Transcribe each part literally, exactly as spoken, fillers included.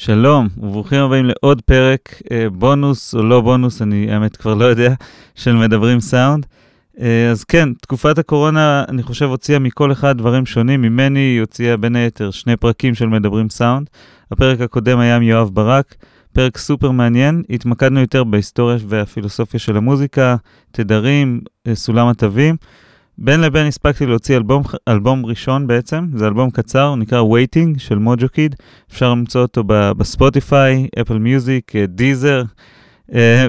שלום וברוכים הבאים לעוד פרק בונוס או לא בונוס, אני האמת כבר לא יודע, של מדברים סאונד. אז כן, תקופת הקורונה אני חושב הוציאה מכל אחד דברים שונים, ממני היא הוציאה בין היתר שני פרקים של מדברים סאונד. הפרק הקודם היה עם יואב ברק, פרק סופר מעניין, התמקדנו יותר בהיסטוריה והפילוסופיה של המוזיקה, תדרים, סולם התווים. בין לבין הספקתי להוציא אלבום, אלבום ראשון בעצם, זה אלבום קצר, הוא נקרא Waiting של מוג'ו קיד, אפשר למצוא אותו בספוטיפיי, אפל מיוזיק, דיזר,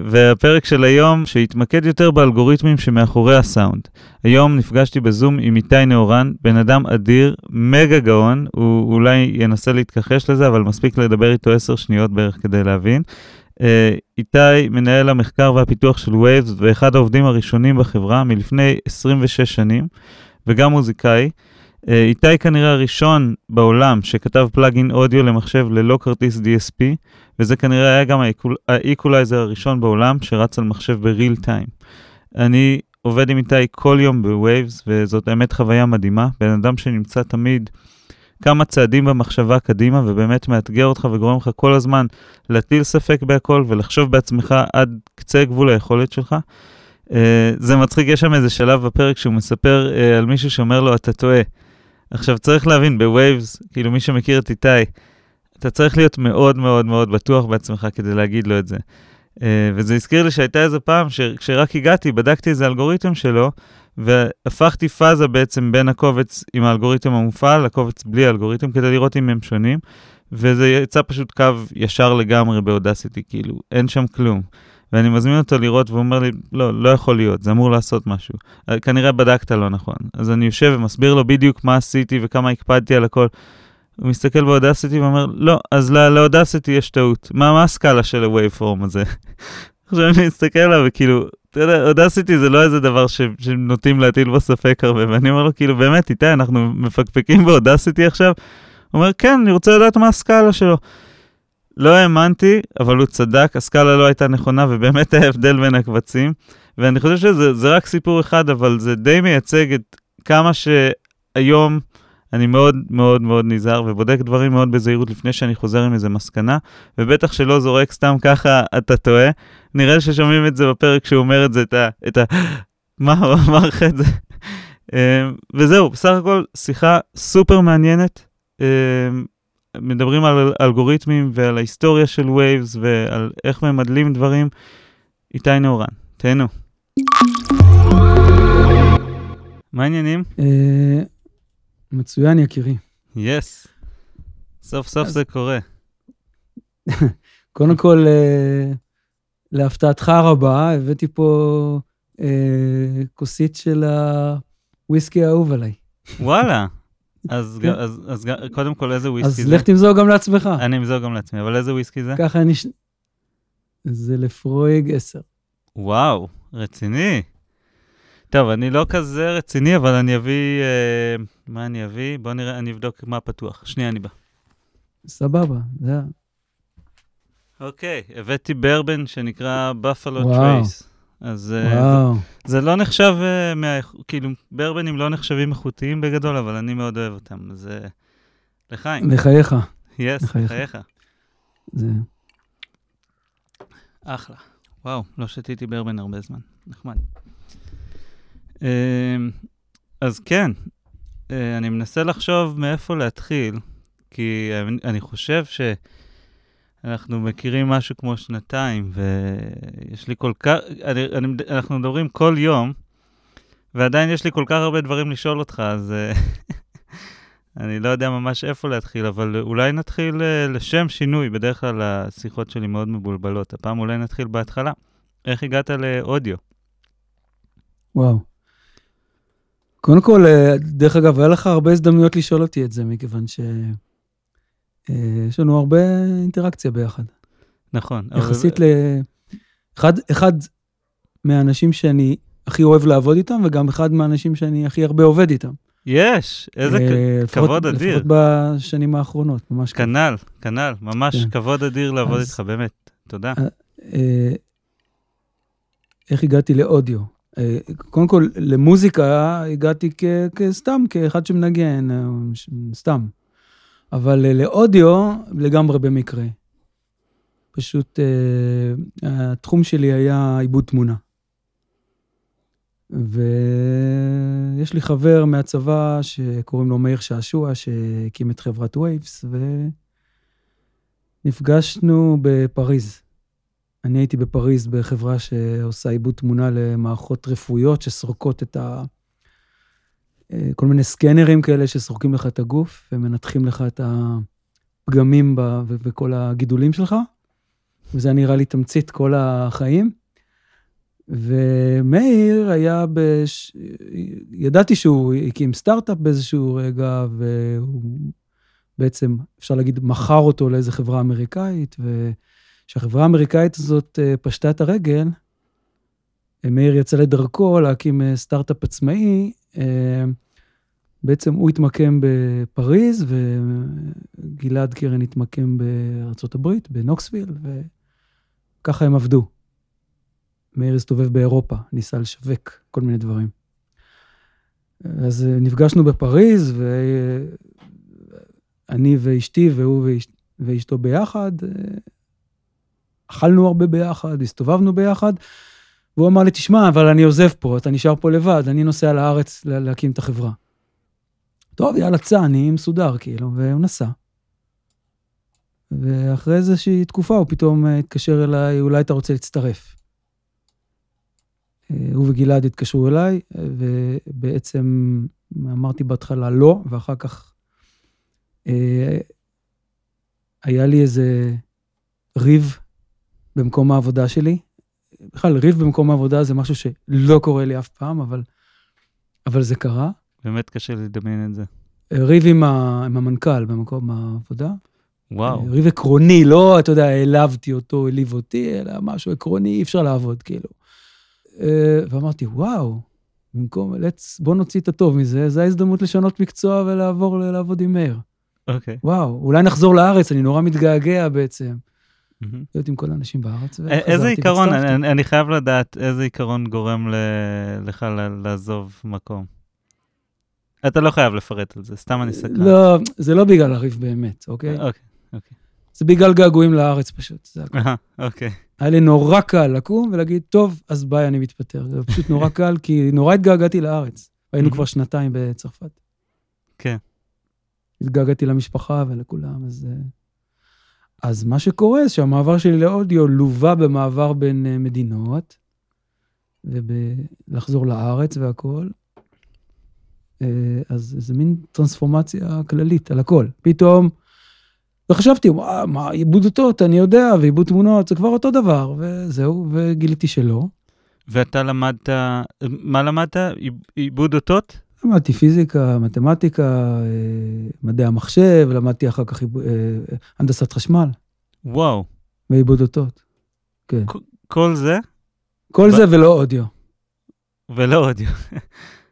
והפרק של היום שהתמקד יותר באלגוריתמים שמאחורי הסאונד. היום נפגשתי בזום עם איתי נאורן, בן אדם אדיר, מגה גאון, הוא אולי ינסה להתכחש לזה, אבל מספיק לדבר איתו עשר שניות בערך כדי להבין. איתי מנהל המחקר והפיתוח של Waves ואחד העובדים הראשונים בחברה מלפני עשרים ושש שנים וגם מוזיקאי. איתי כנראה הראשון בעולם שכתב פלאגין אודיו למחשב ללא כרטיס די אס פי, וזה כנראה היה גם האיקולייזר הראשון בעולם שרץ על מחשב בריל טיים. אני עובד עם איתי כל יום ב-Waves וזאת האמת חוויה מדהימה, בן אדם שנמצא תמיד כמה צעדים במחשבה קדימה, ובאמת מאתגר אותך וגורם לך כל הזמן להטיל ספק בהכל, ולחשוב בעצמך עד קצה גבול היכולת שלך. Uh, זה מצחיק, יש שם איזה שלב בפרק שהוא מספר uh, על מישהו שאומר לו, אתה טועה. עכשיו צריך להבין, בווייבס, כאילו מי שמכיר את איתי, אתה צריך להיות מאוד מאוד מאוד בטוח בעצמך כדי להגיד לו את זה. Uh, וזה הזכיר לי שהייתה איזה פעם, ש- כשרק הגעתי, בדקתי איזה אלגוריתם שלו, והפכתי פאזה בעצם בין הקובץ עם האלגוריתם המופעל לקובץ בלי האלגוריתם, כדי לראות אם הם שונים, וזה יצא פשוט קו ישר לגמרי באודסיטי, כאילו, אין שם כלום. ואני מזמין אותו לראות, והוא אומר לי, לא, לא יכול להיות, זה אמור לעשות משהו. כנראה בדקת לא נכון. אז אני יושב ומסביר לו בדיוק מה עשיתי וכמה הקפדתי על הכל. הוא מסתכל באודסיטי ואומר, לא, אז לא, לאודסיטי יש טעות. מה, מה הסקאלה של ה-Waveform הזה? עכשיו אני מסתכל עליו וכאילו, אתה יודע, אודסיטי זה לא איזה דבר ש... שנוטים להטיל בו ספק הרבה, ואני אומר לו, כאילו, באמת, איתי, אנחנו מפקפקים באודסיטי עכשיו. הוא אומר, כן, אני רוצה לדעת מה הסקאלה שלו. לא האמנתי, אבל הוא צדק, הסקאלה לא הייתה נכונה, ובאמת היה הבדל בין הקבצים, ואני חושב שזה זה רק סיפור אחד, אבל זה די מייצג את כמה שהיום אני מאוד מאוד מאוד נזהר, ובודק דברים מאוד בזהירות לפני שאני חוזר עם איזה מסקנה, ובטח שלא זורק סתם ככה, אתה טועה. נראה לי ששומעים את זה בפרק שהוא אומר את זה, את ה... את ה... מה הוא אמר את זה? וזהו, בסך הכל שיחה סופר מעניינת. מדברים על אלגוריתמים ועל ההיסטוריה של ווייבס ועל איך ממדלים דברים. איתי נאורן, תהנו. מה העניינים? מצוין יקירי. יס. סוף סוף זה קורה. קודם כל, להפתעתך הרבה, הבאתי פה כוסית של הוויסקי האהוב עליי. וואלה. אז קודם כל, איזה וויסקי זה? אז לך תמזור גם לעצמך. אני אמזור גם לעצמי, אבל איזה וויסקי זה? ככה אני... זה לפרויג עשר. וואו, רציני. טוב, אני לא כזה רציני, אבל אני אביא... מה אני אביא? בוא נראה, אני אבדוק מה פתוח. שנייה, אני בא. סבבה, זה... אוקיי, הבאתי ברבן שנקרא Buffalo Trace. אז זה לא נחשב, כאילו, ברבנים לא נחשבים איכותיים בגדול, אבל אני מאוד אוהב אותם. זה לחיים. לחייך. יס, לחייך. זה... אחלה. וואו, לא שתיתי ברבן הרבה זמן. נחמד. אז כן, אני מנסה לחשוב מאיפה להתחיל, כי אני חושב ש... אנחנו מכירים משהו כמו שנתיים, ויש לי כל כך, אני, אני, אנחנו מדברים כל יום, ועדיין יש לי כל כך הרבה דברים לשאול אותך, אז אני לא יודע ממש איפה להתחיל, אבל אולי נתחיל לשם שינוי, בדרך כלל השיחות שלי מאוד מבולבלות, הפעם אולי נתחיל בהתחלה. איך הגעת לאודיו? וואו. קודם כל, דרך אגב, היה לך הרבה הזדמנויות לשאול אותי את זה, מכיוון ש... יש לנו הרבה אינטראקציה ביחד. נכון. יחסית ל... אחד, אחד מהאנשים שאני הכי אוהב לעבוד איתם, וגם אחד מהאנשים שאני הכי הרבה עובד איתם. יש, איזה כבוד אדיר. לפחות בשנים האחרונות, ממש כבוד. כנל, כנל, ממש כבוד אדיר לעבוד איתך, באמת. תודה. איך הגעתי לאודיו? קודם כל, למוזיקה הגעתי כסתם, כאחד שמנגן, סתם. אבל לאודיו לגמרי במקרה. פשוט התחום שלי היה עיבוד תמונה. ויש לי חבר מהצבא שקוראים לו מאיר שעשוע, שהקים את חברת וייבס, ונפגשנו בפריז. אני הייתי בפריז בחברה שעושה עיבוד תמונה למערכות רפואיות שסרוקות את ה... כל מיני סקנרים כאלה שסרוקים לך את הגוף, ומנתחים לך את הפגמים ב... וכל הגידולים שלך, וזה נראה לי תמצית כל החיים. ומאיר היה, בש... ידעתי שהוא הקים סטארט-אפ באיזשהו רגע, והוא בעצם, אפשר להגיד, מכר אותו לאיזו חברה אמריקאית, ושהחברה האמריקאית הזאת פשטה את הרגל, מאיר יצא לדרכו להקים סטארט-אפ עצמאי, בעצם הוא התמקם בפריז, וגלעד קרן התמקם בארצות הברית, בנוקסוויל, וככה הם עבדו. מאיר הסתובב באירופה, ניסה לשווק כל מיני דברים. אז נפגשנו בפריז, ואני ואשתי, והוא ואשתו ביחד, אכלנו הרבה ביחד, הסתובבנו ביחד, והוא אמר לי, תשמע, אבל אני עוזב פה, אתה נשאר פה לבד, אני נוסע לארץ להקים את החברה. טוב, יאללה, צע, אני מסודר, כאילו, והוא נסע. ואחרי איזושהי תקופה, הוא פתאום התקשר אליי, אולי אתה רוצה להצטרף. הוא וגלעד התקשרו אליי, ובעצם אמרתי בהתחלה לא, ואחר כך היה לי איזה ריב במקום העבודה שלי. בכלל, ריב במקום העבודה זה משהו שלא קורה לי אף פעם, אבל, אבל זה קרה. באמת קשה לדמיין את זה. ריב עם, ה, עם המנכ"ל במקום העבודה. וואו. ריב עקרוני, לא, אתה יודע, העלבתי אותו, העליב אותי, אלא משהו עקרוני, אי אפשר לעבוד, כאילו. ואמרתי, וואו, במקום, בוא נוציא את הטוב מזה, זו ההזדמנות לשנות מקצוע ולעבור לעבוד עם מאיר. אוקיי. וואו, אולי נחזור לארץ, אני נורא מתגעגע בעצם. להיות עם כל האנשים בארץ. איזה עיקרון, אני חייב לדעת, איזה עיקרון גורם לך לעזוב מקום? אתה לא חייב לפרט על זה, סתם אני סקרן. לא, זה לא בגלל הריב באמת, אוקיי? אוקיי, אוקיי. זה בגלל געגועים לארץ פשוט, זה הכל. אוקיי. היה לי נורא קל לקום ולהגיד, טוב, אז ביי, אני מתפטר. זה פשוט נורא קל, כי נורא התגעגעתי לארץ. היינו כבר שנתיים בצרפת. כן. התגעגעתי למשפחה ולכולם, אז... אז מה שקורה זה שהמעבר שלי לאודיו לווה במעבר בין מדינות, ולחזור לארץ והכל. אז זה מין טרנספורמציה כללית על הכל. פתאום... וחשבתי, מה, מה, עיבוד אותות, אני יודע, ועיבוד תמונות, זה כבר אותו דבר, וזהו, וגיליתי שלא. ואתה למדת, מה למדת? עיבוד אותות? למדתי פיזיקה, מתמטיקה, מדעי המחשב, למדתי אחר כך הנדסת חשמל. וואו. ועיבוד אותות. כן. כל זה? כל זה ולא אודיו. ולא אודיו.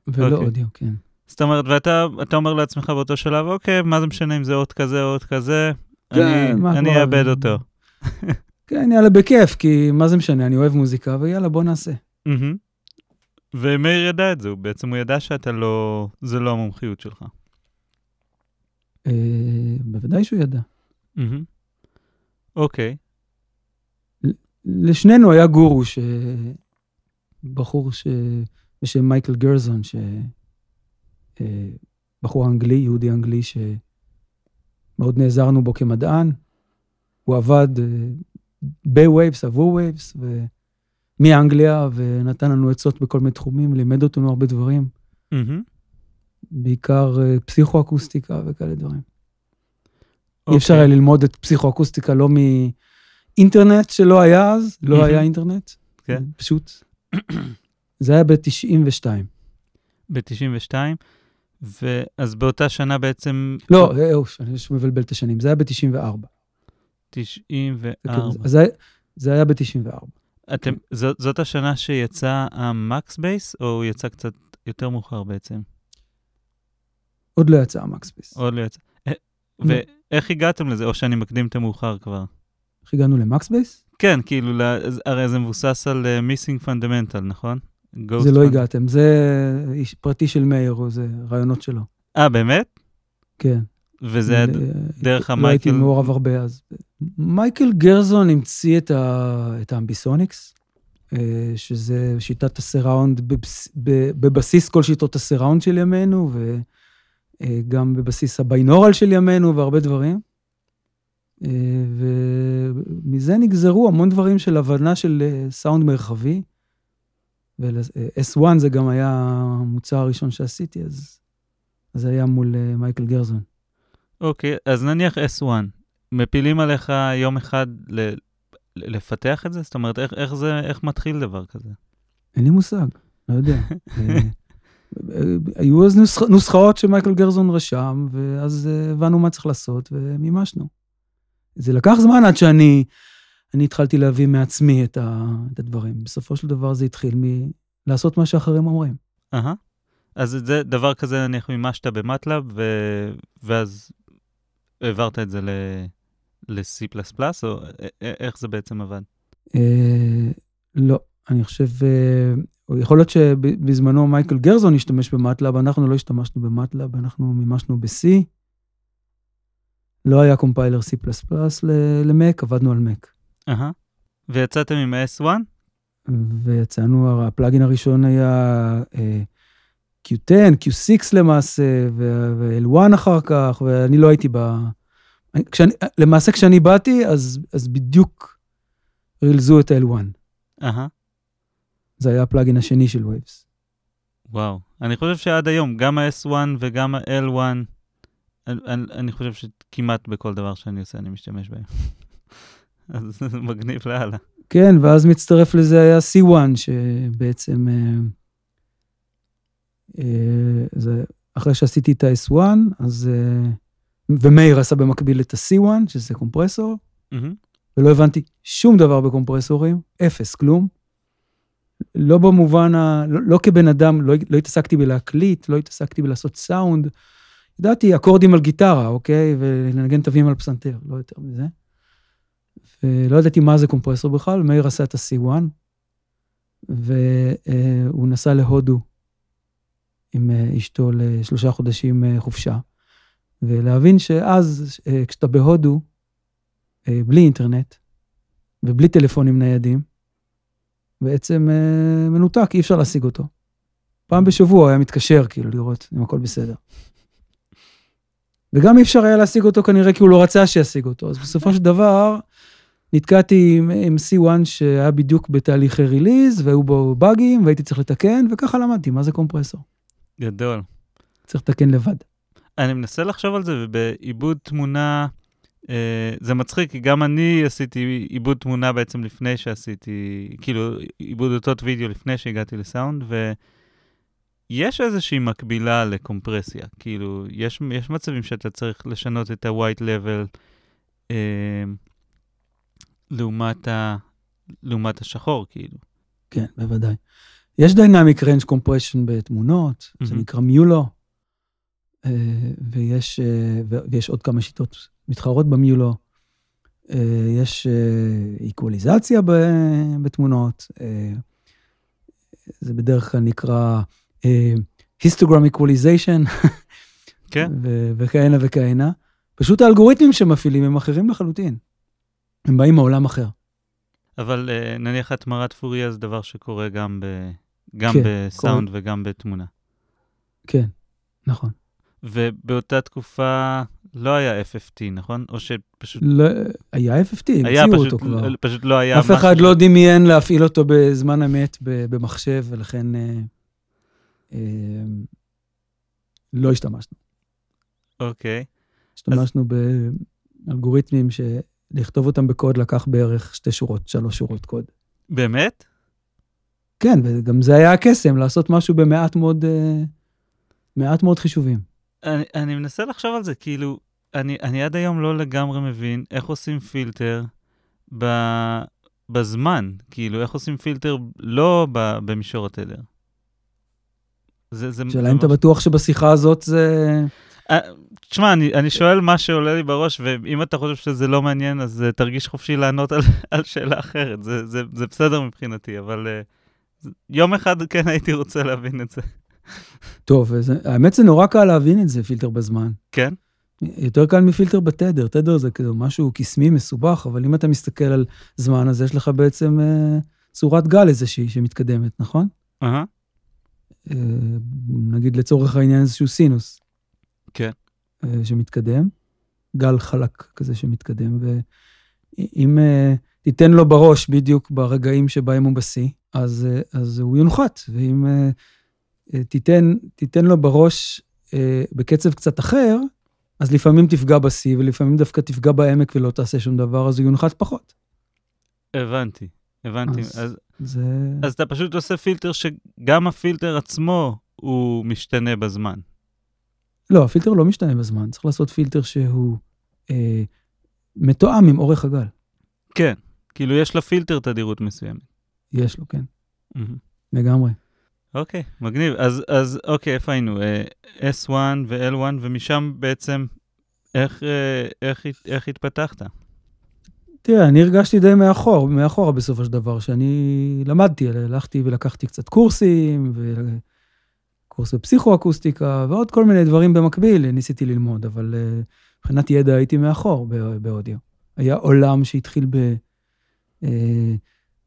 ולא אודיו, כן. זאת אומרת, ואתה אומר לעצמך באותו שלב, אוקיי, מה זה משנה אם זה עוד כזה, עוד כזה? אני אאבד אותו. כן, יאללה, בכיף, כי מה זה משנה? אני אוהב מוזיקה, ויאללה, בוא נעשה. ומאיר ידע את זה, בעצם הוא ידע שאתה לא, זה לא המומחיות שלך. בוודאי שהוא ידע. אוקיי. לשנינו היה גורו, בחור בשם מייקל גרזון, בחור אנגלי, יהודי אנגלי, שמאוד נעזרנו בו כמדען. הוא עבד בווייבס, עבור ווייבס, ו... מאנגליה, ונתן לנו עצות בכל מיני תחומים, לימד אותנו הרבה דברים. Mm-hmm. בעיקר פסיכואקוסטיקה וכאלה דברים. Okay. אי אפשר היה ללמוד את פסיכואקוסטיקה לא מאינטרנט שלא היה אז, לא mm-hmm. היה אינטרנט. Okay. פשוט. זה היה ב-תשעים ושתיים. ב-תשעים ושתיים? ואז באותה שנה בעצם... לא, אוף, אני מבלבל את השנים. זה היה ב-תשעים וארבע. תשעים וארבע. זה, זה היה ב-תשעים וארבע. אתם, זאת, זאת השנה שיצא המקסבייס, או הוא יצא קצת יותר מאוחר בעצם? עוד לא יצא המקסבייס. עוד לא יצא. ואיך הגעתם לזה? או שאני מקדים את המאוחר כבר? איך הגענו למקסבייס? כן, כאילו, הרי זה מבוסס על Missing Fundamental, נכון? זה לא הגעתם, זה פרטי של מאיר, זה רעיונות שלו. אה, באמת? כן. וזה דרך המייקל... לא הייתי מעורב הרבה אז. מייקל גרזון המציא את האמביסוניקס, שזה שיטת הסיראונד, בבסיס כל שיטות הסיראונד של ימינו, וגם בבסיס הביינורל של ימינו, והרבה דברים. ומזה נגזרו המון דברים של הבנה של סאונד מרחבי, ו-אס אחת זה גם היה המוצר הראשון שעשיתי, אז זה היה מול מייקל גרזון. אוקיי, אז נניח אס אחת, מפילים עליך יום אחד ל... לפתח את זה? זאת אומרת, איך, איך זה, איך מתחיל דבר כזה? אין לי מושג, לא יודע. היו אז נוסח, נוסחאות שמייקל גרזון רשם, ואז הבנו מה צריך לעשות, ומימשנו. זה לקח זמן עד שאני אני התחלתי להביא מעצמי את, ה, את הדברים. בסופו של דבר זה התחיל מלעשות מה שאחרים אומרים. אהה. אז זה דבר כזה, נניח מימשת במטלאב, ו... ואז העברת את זה ל... ל-C++, או איך זה בעצם עבד? לא, אני חושב, יכול להיות שבזמנו מייקל גרזון השתמש במטלאב, אנחנו לא השתמשנו במטלאב, אנחנו מימשנו ב-C, לא היה קומפיילר C++ למק, עבדנו על מק. אהה, ויצאתם עם אס אחת? ויצאנו, הפלאגין הראשון היה קיו טן, קיו סיקס למעשה, ו-אל אחת אחר כך, ואני לא הייתי ב... כשאני, למעשה כשאני באתי, אז, אז בדיוק רילזו את ה-אל אחת. אהה. זה היה הפלאגין השני של Waves. וואו. אני חושב שעד היום, גם ה-אס אחת וגם ה-אל אחת, אני, אני חושב שכמעט בכל דבר שאני עושה, אני משתמש בהם. אז זה מגניב להלאה. כן, ואז מצטרף לזה היה סי אחת, שבעצם... אה, אה, זה, אחרי שעשיתי את ה-אס אחת, אז... אה, ומאיר עשה במקביל את ה-סי אחת, שזה קומפרסור, ולא הבנתי שום דבר בקומפרסורים, אפס, כלום. לא במובן, לא כבן אדם, לא התעסקתי בלהקליט, לא התעסקתי בלעשות סאונד. ידעתי אקורדים על גיטרה, אוקיי? ולנגן תווים על פסנתר, לא יותר מזה. ולא ידעתי מה זה קומפרסור בכלל, מאיר עשה את ה-סי אחת, והוא נסע להודו עם אשתו לשלושה חודשים חופשה. ולהבין שאז, כשאתה בהודו, בלי אינטרנט, ובלי טלפונים ניידים, בעצם מנותק, אי אפשר להשיג אותו. פעם בשבוע היה מתקשר, כאילו, לראות אם הכל בסדר. וגם אי אפשר היה להשיג אותו, כנראה, כי הוא לא רצה שישיג אותו. אז בסופו של דבר, נתקעתי עם, עם סי אחת, שהיה בדיוק בתהליכי ריליז, והיו בו באגים, והייתי צריך לתקן, וככה למדתי, מה זה קומפרסור? גדול. צריך לתקן לבד. אני מנסה לחשוב על זה, ובעיבוד תמונה, אה, זה מצחיק, כי גם אני עשיתי עיבוד תמונה בעצם לפני שעשיתי, כאילו עיבוד אותות וידאו לפני שהגעתי לסאונד, ויש איזושהי מקבילה לקומפרסיה, כאילו יש, יש מצבים שאתה צריך לשנות את ה-white level, אה, לעומת, ה, לעומת השחור, כאילו. כן, בוודאי. יש dynamic range compression בתמונות, mm-hmm. זה נקרא מיולו, ויש, ויש עוד כמה שיטות מתחרות במיולו, יש איקוליזציה בתמונות, זה בדרך כלל נקרא histogram equalization, כן. וכהנה וכהנה. פשוט האלגוריתמים שמפעילים הם אחרים לחלוטין, הם באים מעולם אחר. אבל נניח התמרת פוריה זה דבר שקורה גם, ב, גם כן, בסאונד קורה. וגם בתמונה. כן, נכון. ובאותה תקופה לא היה אף אף טי, נכון? או שפשוט... לא, היה אף אף טי, המציאו אותו כבר. פשוט לא היה... אף אחד לא דמיין להפעיל אותו בזמן אמת במחשב, ולכן אה, אה, לא השתמשנו. אוקיי. השתמשנו אז... באלגוריתמים שלכתוב אותם בקוד לקח בערך שתי שורות, שלוש שורות קוד. באמת? כן, וגם זה היה הקסם, לעשות משהו במעט מאוד, אה, מעט מאוד חישובים. אני, אני מנסה לחשוב על זה, כאילו, אני, אני עד היום לא לגמרי מבין איך עושים פילטר ב, בזמן, כאילו, איך עושים פילטר לא ב, במישור התדר. זה, זה שאלה אם אתה בטוח שבשיחה הזאת זה... תשמע, אני, אני שואל מה שעולה לי בראש, ואם אתה חושב שזה לא מעניין, אז תרגיש חופשי לענות על, על שאלה אחרת. זה, זה, זה בסדר מבחינתי, אבל uh, יום אחד כן הייתי רוצה להבין את זה. טוב, האמת זה נורא קל להבין את זה, פילטר בזמן. כן? יותר קל מפילטר בתדר, תדר זה כאילו משהו קסמי, מסובך, אבל אם אתה מסתכל על זמן, אז יש לך בעצם צורת גל איזושהי שמתקדמת, נכון? אהה. נגיד לצורך העניין איזשהו סינוס. כן. שמתקדם, גל חלק כזה שמתקדם, ואם תיתן לו בראש בדיוק ברגעים שבהם הוא בשיא, אז, אז הוא יונחת, ואם תיתן, תיתן לו בראש בקצב קצת אחר, אז לפעמים תפגע בשיא, ולפעמים דווקא תפגע בעמק ולא תעשה שום דבר, אז הוא יונחת פחות. הבנתי, הבנתי. אז, אז, זה... אז אתה פשוט עושה פילטר שגם הפילטר עצמו הוא משתנה בזמן. לא, הפילטר לא משתנה בזמן. צריך לעשות פילטר שהוא אה, מתואם עם אורך הגל. כן, כאילו יש לה פילטר תדירות מסוימת. יש לו, כן. Mm-hmm. לגמרי. אוקיי, מגניב. אז, אז אוקיי, איפה היינו? אה, S one ו-L one, ומשם בעצם איך, אה, איך, איך התפתחת? תראה, אני הרגשתי די מאחור, מאחורה בסופו של דבר, שאני למדתי, הלכתי ולקחתי קצת קורסים, וקורס בפסיכואקוסטיקה, ועוד כל מיני דברים במקביל, ניסיתי ללמוד, אבל מבחינת ידע הייתי מאחור באודיו. היה עולם שהתחיל ב... אה,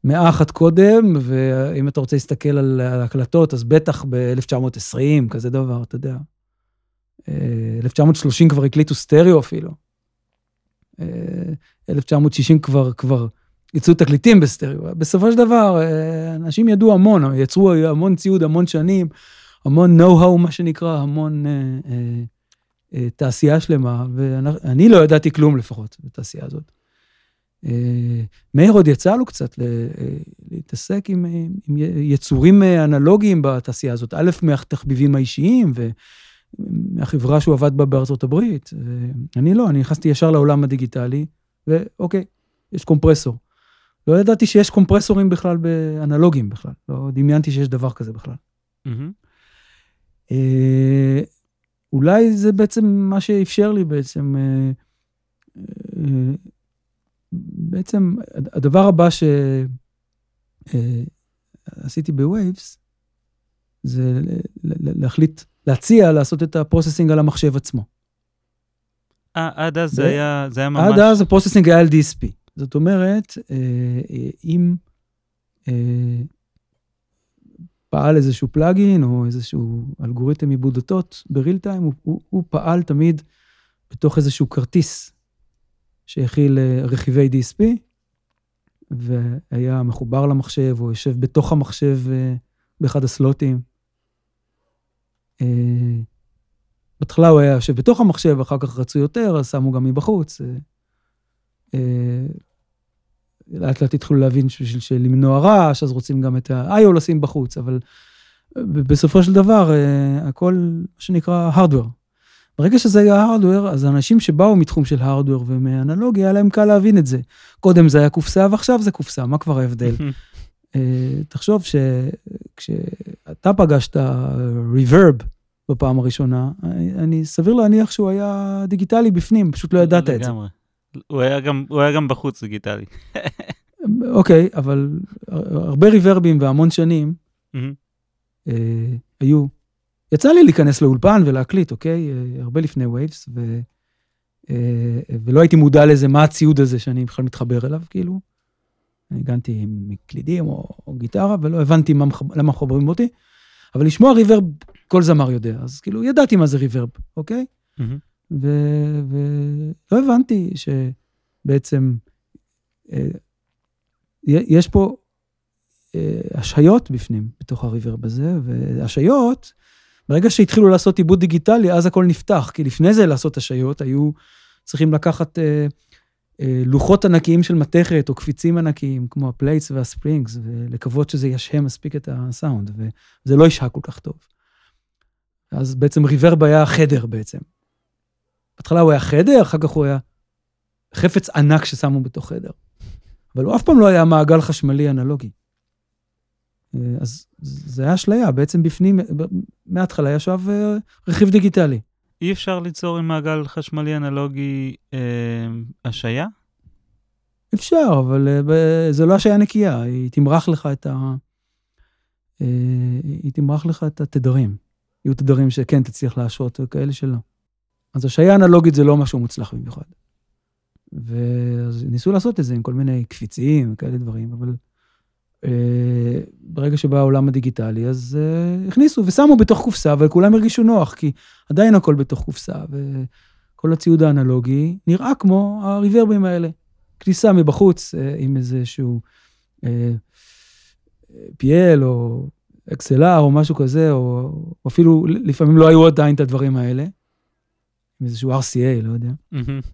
מאה אחת קודם, ואם אתה רוצה להסתכל על ההקלטות, אז בטח ב-אלף תשע מאות עשרים, כזה דבר, אתה יודע. אלף תשע מאות שלושים כבר הקליטו סטריאו אפילו. אלף תשע מאות שישים כבר, כבר יצאו תקליטים בסטריאו. בסופו של דבר, אנשים ידעו המון, יצרו המון ציוד, המון שנים, המון know-how, מה שנקרא, המון אה, אה, תעשייה שלמה, ואני לא ידעתי כלום לפחות בתעשייה הזאת. מאיר עוד יצא לו קצת להתעסק עם, עם יצורים אנלוגיים בתעשייה הזאת, א' מהתחביבים האישיים ומהחברה שהוא עבד בה בארצות הברית. אני לא, אני נכנסתי ישר לעולם הדיגיטלי, ואוקיי, יש קומפרסור. לא ידעתי שיש קומפרסורים בכלל באנלוגיים בכלל, לא דמיינתי שיש דבר כזה בכלל. אולי זה בעצם מה שאפשר לי בעצם... בעצם הדבר הבא שעשיתי בווייבס, זה להחליט, להציע, לעשות את הפרוססינג על המחשב עצמו. עד אז זה היה ממש... עד אז הפרוססינג היה על די אס פי. זאת אומרת, אם פעל איזשהו פלאגין, או איזשהו אלגוריתם עיבוד אותות, בריל טיים, הוא פעל תמיד בתוך איזשהו כרטיס, שהכיל רכיבי די אס פי, והיה מחובר למחשב, או יושב בתוך המחשב באחד הסלוטים. בתחילה הוא היה יושב בתוך המחשב, אחר כך רצו יותר, אז שמו גם מבחוץ. לאט לאט התחילו להבין בשביל למנוע רעש, אז רוצים גם את ה-איי או לשים בחוץ, אבל בסופו של דבר, הכל שנקרא hardware. ברגע שזה היה הארדוור, אז האנשים שבאו מתחום של הארדוור ומאנלוגיה, היה להם קל להבין את זה. קודם זה היה קופסה, ועכשיו זה קופסה, מה כבר ההבדל? תחשוב שכשאתה פגשת reverb בפעם הראשונה, אני סביר להניח שהוא היה דיגיטלי בפנים, פשוט לא ידעת את זה. הוא היה גם בחוץ דיגיטלי. אוקיי, אבל הרבה ריברבים והמון שנים היו... יצא לי להיכנס לאולפן ולהקליט, אוקיי? הרבה לפני ווייבס, ו... ולא הייתי מודע לזה, מה הציוד הזה שאני בכלל מתחבר אליו, כאילו. הגנתי עם מקלידים או, או גיטרה, ולא הבנתי מה, למה חוברים אותי, אבל לשמוע ריברב, כל זמר יודע, אז כאילו ידעתי מה זה ריברב, אוקיי? Mm-hmm. ו... ולא הבנתי שבעצם אה, יש פה אה, השיות בפנים, בתוך הריברב הזה, והשיות... ברגע שהתחילו לעשות עיבוד דיגיטלי, אז הכל נפתח, כי לפני זה לעשות השיות, היו צריכים לקחת אה, אה, לוחות ענקיים של מתכת, או קפיצים ענקיים, כמו הפלייטס והספרינגס, ולקוות שזה ישהם מספיק את הסאונד, וזה לא ישהה כל כך טוב. אז בעצם ריברב היה חדר בעצם. בהתחלה הוא היה חדר, אחר כך הוא היה חפץ ענק ששמו בתוך חדר. אבל הוא אף פעם לא היה מעגל חשמלי אנלוגי. אז זה היה אשליה, בעצם בפנים, מההתחלה ישב רכיב דיגיטלי. אי אפשר ליצור עם מעגל חשמלי אנלוגי השעיה? אפשר, אבל זה לא השעיה נקייה, היא תמרח לך את ה... היא תמרח לך את התדרים. יהיו תדרים שכן תצליח להשעות, וכאלה שלא. אז השעיה אנלוגית זה לא משהו מוצלח במיוחד. וניסו לעשות את זה עם כל מיני קפיצים וכאלה דברים, אבל אה, ברגע שבא העולם הדיגיטלי, אז אה, הכניסו ושמו בתוך קופסה, אבל כולם הרגישו נוח, כי עדיין הכל בתוך קופסה, וכל הציוד האנלוגי נראה כמו הריברבים האלה. כניסה מבחוץ אה, עם איזשהו אה, פייל או אקסלר או משהו כזה, או, או אפילו לפעמים לא היו עדיין את הדברים האלה, עם איזשהו אר סי איי, לא יודע. Mm-hmm.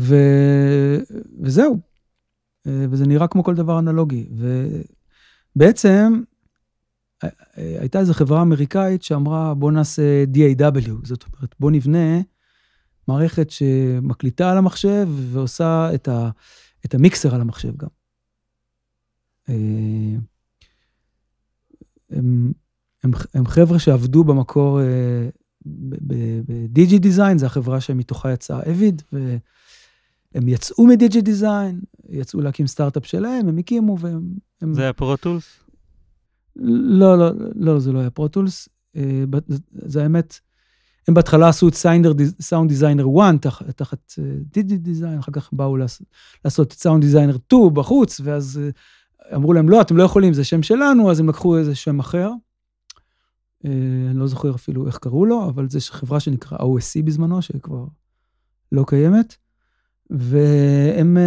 ו... וזהו. וזה נראה כמו כל דבר אנלוגי. ובעצם, הייתה איזו חברה אמריקאית שאמרה, בוא נעשה די איי דאבליו, זאת אומרת, בוא נבנה מערכת שמקליטה על המחשב, ועושה את, ה... את המיקסר על המחשב גם. הם, הם... הם חבר'ה שעבדו במקור... בדיג'י דיזיין, זו החברה שמתוכה יצאה אביד, והם יצאו מדיג'י דיזיין, יצאו להקים סטארט-אפ שלהם, הם הקימו, והם... זה היה פרוטולס? לא, לא, לא, זה לא היה פרוטולס, זה האמת, הם בהתחלה עשו את סאונד דיזיינר אחת, תחת דיג'י דיזיין, אחר כך באו לעשות את סאונד דיזיינר שתיים בחוץ, ואז אמרו להם, לא, אתם לא יכולים, זה שם שלנו, אז הם לקחו איזה שם אחר, אני לא זוכר אפילו איך קראו לו, אבל זו חברה שנקרא או אס סי בזמנו, שכבר לא קיימת, והם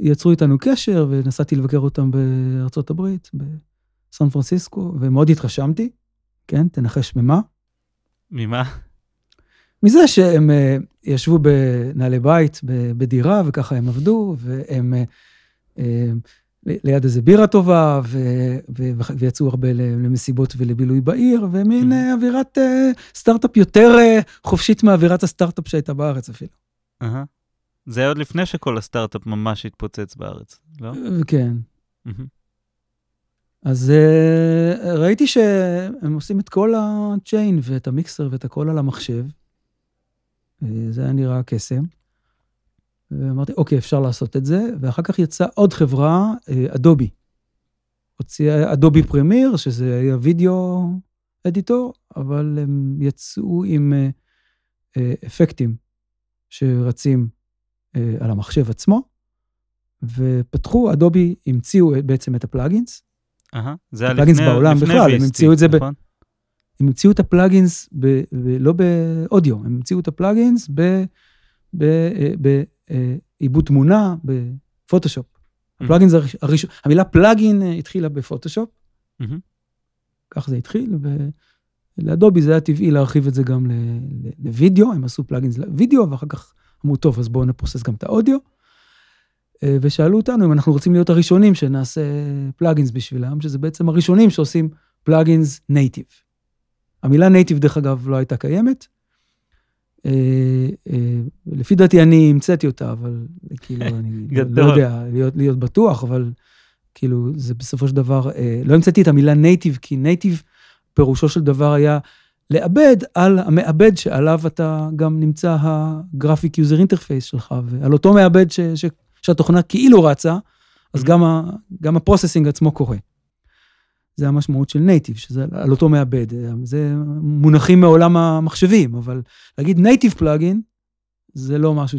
יצרו איתנו קשר, ונסעתי לבקר אותם בארצות הברית, בסן פרנסיסקו, ומאוד התרשמתי, כן, תנחש ממה? ממה? מזה שהם ישבו בנעלי בית, בדירה, וככה הם עבדו, והם... ליד איזה בירה טובה, ויצאו הרבה למסיבות ולבילוי בעיר, ומין אווירת סטארט-אפ יותר חופשית מאווירת הסטארט-אפ שהייתה בארץ אפילו. זה היה עוד לפני שכל הסטארט-אפ ממש התפוצץ בארץ, לא? כן. אז ראיתי שהם עושים את כל הצ'יין, ואת המיקסר, ואת הכל על המחשב. זה היה נראה קסם. ואמרתי, אוקיי, אפשר לעשות את זה, ואחר כך יצאה עוד חברה, אדובי. הוציאה אדובי פרמיר, שזה היה וידאו אדיטור, אבל הם יצאו עם אפקטים שרצים על המחשב עצמו, ופתחו, אדובי המציאו בעצם את הפלאגינס. אהה, זה היה לפני ויסטי, נכון? הם המציאו את הפלאגינס, לא באודיו, הם המציאו את הפלאגינס ב... בעיבוד תמונה בפוטושופ. הפלאגין זה הראשון, המילה פלאגין התחילה בפוטושופ, כך זה התחיל, ולאדובי זה היה טבעי להרחיב את זה גם לוידאו, הם עשו פלאגינס לוידאו, ואחר כך אמרו, טוב, אז בואו נפרוסס גם את האודיו, ושאלו אותנו אם אנחנו רוצים להיות הראשונים שנעשה פלאגינס בשבילם, שזה בעצם הראשונים שעושים פלאגינס נייטיב. המילה נייטיב דרך אגב לא הייתה קיימת, לפי דעתי אני המצאתי אותה, אבל כאילו אני לא יודע להיות בטוח, אבל כאילו זה בסופו של דבר, לא המצאתי את המילה נייטיב, כי נייטיב פירושו של דבר היה לאבד על המעבד שעליו אתה גם נמצא הגרפיק יוזר אינטרפייס שלך, ועל אותו מעבד שהתוכנה כאילו רצה, אז גם הפרוססינג עצמו קורה. זה המשמעות של נייטיב, שזה על אותו מעבד, זה מונחים מעולם המחשבים, אבל להגיד נייטיב פלאגין, זה לא משהו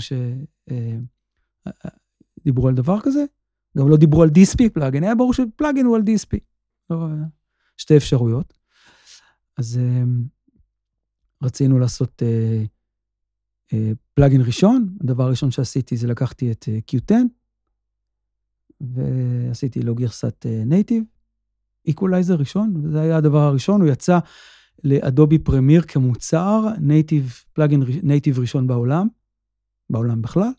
שדיברו על דבר כזה, גם לא דיברו על די אס פי פלאגין, היה ברור שפלאגין הוא על די אס פי, שתי אפשרויות, אז רצינו לעשות פלאגין ראשון, הדבר הראשון שעשיתי זה לקחתי את קיו טן, ועשיתי לו גרסת נייטיב, איקולייזר ראשון, וזה היה הדבר הראשון, הוא יצא לאדובי פרמיר כמוצר, נייטיב, פלאגין נייטיב ראשון בעולם, בעולם בכלל,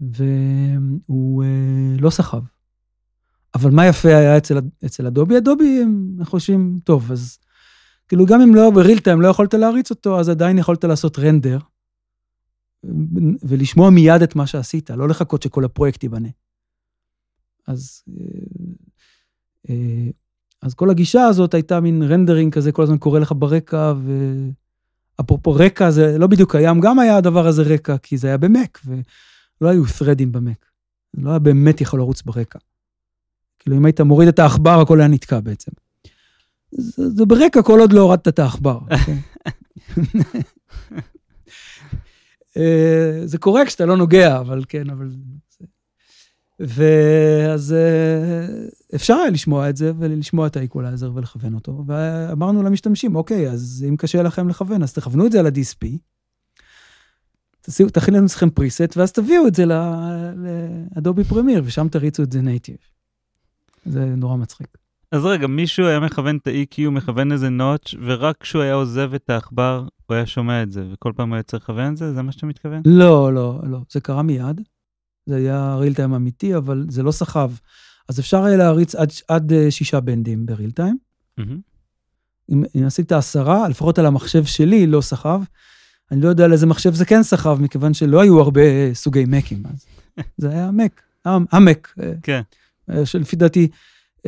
והוא אה, לא סחב. אבל מה יפה היה אצל, אצל אדובי? אדובי הם חושבים, טוב, אז כאילו גם אם לא בריל טיים, לא יכולת להריץ אותו, אז עדיין יכולת לעשות רנדר, ולשמוע מיד את מה שעשית, לא לחכות שכל הפרויקט ייבנה. אז... אז כל הגישה הזאת הייתה מין רנדרינג כזה, כל הזמן קורה לך ברקע, ואפרופו רקע זה לא בדיוק קיים, גם היה הדבר הזה רקע, כי זה היה במק, ולא היו threading במק, זה לא היה באמת יכול לרוץ ברקע. כאילו אם היית מוריד את העכבר, הכל היה נתקע בעצם. זה, זה ברקע כל עוד לא הורדת את העכבר. כן? זה קורה כשאתה לא נוגע, אבל כן, אבל... ואז אפשר היה לשמוע את זה, ולשמוע את האיקולייזר ולכוון אותו, ואמרנו למשתמשים, אוקיי, אז אם קשה לכם לכוון, אז תכוונו את זה על ה-די אס פי, תכין לנו אצלכם פריסט, ואז תביאו את זה לאדובי פרמייר, ושם תריצו את זה נייטיב. זה נורא מצחיק. אז רגע, מישהו היה מכוון את ה-אי קיו, מכוון איזה נוטש, ורק כשהוא היה עוזב את העכבר, הוא היה שומע את זה, וכל פעם הוא היה צריך לכוון את זה? זה מה שאתה מתכוון? לא, לא, לא. זה קרה מיד. זה היה ריל טיים אמיתי, אבל זה לא סחב. אז אפשר היה להריץ עד, עד שישה בנדים בריל טיים. Mm-hmm. אם, אם עשית עשרה, לפחות על המחשב שלי לא סחב. אני לא יודע על איזה מחשב זה כן סחב, מכיוון שלא היו הרבה סוגי מקים. אז זה היה מק, המק. כן. שלפי דעתי,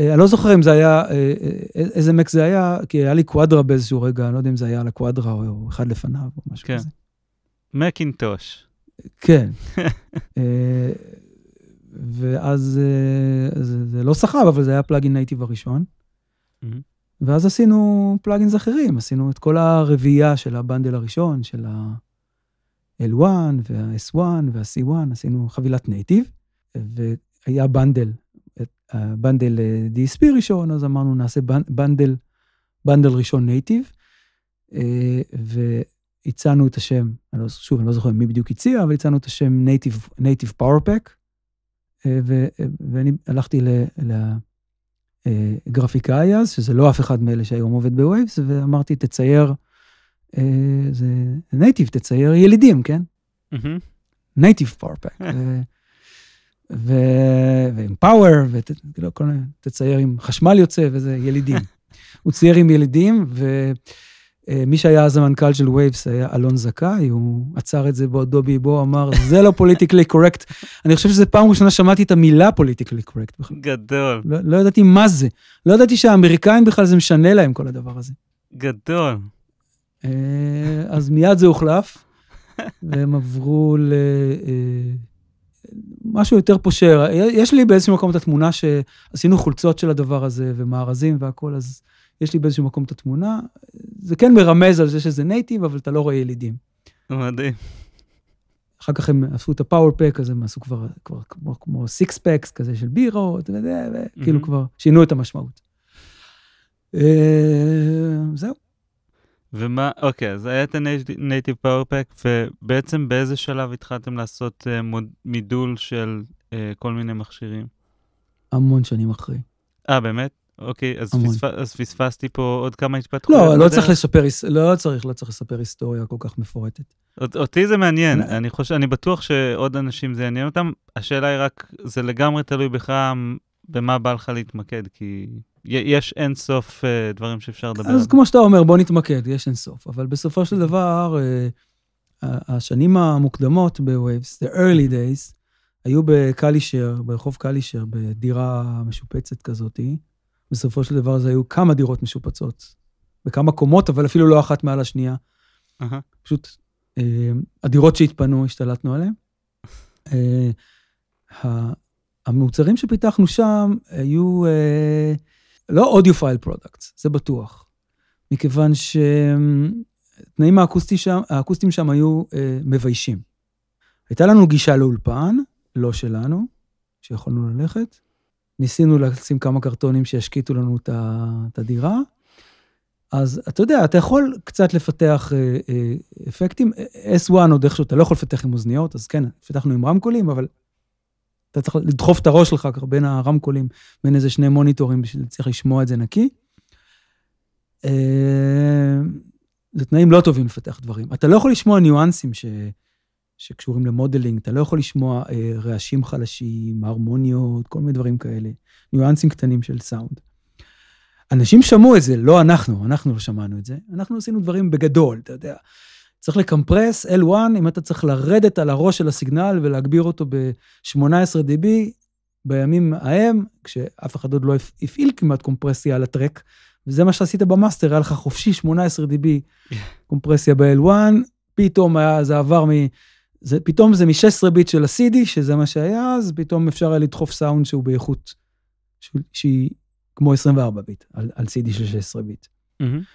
אני לא זוכר אם זה היה, איזה מק זה היה, כי היה לי קואדרה באיזשהו רגע, אני לא יודע אם זה היה על הקואדרה או אחד לפניו או משהו כזה. מקינטוש. כן. ואז זה לא סחב, אבל זה היה פלאגין נייטיב הראשון. ואז עשינו פלאגינס אחרים, עשינו את כל הרביעייה של הבנדל הראשון, של ה-אל וואן וה-אס וואן וה-סי וואן, עשינו חבילת נייטיב, והיה בנדל, בנדל די אס פי ראשון, אז אמרנו נעשה בנדל, בנדל ראשון נייטיב, והצענו את השם, שוב, אני לא זוכר מי בדיוק הציע, אבל הצענו את השם נייטיב, נייטיב פאורפק, ואני הלכתי ל... גרפיקאי אז, שזה לא אף אחד מאלה שהיום עובד בווייבס, ואמרתי, תצייר, זה נייטיב, תצייר ילידים, כן? נייטיב פאורפק. ועם פאוור, תצייר עם חשמל יוצא, וזה ילידים. הוא צייר עם ילידים, ומי שהיה אז המנכ"ל של ווייבס היה אלון זכאי, הוא עצר את זה באדובי, בו אמר, זה לא פוליטיקלי קורקט. אני חושב שזה פעם ראשונה שמעתי את המילה פוליטיקלי קורקט. גדול. לא, לא ידעתי מה זה. לא ידעתי שהאמריקאים בכלל זה משנה להם כל הדבר הזה. גדול. אז מיד זה הוחלף, והם עברו למשהו יותר פושר. יש לי באיזשהו מקום את התמונה שעשינו חולצות של הדבר הזה, ומארזים והכל, אז... יש לי באיזשהו מקום את התמונה, זה כן מרמז על זה שזה נייטיב, אבל אתה לא רואה ילידים. מדהים. אחר כך הם עשו את הפאורפק, אז הם עשו כבר, כבר כמו, כמו סיקס פקס כזה של בירות, וזה, וכאילו mm-hmm. כבר שינו את המשמעות. זהו. ומה, אוקיי, אז היה את הנייטיב פאורפק, ובעצם באיזה שלב התחלתם לעשות uh, מוד, מידול של uh, כל מיני מכשירים? המון שנים אחרי. אה, באמת? אוקיי, אז, פספ... אז פספסתי פה עוד כמה התפתחויות. לא, לא צריך, לספר... לא, צריך, לא צריך לספר היסטוריה כל כך מפורטת. אות, אותי זה מעניין, אני... אני, חוש... אני בטוח שעוד אנשים זה יעניין אותם, השאלה היא רק, זה לגמרי תלוי בך, במה בא לך להתמקד, כי יש אין סוף אה, דברים שאפשר לדבר. אז על... כמו שאתה אומר, בוא נתמקד, יש אין סוף, אבל בסופו של דבר, אה, השנים המוקדמות בווייבס, the early days, היו בקלישר, ברחוב קלישר, בדירה משופצת כזאתי, בסופו של דבר זה היו כמה דירות משופצות, בכמה קומות, אבל אפילו לא אחת מעל השנייה. Uh-huh. פשוט אה, הדירות שהתפנו, השתלטנו עליהן. אה, המוצרים שפיתחנו שם היו אה, לא audio-file products, זה בטוח. מכיוון שתנאים האקוסטיים שם, האקוסטיים שם היו אה, מביישים. הייתה לנו גישה לאולפן, לא שלנו, שיכולנו ללכת, ניסינו לשים כמה קרטונים שישקיטו לנו את הדירה, אז אתה יודע, אתה יכול קצת לפתח אפקטים, אס וואן עוד איכשהו, אתה לא יכול לפתח עם אוזניות, אז כן, פתחנו עם רמקולים, אבל אתה צריך לדחוף את הראש לך בין הרמקולים, בין איזה שני מוניטורים, בשביל צריך לשמוע את זה נקי. זה תנאים לא טובים לפתח דברים. אתה לא יכול לשמוע ניואנסים ש... שקשורים למודלינג, אתה לא יכול לשמוע אה, רעשים חלשים, הרמוניות, כל מיני דברים כאלה, ניואנסים קטנים של סאונד. אנשים שמעו את זה, לא אנחנו, אנחנו לא שמענו את זה, אנחנו עשינו דברים בגדול, אתה יודע, צריך לקמפרס אל וואן, אם אתה צריך לרדת על הראש של הסיגנל, ולהגביר אותו ב-שמונה עשרה די בי, בימים ההם, כשאף אחד עוד לא הפעיל כמעט קומפרסיה על הטרק, וזה מה שעשית במאסטר, היה לך חופשי שמונה עשרה די בי, קומפרסיה ב-אל וואן, פתאום היה, זה עבר מ... זה, פתאום זה מ-שש עשרה ביט של ה-סי די, שזה מה שהיה, אז פתאום אפשר היה לדחוף סאונד שהוא באיכות, שהיא כמו עשרים וארבע ביט, על, על סי די של שש עשרה ביט.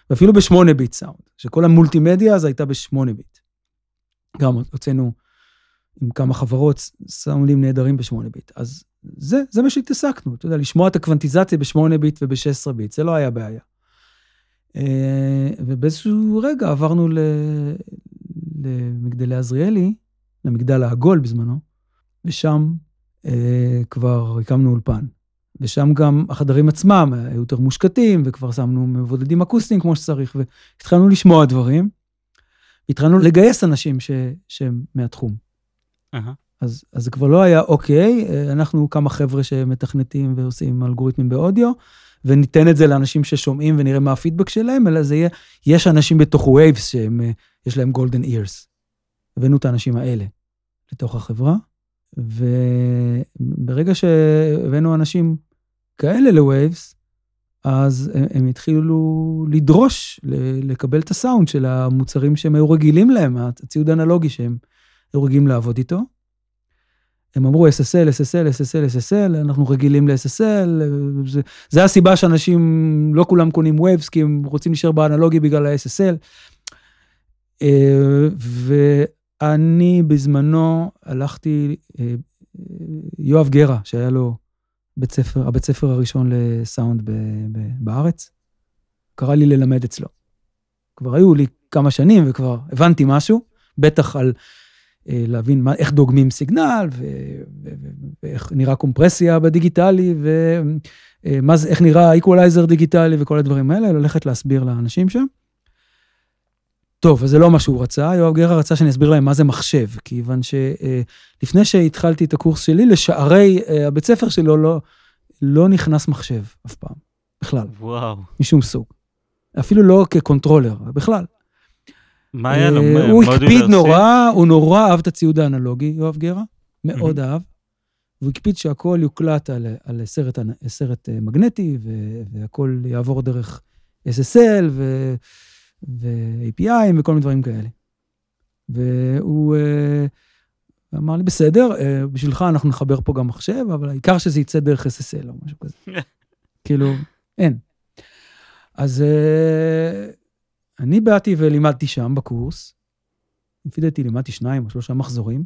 ואפילו בשמונה ביט סאונד, שכל המולטימדיה אז הייתה בשמונה ביט. גם הוצאנו עם כמה חברות סאונדים נהדרים בשמונה ביט. אז זה, זה מה שהתעסקנו, אתה יודע, לשמוע את הקוונטיזציה בשמונה ביט ובשש עשרה ביט, זה לא היה בעיה. ובאיזשהו רגע עברנו למגדלי עזריאלי, למגדל העגול בזמנו, ושם כבר הקמנו אולפן. ושם גם החדרים עצמם היו יותר מושקטים, וכבר שמנו מבודדים אקוסטיים כמו שצריך, והתחלנו לשמוע דברים, התחלנו לגייס אנשים ש... שהם מהתחום. Uh-huh. אז, אז זה כבר לא היה אוקיי, אנחנו כמה חבר'ה שמתכנתים ועושים אלגוריתמים באודיו, וניתן את זה לאנשים ששומעים ונראה מה הפידבק שלהם, אלא זה יהיה, יש אנשים בתוך ווייבס שיש להם גולדן אירס. הבאנו את האנשים האלה לתוך החברה, וברגע שהבאנו אנשים כאלה לווייבס, אז הם, הם התחילו לדרוש, לקבל את הסאונד של המוצרים שהם היו רגילים להם, הציוד האנלוגי שהם היו רגילים לעבוד איתו. הם אמרו אס אס אל, אס אס אל, אס אס אל, אס אס אל, אנחנו רגילים ל-אס אס אל, זה, זה הסיבה שאנשים, לא כולם קונים ווייבס, כי הם רוצים להישאר באנלוגי בגלל ה-אס אס אל. ואני בזמנו הלכתי, יואב גרה, שהיה לו בית ספר, הבית ספר הראשון לסאונד ב, ב, בארץ, קרא לי ללמד אצלו. כבר היו לי כמה שנים וכבר הבנתי משהו, בטח על להבין מה, איך דוגמים סיגנל, ו, ו, ואיך נראה קומפרסיה בדיגיטלי, ואיך נראה איקוולייזר דיגיטלי וכל הדברים האלה, ללכת להסביר לאנשים שם. טוב, אז זה לא מה שהוא רצה, יואב גרע רצה שאני אסביר להם מה זה מחשב, כיוון שלפני שהתחלתי את הקורס שלי, לשערי הבית ספר שלו לא, לא נכנס מחשב אף פעם, בכלל. וואו. משום סוג. אפילו לא כקונטרולר, בכלל. מה היה לו? הוא הקפיד נורא, הוא נורא אהב את הציוד האנלוגי, יואב גרע, מאוד אהב, והוא הקפיד שהכל יוקלט על סרט מגנטי, והכל יעבור דרך אס אס אל, ו... ו-איי פי איי וכל מיני דברים כאלה. והוא uh, אמר לי, בסדר, uh, בשבילך אנחנו נחבר פה גם מחשב, אבל העיקר שזה יצא דרך אס אס אל או משהו כזה. כאילו, אין. אז uh, אני באתי ולימדתי שם בקורס, לפי דעתי לימדתי שניים או שלושה מחזורים,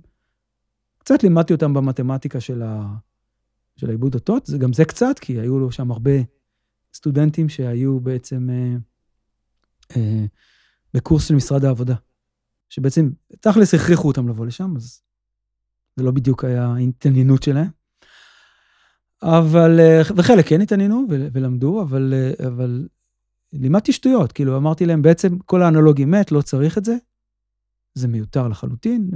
קצת לימדתי אותם במתמטיקה של, ה... של העיבוד אותות, זה, גם זה קצת, כי היו לו שם הרבה סטודנטים שהיו בעצם... Uh, בקורס של משרד העבודה, שבעצם תכלס הכריחו אותם לבוא לשם, אז זה לא בדיוק היה התעניינות שלהם, אבל, וחלק כן התעניינו ולמדו, אבל, אבל לימדתי שטויות, כאילו אמרתי להם, בעצם כל האנלוגי מת, לא צריך את זה, זה מיותר לחלוטין,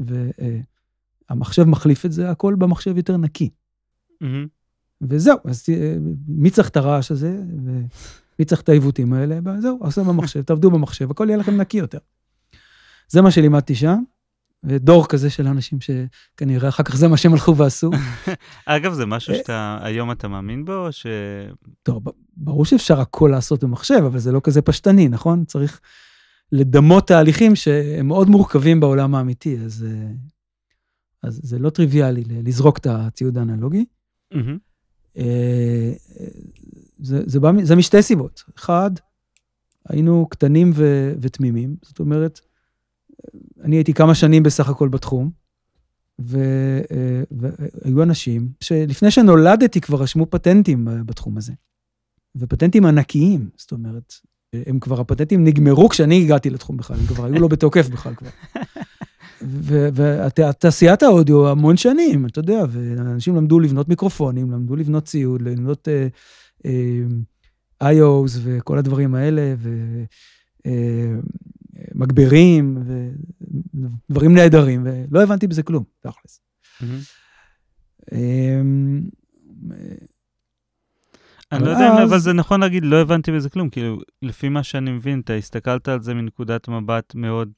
והמחשב מחליף את זה, הכל במחשב יותר נקי. וזהו, אז מי צריך את הרעש הזה, ו... מי צריך את העיוותים האלה, זהו, עושה במחשב, תעבדו במחשב, הכל יהיה לכם נקי יותר. זה מה שלימדתי שם, ודור כזה של אנשים שכנראה אחר כך זה מה שהם הלכו ועשו. אגב, זה משהו שאתה, היום אתה מאמין בו, או ש... טוב, ברור שאפשר הכל לעשות במחשב, אבל זה לא כזה פשטני, נכון? צריך לדמות תהליכים שהם מאוד מורכבים בעולם האמיתי, אז, אז זה לא טריוויאלי לזרוק את הציוד האנלוגי. זה, זה, בא, זה משתי סיבות. אחד, היינו קטנים ו, ותמימים, זאת אומרת, אני הייתי כמה שנים בסך הכל בתחום, ו, והיו אנשים שלפני שנולדתי כבר רשמו פטנטים בתחום הזה, ופטנטים ענקיים, זאת אומרת, הם כבר, הפטנטים נגמרו כשאני הגעתי לתחום בכלל, הם כבר היו לא בתוקף בכלל כבר. ותעשיית האודיו המון שנים, אתה יודע, ואנשים למדו לבנות מיקרופונים, למדו לבנות ציוד, לבנות איי או אס וכל הדברים האלה, ומגברים, ודברים נהדרים, ולא הבנתי בזה כלום, תכלס. אני לא יודע, אבל זה נכון להגיד, לא הבנתי בזה כלום, כאילו, לפי מה שאני מבין, אתה הסתכלת על זה מנקודת מבט מאוד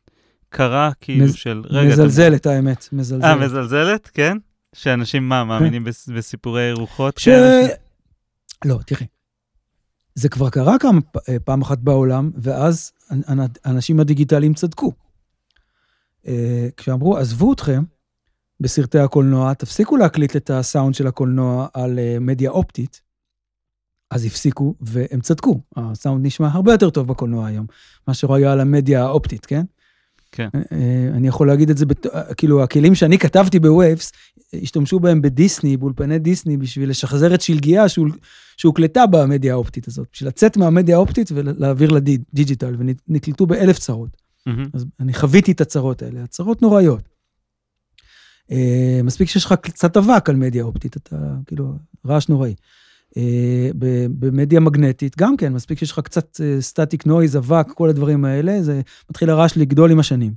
קרה, כאילו מז... של... רגע, מזלזלת, אתה... האמת, מזלזלת. אה, מזלזלת, כן? שאנשים מה, מאמינים כן. בסיפורי רוחות? ש... כאנשים... לא, תראי. זה כבר קרה כמה פעם אחת בעולם, ואז אנשים הדיגיטליים צדקו. כשאמרו, עזבו אתכם בסרטי הקולנוע, תפסיקו להקליט את הסאונד של הקולנוע על מדיה אופטית, אז הפסיקו, והם צדקו. הסאונד נשמע הרבה יותר טוב בקולנוע היום, מה שרואה על המדיה האופטית, כן? כן. אני יכול להגיד את זה, כאילו, הכלים שאני כתבתי בוויבס, השתמשו בהם בדיסני, באולפני דיסני, בשביל לשחזר את שלגיה שהוקלטה במדיה האופטית הזאת, בשביל לצאת מהמדיה האופטית ולהעביר לדיג'יטל, ונקלטו באלף צרות. אז אני חוויתי את הצרות האלה, הצרות נוראיות. מספיק שיש לך קצת אבק על מדיה אופטית, אתה כאילו רעש נוראי. במדיה מגנטית, גם כן, מספיק שיש לך קצת סטטיק נויז, אבק, כל הדברים האלה, זה מתחיל הרעש לגדול עם השנים.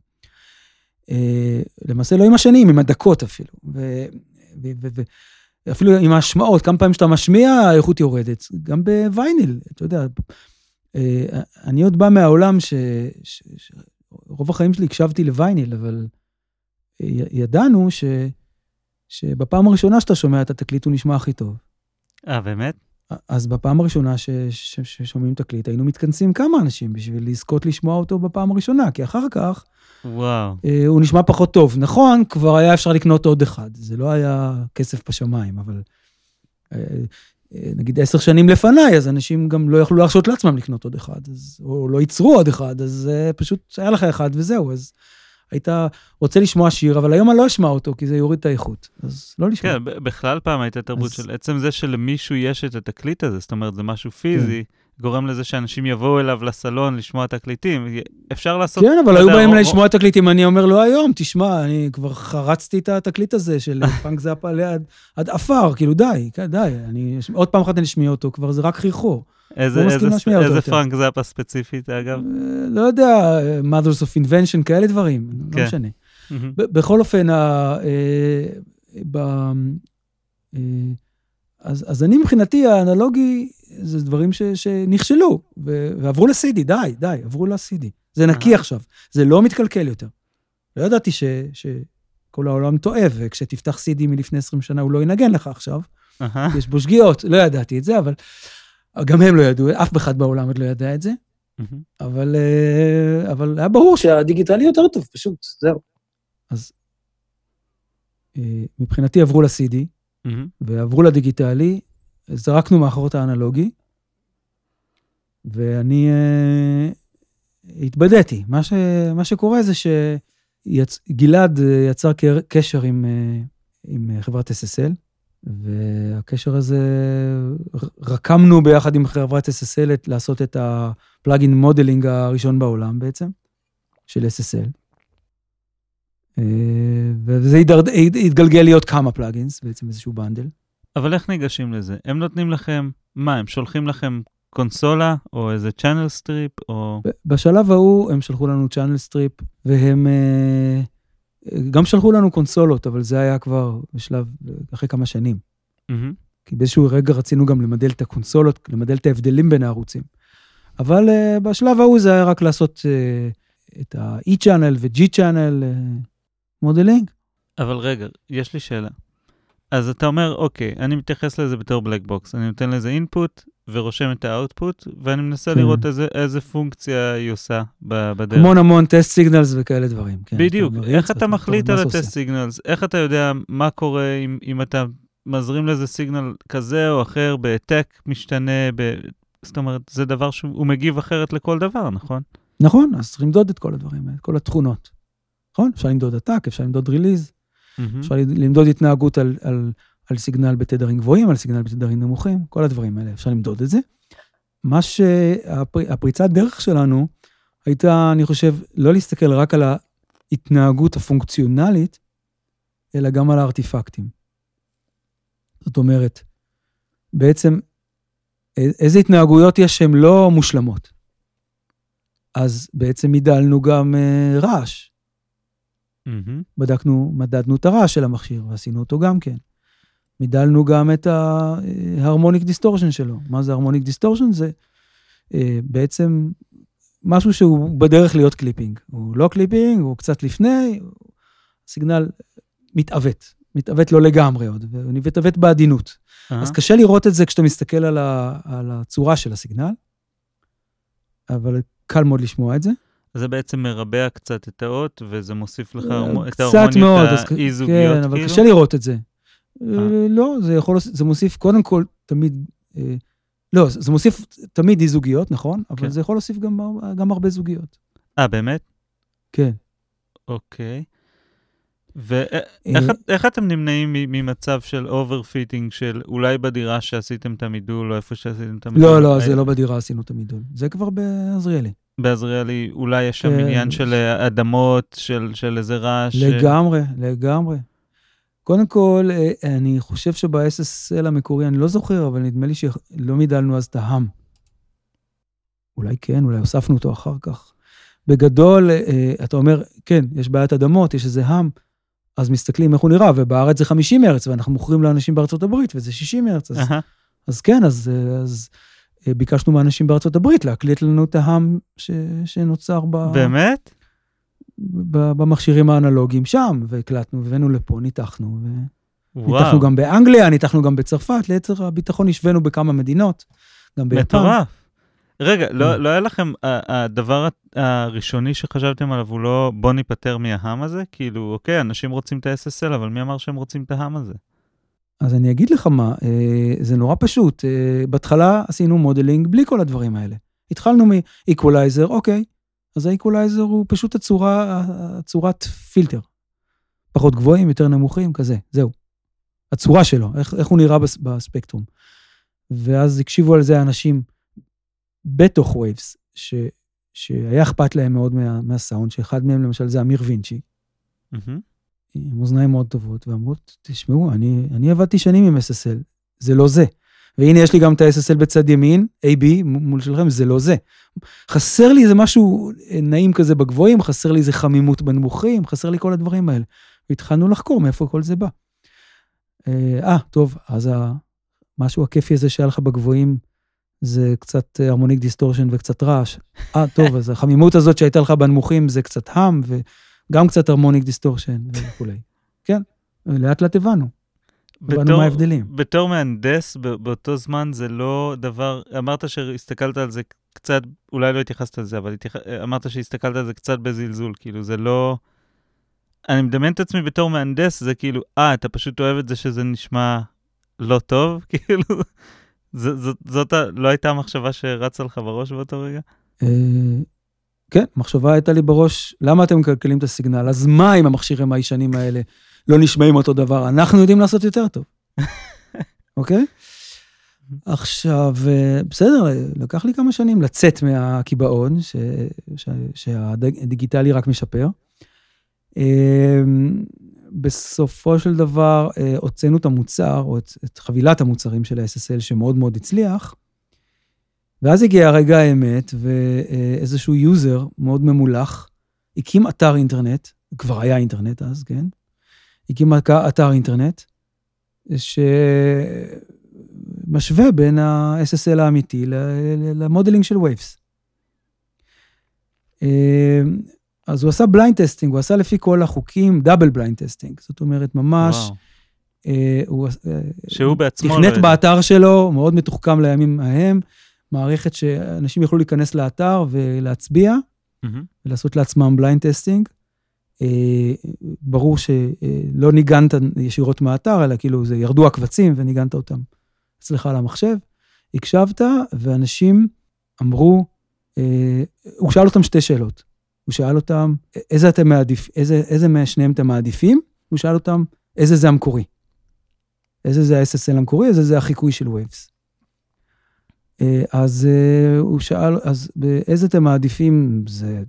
למעשה לא עם השנים, עם הדקות אפילו. ואפילו עם ההשמעות, כמה פעמים שאתה משמיע, האיכות יורדת. גם בווייניל, אתה יודע, אני עוד בא מהעולם שרוב החיים שלי הקשבתי לווייניל, אבל ידענו ש... שבפעם הראשונה שאתה שומע את התקליט הוא נשמע הכי טוב. אה, באמת? אז בפעם הראשונה ש... ש... ששומעים תקליט, היינו מתכנסים כמה אנשים בשביל לזכות לשמוע אותו בפעם הראשונה, כי אחר כך וואו. הוא נשמע פחות טוב. נכון, כבר היה אפשר לקנות עוד אחד. זה לא היה כסף בשמיים, אבל נגיד עשר שנים לפניי, אז אנשים גם לא יכלו להרשות לעצמם לקנות עוד אחד, אז... או לא ייצרו עוד אחד, אז פשוט היה לך אחד וזהו, אז היית רוצה לשמוע שיר, אבל היום אני לא אשמע אותו, כי זה יוריד את האיכות. אז לא לשמוע. כן, בכלל פעם הייתה תרבות של עצם זה שלמישהו יש את התקליט הזה, זאת אומרת, זה משהו פיזי, גורם לזה שאנשים יבואו אליו לסלון לשמוע תקליטים. אפשר לעשות... כן, אבל היו באים לשמוע תקליטים, אני אומר לו היום, תשמע, אני כבר חרצתי את התקליט הזה של פאנק זאפה עד אפר, כאילו די, די, עוד פעם אחת אני אשמיע אותו, כבר זה רק חירחור. איזה פרנק זאפה ספציפית, אגב? לא יודע, Mothers of Invention, כאלה דברים, לא משנה. בכל אופן, אז אני מבחינתי, האנלוגי, זה דברים שנכשלו, ועברו לסידי, די, די, עברו לסידי. זה נקי עכשיו, זה לא מתקלקל יותר. לא ידעתי שכל העולם טועה, וכשתפתח סידי מלפני עשרים שנה, הוא לא ינגן לך עכשיו, יש בו שגיאות, לא ידעתי את זה, אבל... גם הם לא ידעו, אף אחד בעולם עוד לא ידע את זה, אבל, אבל היה ברור שהדיגיטלי יותר טוב, פשוט, זהו. אז מבחינתי עברו לסידי, ועברו לדיגיטלי, זרקנו מאחורות האנלוגי, ואני התבדתי. מה ש, מה שקורה זה שגלעד יצר קשר עם, עם חברת אס אס אל, והקשר הזה, רקמנו ביחד עם חברת אס אס אל לעשות את הפלאגין מודלינג הראשון בעולם בעצם, של אס אס אל. וזה התגלגל להיות כמה פלאגינס, בעצם איזשהו בנדל. אבל איך ניגשים לזה? הם נותנים לכם, מה, הם שולחים לכם קונסולה, או איזה צ'אנל סטריפ, או... בשלב ההוא הם שלחו לנו צ'אנל סטריפ, והם... גם שלחו לנו קונסולות, אבל זה היה כבר בשלב, אחרי כמה שנים. כי באיזשהו רגע רצינו גם למדל את הקונסולות, למדל את ההבדלים בין הערוצים. אבל בשלב ההוא זה היה רק לעשות את ה-E-Channel ו-G-Channel מודלינג. אבל רגע, יש לי שאלה. אז אתה אומר, אוקיי, אני מתייחס לזה בתור בלק בוקס, אני נותן לזה אינפוט ורושם את האוטפוט, ואני מנסה לראות איזה, איזה פונקציה היא עושה בדרך. המון המון טסט סיגנלס וכאלה דברים. כן, בדיוק. איך אתה מחליט על הטסט סיגנלס? איך אתה יודע מה קורה אם, אם אתה מזרים לזה סיגנל כזה או אחר, בהעתק משתנה, ב... זאת אומרת, זה דבר שהוא מגיב אחרת לכל דבר, נכון? נכון, אז צריך למדוד את כל הדברים, את כל התכונות. נכון? אפשר למדוד עתק, אפשר למדוד ריליז, אפשר למדוד התנהגות על, על, על סיגנל בתדרים גבוהים, על סיגנל בתדרים נמוכים, כל הדברים האלה, אפשר למדוד את זה. מה שהפריצת דרך שלנו, הייתה, אני חושב, לא להסתכל רק על ההתנהגות הפונקציונלית, אלא גם על הארטיפקטים. זאת אומרת, בעצם, איזה התנהגויות יש שהן לא מושלמות? אז בעצם ידעלנו גם רעש. בדקנו, מדדנו את הרעש של המכשיר, ועשינו אותו גם כן. מידלנו גם את ההרמוניק דיסטורשן שלו. מה זה הרמוניק דיסטורשן? זה בעצם משהו שהוא בדרך להיות קליפינג. הוא לא קליפינג, הוא קצת לפני, הסיגנל מתעוות. מתעוות לא לגמרי עוד, הוא מתעוות בעדינות. אז קשה לראות את זה כשאתה מסתכל על הצורה של הסיגנל, אבל קל מאוד לשמוע את זה. זה בעצם מרבע קצת את האות, וזה מוסיף לך את ההרמונית האי-זוגיות. כן, אבל קשה לראות את זה. לא, זה מוסיף קודם כל תמיד לא, זה מוסיף תמיד אי זוגיות, נכון? אבל זה יכול להוסיף גם הרבה זוגיות. אה, באמת? כן. אוקיי. ואיך אתם נמנעים ממצב של אוברפיטינג, של אולי בדירה שעשיתם את המידול, או איפה שעשיתם את המידול? לא, לא, זה לא בדירה עשינו את המידול. זה כבר בעזריאלי. בעזריאלי, אולי יש שם עניין של אדמות, של איזה רעש. לגמרי, לגמרי. קודם כל, אני חושב שב-אס אס אל המקורי, אני לא זוכר, אבל נדמה לי שלא מידלנו אז את ההם. אולי כן, אולי הוספנו אותו אחר כך. בגדול, אתה אומר, כן, יש בעיית אדמות, יש איזה הם, אז מסתכלים איך הוא נראה, ובארץ זה חמישים הרץ, ואנחנו מוכרים לאנשים בארצות הברית, וזה שישים הרץ, אז, uh-huh. אז כן, אז, אז ביקשנו מאנשים בארצות הברית, להקליט לנו את ההם ש, שנוצר ב... באמת? ב, במכשירים האנלוגיים שם, והקלטנו, ובאנו לפה, ניתחנו, וניתחנו גם באנגליה, ניתחנו גם בצרפת, ליתר הביטחון, השווינו בכמה מדינות, גם ביפן. מטורף. רגע, לא, לא היה לכם, הדבר הראשוני שחשבתם עליו הוא לא, בוא ניפטר מההם הזה? כאילו, אוקיי, אנשים רוצים את ה-אס אס אל, אבל מי אמר שהם רוצים את ההם הזה? אז אני אגיד לך מה, זה נורא פשוט. בהתחלה עשינו מודלינג בלי כל הדברים האלה. התחלנו מ-Equalizer, אוקיי, אז ה-Equalizer הוא פשוט הצורה, הצורת פילטר. פחות גבוהים, יותר נמוכים, כזה, זהו. הצורה שלו, איך, איך הוא נראה בספקטרום. ואז הקשיבו על זה האנשים בתוך וויבס, ש, שהיה אכפת להם מאוד מה, מהסאונד, שאחד מהם למשל זה אמיר וינצ'י, mm-hmm. עם אוזניים מאוד טובות, ואמרו, תשמעו, אני, אני עבדתי שנים עם אס אס אל, זה לא זה. והנה יש לי גם את ה-אס אס אל בצד ימין, איי בי, מול שלכם, זה לא זה. חסר לי איזה משהו נעים כזה בגבוהים, חסר לי איזה חמימות בנמוכים, חסר לי כל הדברים האלה. והתחלנו לחקור מאיפה כל זה בא. אה, טוב, אז משהו הכיפי הזה שהיה לך בגבוהים, זה קצת הרמוניק דיסטורשן וקצת רעש. אה, טוב, אז החמימות הזאת שהייתה לך בנמוכים, זה קצת הם, וגם קצת הרמוניק דיסטורשן וכו'. כן, לאט לאט הבנו. הבנו מה ההבדלים. בתור מהנדס, באותו זמן זה לא דבר, אמרת שהסתכלת על זה קצת, אולי לא התייחסת על זה, אבל אמרת שהסתכלת על זה קצת בזלזול, כאילו זה לא, אני מדמיין את עצמי בתור מהנדס, זה כאילו, אה, אתה פשוט אוהב את זה שזה נשמע לא טוב, כאילו, זאת, זאת לא הייתה המחשבה שרצה לך בראש באותו רגע? כן, מחשבה הייתה לי בראש, למה אתם מקלקלים את הסיגנל? אז מה אם המכשירים הישנים האלה לא נשמעים אותו דבר? אנחנו יודעים לעשות יותר טוב. אוקיי? עכשיו, בסדר, לקח לי כמה שנים לצאת מהקיבעון, שהדיגיטלי רק משפר. בסופו של דבר, הוצאנו את המוצר, או את, את חבילת המוצרים של ה-אס אס אל, שמאוד מאוד הצליח, ואז הגיע הרגע האמת, ואיזשהו יוזר מאוד ממולח, הקים אתר אינטרנט, כבר היה אינטרנט אז, כן? הקים אתר אינטרנט, שמשווה בין ה-אס אס אל האמיתי למודלינג של ווייבס. אז הוא עשה בליינד טסטינג, הוא עשה לפי כל החוקים דאבל בליינד טסטינג, זאת אומרת ממש, אה, הוא שהוא בעצמו תכנת לא באתר שלו, מאוד מתוחכם לימים ההם, מערכת שאנשים יכלו להיכנס לאתר ולהצביע, mm-hmm. ולעשות לעצמם בליינד טסטינג, אה, ברור שלא ניגנת ישירות מהאתר, אלא כאילו זה ירדו הקבצים וניגנת אותם אצלך על המחשב, הקשבת, ואנשים אמרו, אה, הוא שאל אותם שתי שאלות, הוא שאל אותם, איזה אתם מעדיף, איזה, איזה מהשניהם אתם מעדיפים? הוא שאל אותם, איזה זה המקורי? איזה זה ה-אס אס אל המקורי? איזה זה החיקוי של וויבס? אז הוא שאל, אז באיזה אתם מעדיפים, זה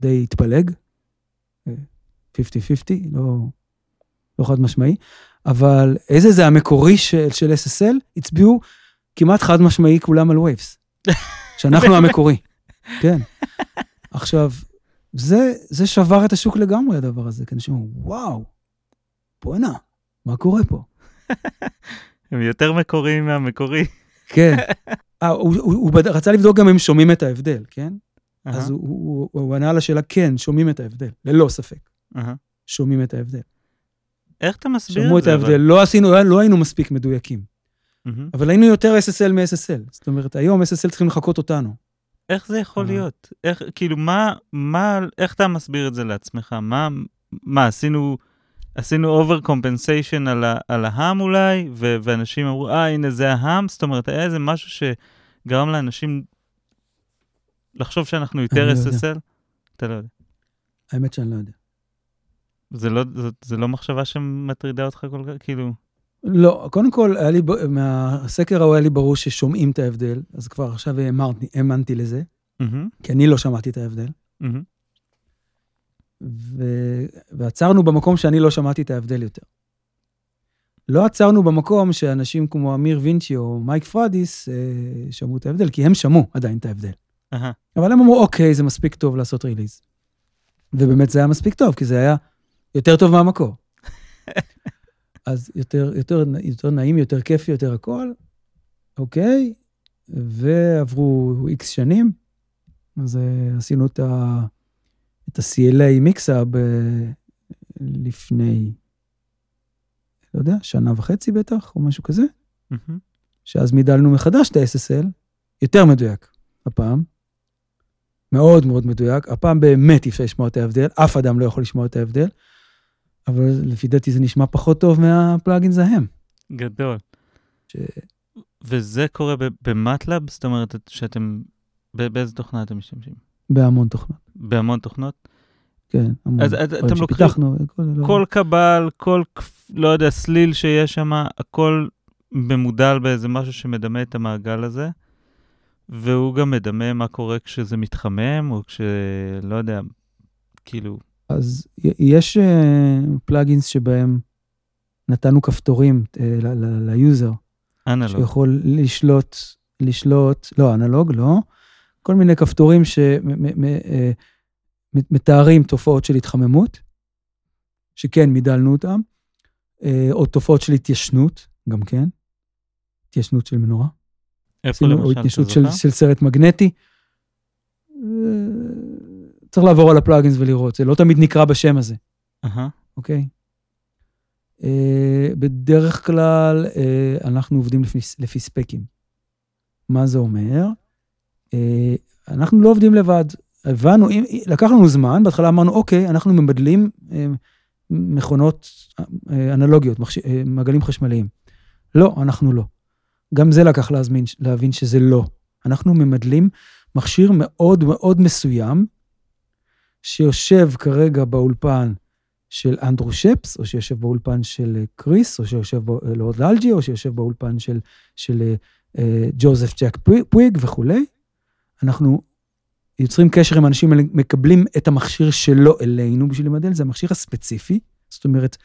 די התפלג, חמישים חמישים, לא, לא חד משמעי, אבל איזה זה המקורי של, של אס אס אל? הצביעו כמעט חד משמעי כולם על וויבס, שאנחנו המקורי, כן. עכשיו, זה, זה שבר את השוק לגמרי, הדבר הזה, כי אנשים אומרים, וואו, בוא'נה, מה קורה פה? הם יותר מקוריים מהמקורי. כן. 아, הוא, הוא, הוא רצה לבדוק גם אם שומעים את ההבדל, כן? Uh-huh. אז הוא, הוא, הוא, הוא ענה על השאלה, כן, שומעים את ההבדל, ללא ספק. Uh-huh. שומעים את ההבדל. איך אתה מסביר את זה? שומעו את ההבדל, אבל... לא, עשינו, לא היינו מספיק מדויקים. Uh-huh. אבל היינו יותר אס אס אל מ-אס אס אל. זאת אומרת, היום אס אס אל צריכים לחכות אותנו. איך זה יכול להיות? איך, כאילו, מה, מה, איך אתה מסביר את זה לעצמך? מה, מה, עשינו עשינו אובר קומפנסיישן על ההם אולי, ואנשים אמרו, אה, הנה זה ההם, זאת אומרת, היה איזה משהו שגרם לאנשים לחשוב שאנחנו יותר אס אס אל? אתה לא יודע. האמת שאני לא יודע. זה לא, זה לא מחשבה שמטרידה אותך כל כך, כאילו... לא, קודם כל, היה לי, מהסקר ההוא היה לי ברור ששומעים את ההבדל, אז כבר עכשיו האמנתי לזה, כי אני לא שמעתי את ההבדל. ועצרנו במקום שאני לא שמעתי את ההבדל יותר. לא עצרנו במקום שאנשים כמו אמיר וינצ'י או מייק פרדיס שמעו את ההבדל, כי הם שמעו עדיין את ההבדל. אבל הם אמרו, אוקיי, זה מספיק טוב לעשות ריליז. ובאמת זה היה מספיק טוב, כי זה היה יותר טוב מהמקור. אז יותר, יותר, יותר נעים, יותר כיפי, יותר הכל, אוקיי, ועברו איקס שנים, אז עשינו את ה... את ה-סי אל איי מיקסה ב... לפני, לא יודע, שנה וחצי בטח, או משהו כזה, mm-hmm. שאז מידלנו מחדש את ה-אס אס אל, יותר מדויק, הפעם, מאוד מאוד מדויק, הפעם באמת אפשר לשמוע את ההבדל, אף אדם לא יכול לשמוע את ההבדל, אבל לפי דעתי זה נשמע פחות טוב מהפלאגינס ההם. גדול. ש... וזה קורה במטלאב? זאת אומרת שאתם, באיזה תוכנה אתם משתמשים? בהמון תוכנות. בהמון תוכנות? כן, המון. אז אתם לוקחים כל קבל, כל, לא יודע, סליל שיש שם, הכל ממודל באיזה משהו שמדמה את המעגל הזה, והוא גם מדמה מה קורה כשזה מתחמם, או כש... לא יודע, כאילו... אז יש פלאגינס שבהם נתנו כפתורים ליוזר. אנלוג. שיכול לשלוט, לשלוט, לא, אנלוג, לא. כל מיני כפתורים שמתארים תופעות של התחממות, שכן מידלנו אותם, או תופעות של התיישנות, גם כן. התיישנות של מנורה. איפה למשל? או התיישנות של סרט מגנטי. צריך לעבור על הפלאגינס ולראות, זה לא תמיד נקרא בשם הזה. אהה. אוקיי? בדרך כלל, אנחנו עובדים לפי ספקים. מה זה אומר? אנחנו לא עובדים לבד. הבנו, לקח לנו זמן, בהתחלה אמרנו, אוקיי, אנחנו ממדלים מכונות אנלוגיות, מעגלים חשמליים. לא, אנחנו לא. גם זה לקח להזמין, להבין שזה לא. אנחנו ממדלים מכשיר מאוד מאוד מסוים, שיושב כרגע באולפן של אנדרו שפס, או שיושב באולפן של קריס, או שיושב בלורד אלג'י, או שיושב באולפן של, של ג'וזף ג'ק פויג וכולי. אנחנו יוצרים קשר עם אנשים, מקבלים את המכשיר שלו אלינו בשביל למדל, זה המכשיר הספציפי, זאת אומרת,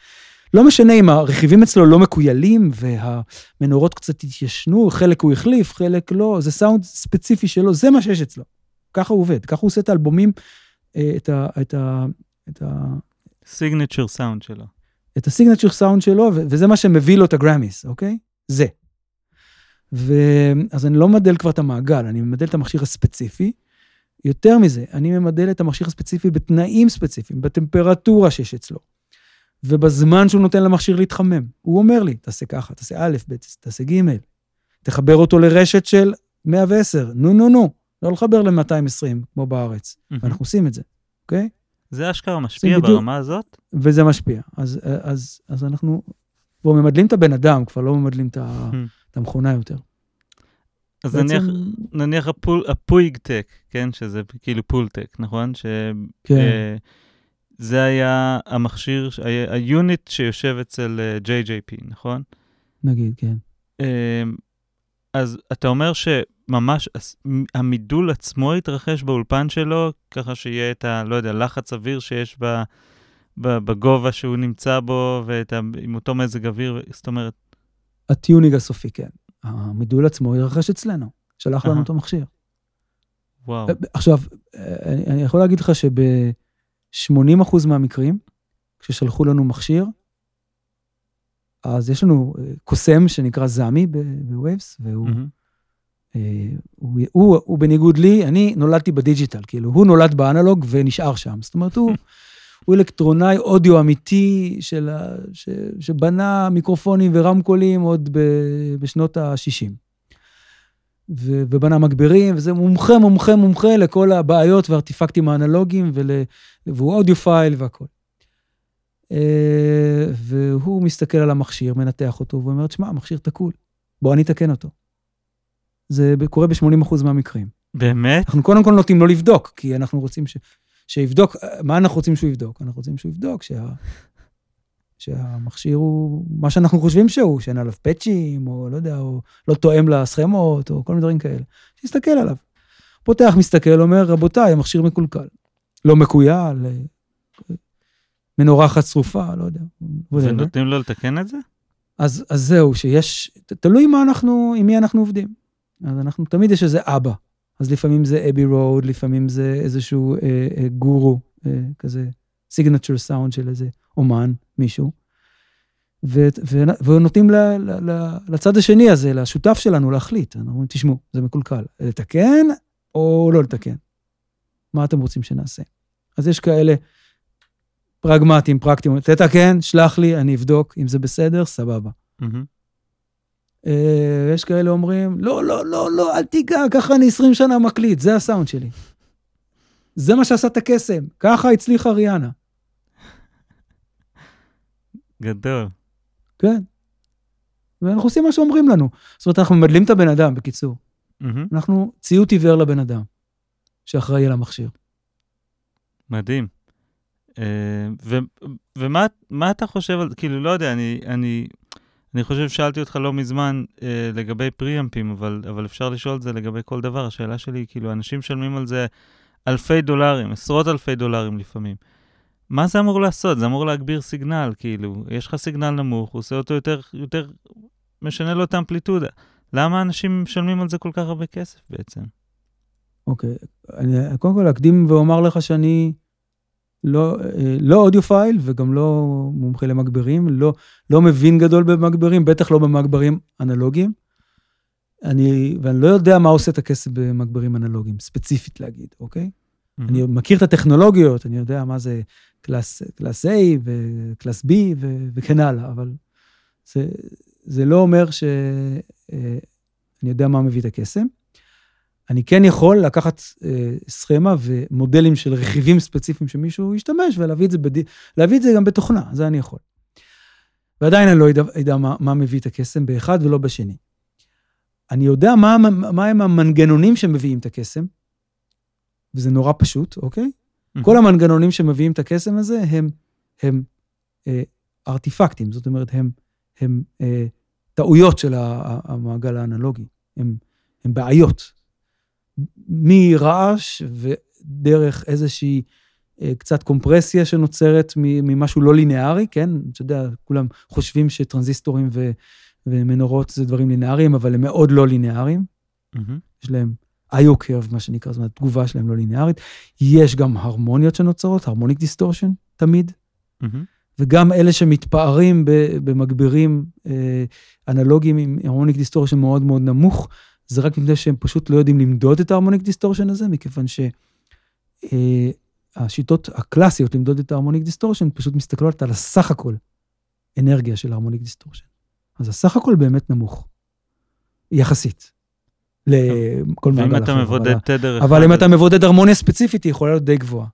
לא משנה אם הרכיבים אצלו לא מקוילים, והמנורות קצת התיישנו, חלק הוא החליף, חלק לא, זה סאונד ספציפי שלו, זה מה שיש אצלו, ככה הוא עובד, ככה הוא עושה את האלבומים, את ה... את ה... את ה... סיגנצ'ר סאונד שלו. את הסיגנצ'ר סאונד שלו, וזה מה שמביא לו את הגרמיס, אוקיי? זה. אז אני לא ממדל כבר את המעגל, אני ממדל את המכשיר הספציפי. יותר מזה, אני ממדל את המכשיר הספציפי בתנאים ספציפיים, בטמפרטורה שיש אצלו, ובזמן שהוא נותן למכשיר להתחמם. הוא אומר לי, תעשה ככה, תעשה א', ב', תעשה ג', תחבר אותו לרשת של מאה ועשר, נו נו נו, לא לחבר ל-מאתיים ועשרים, כמו בארץ. ואנחנו עושים את זה, אוקיי? זה אשכרה משפיע ברמה הזאת? וזה משפיע. אז אנחנו כבר ממדלים את הבן אדם, כבר לא ממדלים את ה... את המכונה יותר. אז בעצם... נניח, נניח הפול, הפויג-טק, כן? שזה כאילו פול-טק, נכון? ש... כן. אה, זה היה המכשיר, ה- היוניט שיושב אצל uh, ג'יי ג'יי פי, נכון? נגיד, כן. אה, אז אתה אומר שממש המידול עצמו התרחש באולפן שלו, ככה שיהיה את ה, לא יודע, לחץ אוויר שיש ב, ב, בגובה שהוא נמצא בו, ואת ה, עם אותו מזג אוויר, זאת אומרת, הטיונינג הסופי, כן. המידול עצמו ירחש אצלנו. שלח לנו אותו מכשיר. וואו. עכשיו, אני יכול להגיד לך שב-שמונים אחוז מהמקרים, כששלחו לנו מכשיר, אז יש לנו קוסם שנקרא זמי בווייבס, והוא בניגוד לי, אני נולדתי בדיג'יטל, כאילו, הוא נולד באנלוג ונשאר שם. זאת אומרת, הוא... הוא אלקטרונאי אודיו אמיתי של ה... ש... שבנה מיקרופונים ורמקולים עוד ב... בשנות ה-שישים. ו... ובנה מגברים, וזה מומחה, מומחה, מומחה לכל הבעיות והארטיפקטים האנלוגיים, ול... והוא אודיו פייל והכל. והוא מסתכל על המכשיר, מנתח אותו, ואומר, תשמע, המכשיר תקול, בוא אני אתקן אותו. זה קורה ב-שמונים אחוז מהמקרים. באמת? אנחנו קודם כל נוטים לא לבדוק, כי אנחנו רוצים ש... שיבדוק, מה אנחנו רוצים שהוא יבדוק? אנחנו רוצים שהוא יבדוק שה... שהמכשיר הוא מה שאנחנו חושבים שהוא, שאין עליו פאצ'ים, או לא יודע, או לא תואם לסכמות, או כל מיני דברים כאלה. שיסתכל עליו. פותח, מסתכל, אומר, רבותיי, המכשיר מקולקל. לא מקוייל, מנורה אחת שרופה, לא יודע. ונותנים לו לתקן את זה? אז, אז זהו, שיש, תלוי מה אנחנו, עם מי אנחנו עובדים. אז אנחנו, תמיד יש איזה אבא. אז לפעמים זה אבי רוד, לפעמים זה איזשהו אה, אה, גורו, אה, כזה סיגנצ'ר סאונד של איזה אומן, מישהו. ו, ו, ונותנים ל, ל, ל, לצד השני הזה, לשותף שלנו, להחליט. אנחנו אומרים, תשמעו, זה מקולקל. לתקן או לא לתקן? מה אתם רוצים שנעשה? אז יש כאלה פרגמטיים, פרקטיים, תתקן, שלח לי, אני אבדוק, אם זה בסדר, סבבה. יש כאלה אומרים, לא, לא, לא, לא, אל תיגע, ככה אני עשרים שנה מקליט, זה הסאונד שלי. זה מה שעשה את הקסם, ככה הצליחה ריאנה. גדול. כן. ואנחנו עושים מה שאומרים לנו. זאת אומרת, אנחנו ממדלים את הבן אדם, בקיצור. אנחנו ציות עיוור לבן אדם, שאחראי על המכשיר. מדהים. ומה אתה חושב, כאילו, לא יודע, אני... אני חושב שאלתי אותך לא מזמן אה, לגבי פריאמפים, אבל, אבל אפשר לשאול את זה לגבי כל דבר. השאלה שלי היא, כאילו, אנשים שלמים על זה אלפי דולרים, עשרות אלפי דולרים לפעמים. מה זה אמור לעשות? זה אמור להגביר סיגנל, כאילו. יש לך סיגנל נמוך, הוא עושה אותו יותר, יותר משנה לו את האמפליטודה. למה אנשים משלמים על זה כל כך הרבה כסף בעצם? אוקיי. אני קודם כל אקדים ואומר לך שאני... לא, לא אודיופייל, וגם לא מומחה למגברים, לא, לא מבין גדול במגברים, בטח לא במגברים אנלוגיים. אני, ואני לא יודע מה עושה את הכסף במגברים אנלוגיים, ספציפית להגיד, אוקיי? Mm-hmm. אני מכיר את הטכנולוגיות, אני יודע מה זה קלאס, קלאס A וקלאס B ו, וכן הלאה, אבל זה, זה לא אומר ש, אני יודע מה מביא את הכסף. אני כן יכול לקחת אה, סכמה ומודלים של רכיבים ספציפיים שמישהו ישתמש, ולהביא את זה, בד... להביא את זה גם בתוכנה, זה אני יכול. ועדיין אני לא ידע, ידע מה, מה מביא את הקסם באחד ולא בשני. אני יודע מה, מה הם המנגנונים שמביאים את הקסם, וזה נורא פשוט, אוקיי? Mm-hmm. כל המנגנונים שמביאים את הקסם הזה, הם, הם אה, ארטיפקטים, זאת אומרת, הם, הם אה, טעויות של המעגל האנלוגי, הם, הם בעיות. מרעש ודרך איזושהי קצת קומפרסיה שנוצרת ממשהו לא ליניארי, כן? אתה יודע, כולם חושבים שטרנזיסטורים ו- ומנורות זה דברים ליניאריים, אבל הם מאוד לא ליניאריים. Mm-hmm. יש להם איו קרב, מה שנקרא, זאת אומרת, התגובה שלהם לא ליניארית. יש גם הרמוניות שנוצרות, הרמוניק דיסטורשן, תמיד. Mm-hmm. וגם אלה שמתפארים במגברים אנלוגיים עם הרמוניק דיסטורשן מאוד מאוד נמוך, זה רק מפני שהם פשוט לא יודעים למדוד את ההרמוניק דיסטורשן הזה, מכיוון שהשיטות הקלאסיות למדוד את ההרמוניק דיסטורשן, פשוט מסתכלות על הסך הכל, אנרגיה של ההרמוניק דיסטורשן. אז הסך הכל באמת נמוך, יחסית, לכל מעגל אחר. ואם אתה מבודד תדר אחד... אבל אם אתה מבודד הרמוניה ספציפית, היא יכולה להיות די גבוהה,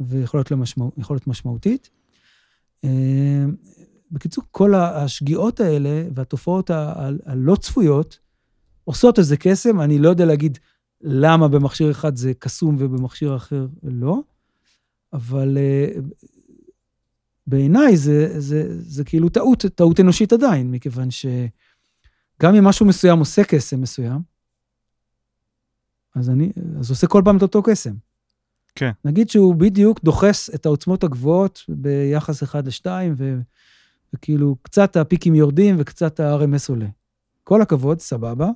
ויכולה להיות משמעותית. בקיצור, כל השגיאות האלה, והתופעות הלא צפויות, עושות איזה קסם, אני לא יודע להגיד למה במכשיר אחד זה קסום ובמכשיר אחר לא, אבל uh, בעיניי זה, זה, זה כאילו טעות, טעות אנושית עדיין, מכיוון שגם אם משהו מסוים עושה קסם מסוים, אז, אני, אז עושה כל פעם את אותו קסם. כן. נגיד שהוא בדיוק דוחס את העוצמות הגבוהות ביחס אחד לשתיים, ו, וכאילו קצת הפיקים יורדים וקצת ה-אר אם אס עולה. כל הכבוד, סבבה.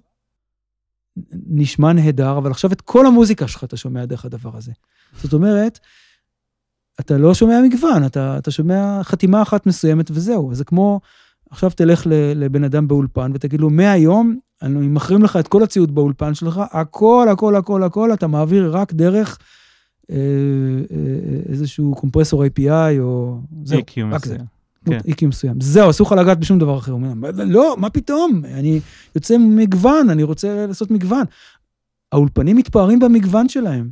נשמע נהדר, אבל עכשיו את כל המוזיקה שלך אתה שומע דרך הדבר הזה. זאת אומרת, אתה לא שומע מגוון, אתה, אתה שומע חתימה אחת מסוימת וזהו. זה כמו, עכשיו תלך לבן אדם באולפן ותגיד לו, מהיום, אני מכרים לך את כל הציוד באולפן שלך, הכל, הכל, הכל, הכל, אתה מעביר רק דרך אה, איזשהו קומפרסור איי פי איי או... זהו, רק זה. איקים מסוים. זהו, אסור לך לגעת בשום דבר אחר. לא, מה פתאום? אני יוצא מגוון, אני רוצה לעשות מגוון. האולפנים מתפארים במגוון שלהם.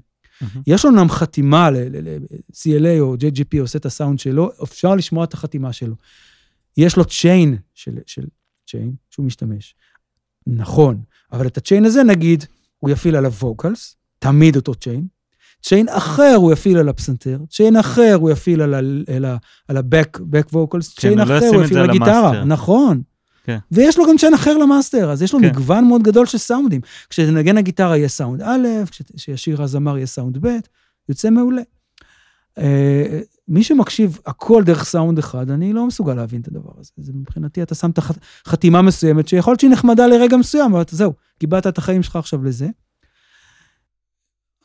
יש אומנם חתימה, סי אל איי או ג'יי ג'י פי עושה את הסאונד שלו, אפשר לשמוע את החתימה שלו. יש לו צ'יין של, של צ'יין, שהוא משתמש. נכון, אבל את הצ'יין הזה נגיד, הוא יפעיל עליו ווקלס, תמיד אותו צ'יין, צ'יין אחר הוא יפעיל על הפסנתר, צ'יין אחר הוא יפעיל על ה-back vocals, צ'יין אחר הוא יפעיל על הגיטרה, נכון. ויש לו גם צ'יין אחר למאסטר, אז יש לו מגוון מאוד גדול של סאונדים. כשנגן הגיטרה יהיה סאונד א', כשישיר הזמר יהיה סאונד ב', יוצא מעולה. מי שמקשיב הכל דרך סאונד אחד, אני לא מסוגל להבין את הדבר הזה. זה מבחינתי, אתה שם את חתימה מסוימת, שיכול להיות שהיא נחמדה לרגע מסוים, אבל זהו, קיבלת את החיים שלך עכשיו לזה.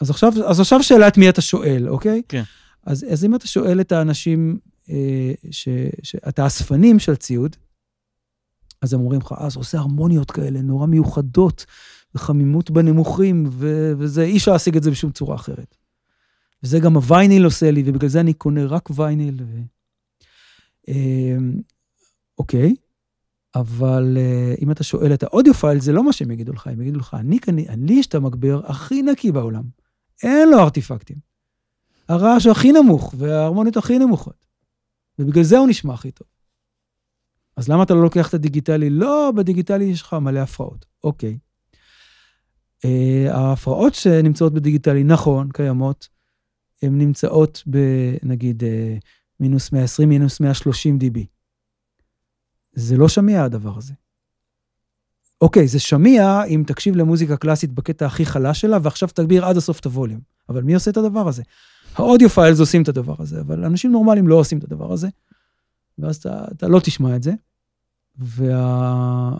אז עכשיו, אז עכשיו שאלה את מי אתה שואל, אוקיי? כן. אז, אז אם אתה שואל את האנשים, אה, ש, ש, את האספנים של ציוד, אז הם אומרים לך, אז עושה הרמוניות כאלה, נורא מיוחדות, וחמימות בנמוכים, ו, וזה, אי שעשיג את זה בשום צורה אחרת. וזה גם הווייניל עושה לי, ובגלל זה אני קונה רק ווייניל. ו... אה, אוקיי? אבל אם אתה שואל את האודיו פייל, זה לא מה שהם יגידו לך, הם יגידו לך, אני, אני, אני יש את המגבר הכי נקי בעולם, אין לו ארטיפקטים. הרעש הכי נמוך, וההרמוניות הכי נמוכות. ובגלל זה הוא נשמע הכי טוב. אז למה אתה לא לוקח את הדיגיטלי? לא, בדיגיטלי יש לך מלא הפרעות. אוקיי. ההפרעות שנמצאות בדיגיטלי, נכון, קיימות, הן נמצאות בנגיד מינוס מאה עשרים, מינוס מאה שלושים דיבי. זה לא שמיע הדבר הזה. אוקיי, זה שמיע אם תקשיב למוזיקה קלאסית בקטע הכי חלש שלה, ועכשיו תגביר עד הסוף את הווליום. אבל מי עושה את הדבר הזה? האודיו פיילס עושים את הדבר הזה, אבל אנשים נורמליים לא עושים את הדבר הזה, ואז אתה, אתה לא תשמע את זה. וה...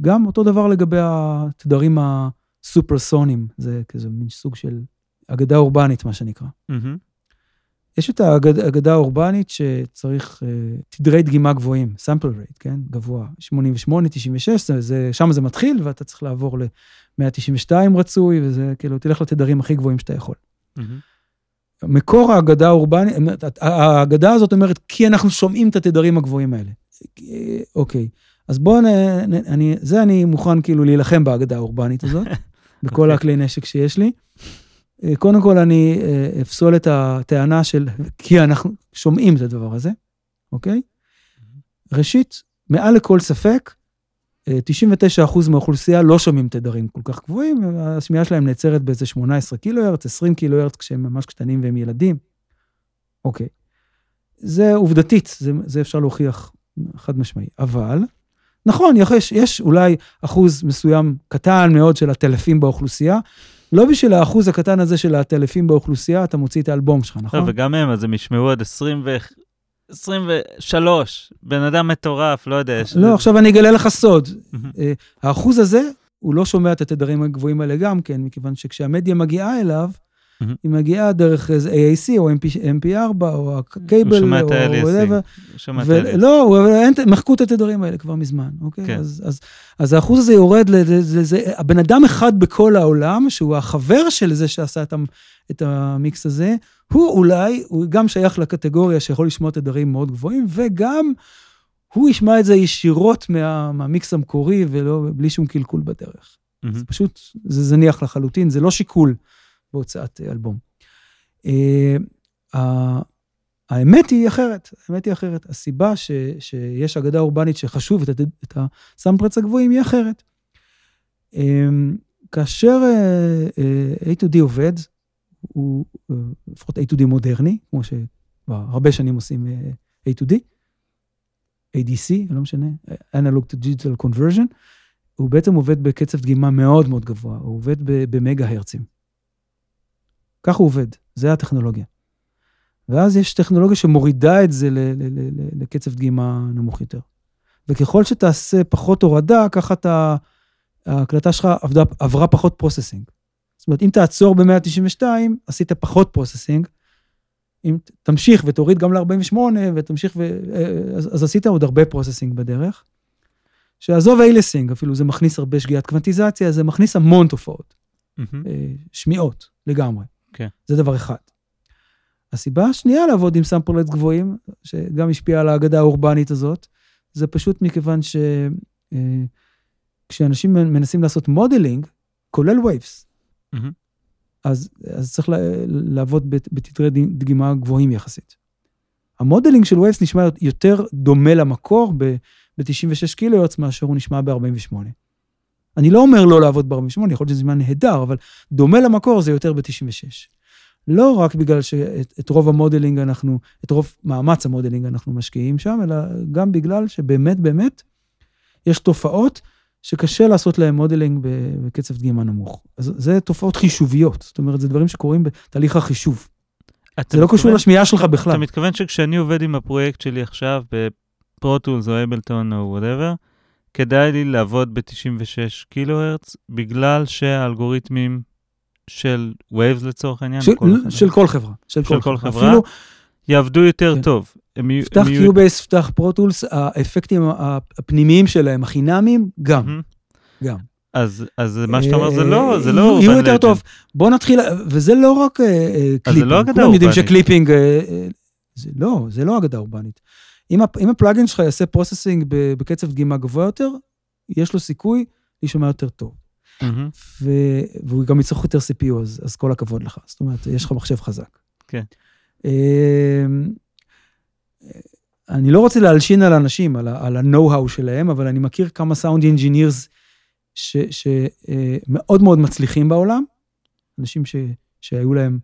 גם אותו דבר לגבי התדרים הסופרסונים, זה כזה מין סוג של אגדה אורבנית, מה שנקרא. Mm-hmm. יש את האגדה האורבנית שצריך תדרי דגימה גבוהים, sample rate, כן? גבוה, שמונים ושמונה, תשעים ושש, שם זה מתחיל, ואתה צריך לעבור ל-מאה תשעים ושתיים רצוי, וזה כאילו, תלך לתדרים הכי גבוהים שאתה יכול. מקור האגדה האורבנית, האגדה הזאת אומרת, כי אנחנו שומעים את התדרים הגבוהים האלה. אוקיי, אז בואו, זה אני מוכן כאילו להילחם באגדה האורבנית הזאת, בכל הכלי נשק שיש לי. קודם כל אני אפסול את הטענה של, כי אנחנו שומעים את הדבר הזה, אוקיי? ראשית, מעל לכל ספק, תשעים ותשע אחוז מהאוכלוסייה לא שומעים תדרים כל כך גבוהים, השמיעה שלהם נעצרת באיזה שמונה עשרה קילו הרץ, עשרים קילו הרץ כשהם ממש קטנים והם ילדים. אוקיי. זה עובדתית, זה, זה אפשר להוכיח חד משמעי. אבל, נכון, יש, יש אולי אחוז מסוים קטן מאוד של הטלפים באוכלוסייה, לא בשביל האחוז הקטן הזה של הטלפים באוכלוסייה, אתה מוציא את האלבום שלך, נכון? וגם הם, אז הם ישמעו עד עשרים ושלוש, בן אדם מטורף, לא יודע. לא, עכשיו אני אגלה לך סוד. האחוז הזה, הוא לא שומע את התדרים הגבוהים האלה גם כן, מכיוון שכשהמדיה מגיעה אליו, היא מגיעה דרך איי איי סי, או אם פי ארבע, או הקייבל, הוא שומע את ה-אל אי סי. לא, מחקו את התדרים האלה כבר מזמן, אוקיי? אז האחוז הזה יורד לזה, הבן אדם אחד בכל העולם, שהוא החבר של זה שעשה את המיקס הזה, הוא אולי, הוא גם שייך לקטגוריה שיכול לשמוע תדרים מאוד גבוהים, וגם הוא ישמע את זה ישירות מהמיקס המקורי, ובלי שום קלקול בדרך. זה פשוט, זה זניח לחלוטין, זה לא שיקול. בהוצאת אלבום. האמת היא אחרת, האמת היא אחרת. הסיבה שיש אגדה אורבנית שחשוב את הסאמפרץ הגבוהים היא אחרת. כאשר איי טו די עובד, הוא לפחות איי טו די מודרני, כמו שהרבה שנים עושים איי טו די, איי די סי, לא משנה, Analog to Digital Conversion, הוא בעצם עובד בקצב דגימה מאוד מאוד גבוה, הוא עובד במגה הרצים. כך הוא עובד, זה הטכנולוגיה. ואז יש טכנולוגיה שמורידה את זה ל- ל- ל- לקצב דגימה נמוך יותר. וככל שתעשה פחות הורדה, ככה אתה, ההקלטה שלך עבדה, עברה פחות פרוססינג. זאת אומרת, אם תעצור ב-מאה תשעים ושתיים, עשית פחות פרוססינג, אם תמשיך ותוריד גם ל-ארבעים ושמונה, ותמשיך ו... אז, אז עשית עוד הרבה פרוססינג בדרך, שעזוב אילסינג, אפילו זה מכניס הרבה שגיאת קוונטיזציה, זה מכניס המון תופעות, mm-hmm. שמיעות לגמרי. Okay. זה דבר אחד. הסיבה השנייה לעבוד עם סאמפלרייט גבוהים, שגם השפיעה על האגדה האורבנית הזאת, זה פשוט מכיוון שכשאנשים מנסים לעשות מודלינג, כולל ווייבס, mm-hmm. אז, אז צריך לעבוד בתתרי דגימה גבוהים יחסית. המודלינג של ווייבס נשמע יותר דומה למקור ב-תשעים ושש קילוהרץ מאשר הוא נשמע ב-ארבעים ושמונה. אני לא אומר לא לעבוד ב-ארבעים ושמונה, יכול להיות שזה נהדר, אבל דומה למקור זה יותר ב-תשעים ושש. לא רק בגלל שאת רוב המודלינג אנחנו, את רוב מאמץ המודלינג אנחנו משקיעים שם, אלא גם בגלל שבאמת באמת יש תופעות שקשה לעשות להם מודלינג בקצב דגימה נמוך. אז זה תופעות חישוביות, זאת אומרת, זה דברים שקורים בתהליך החישוב. זה לא קשור לשמיעה שלך בכלל. אתה מתכוון שכשאני עובד עם הפרויקט שלי עכשיו, בפרוטולס או אבלטון או whatever, כדאי לי לעבוד ב-תשעים ושש קילוהרץ, בגלל שהאלגוריתמים של ווייבס לצורך העניין, של, כל, של כל חברה. של, של כל חברה. אפילו... יעבדו יותר כן. טוב. פתח קיובייס, פתח פרוטולס, האפקטים הפנימיים שלהם, החינמיים, גם. גם. אז מה שאתה אומר, זה לא... יהיו יותר טוב. בוא נתחיל, וזה לא רק קליפינג. כולם יודעים שקליפינג... לא, זה לא אגדה אורבנית. אם הפלאגין שלך יעשה פרוססינג בקצב דגימה גבוה יותר, יש לו סיכוי להישמע יותר טוב. והוא גם יצטרך יותר סי פי יו, אז כל הכבוד לך. זאת אומרת, יש לך מחשב חזק. כן. אני לא רוצה להלשין על אנשים, על ה-know-how שלהם, אבל אני מכיר כמה סאונד אינג'ינירס שמאוד מאוד מצליחים בעולם, אנשים שהיו להם,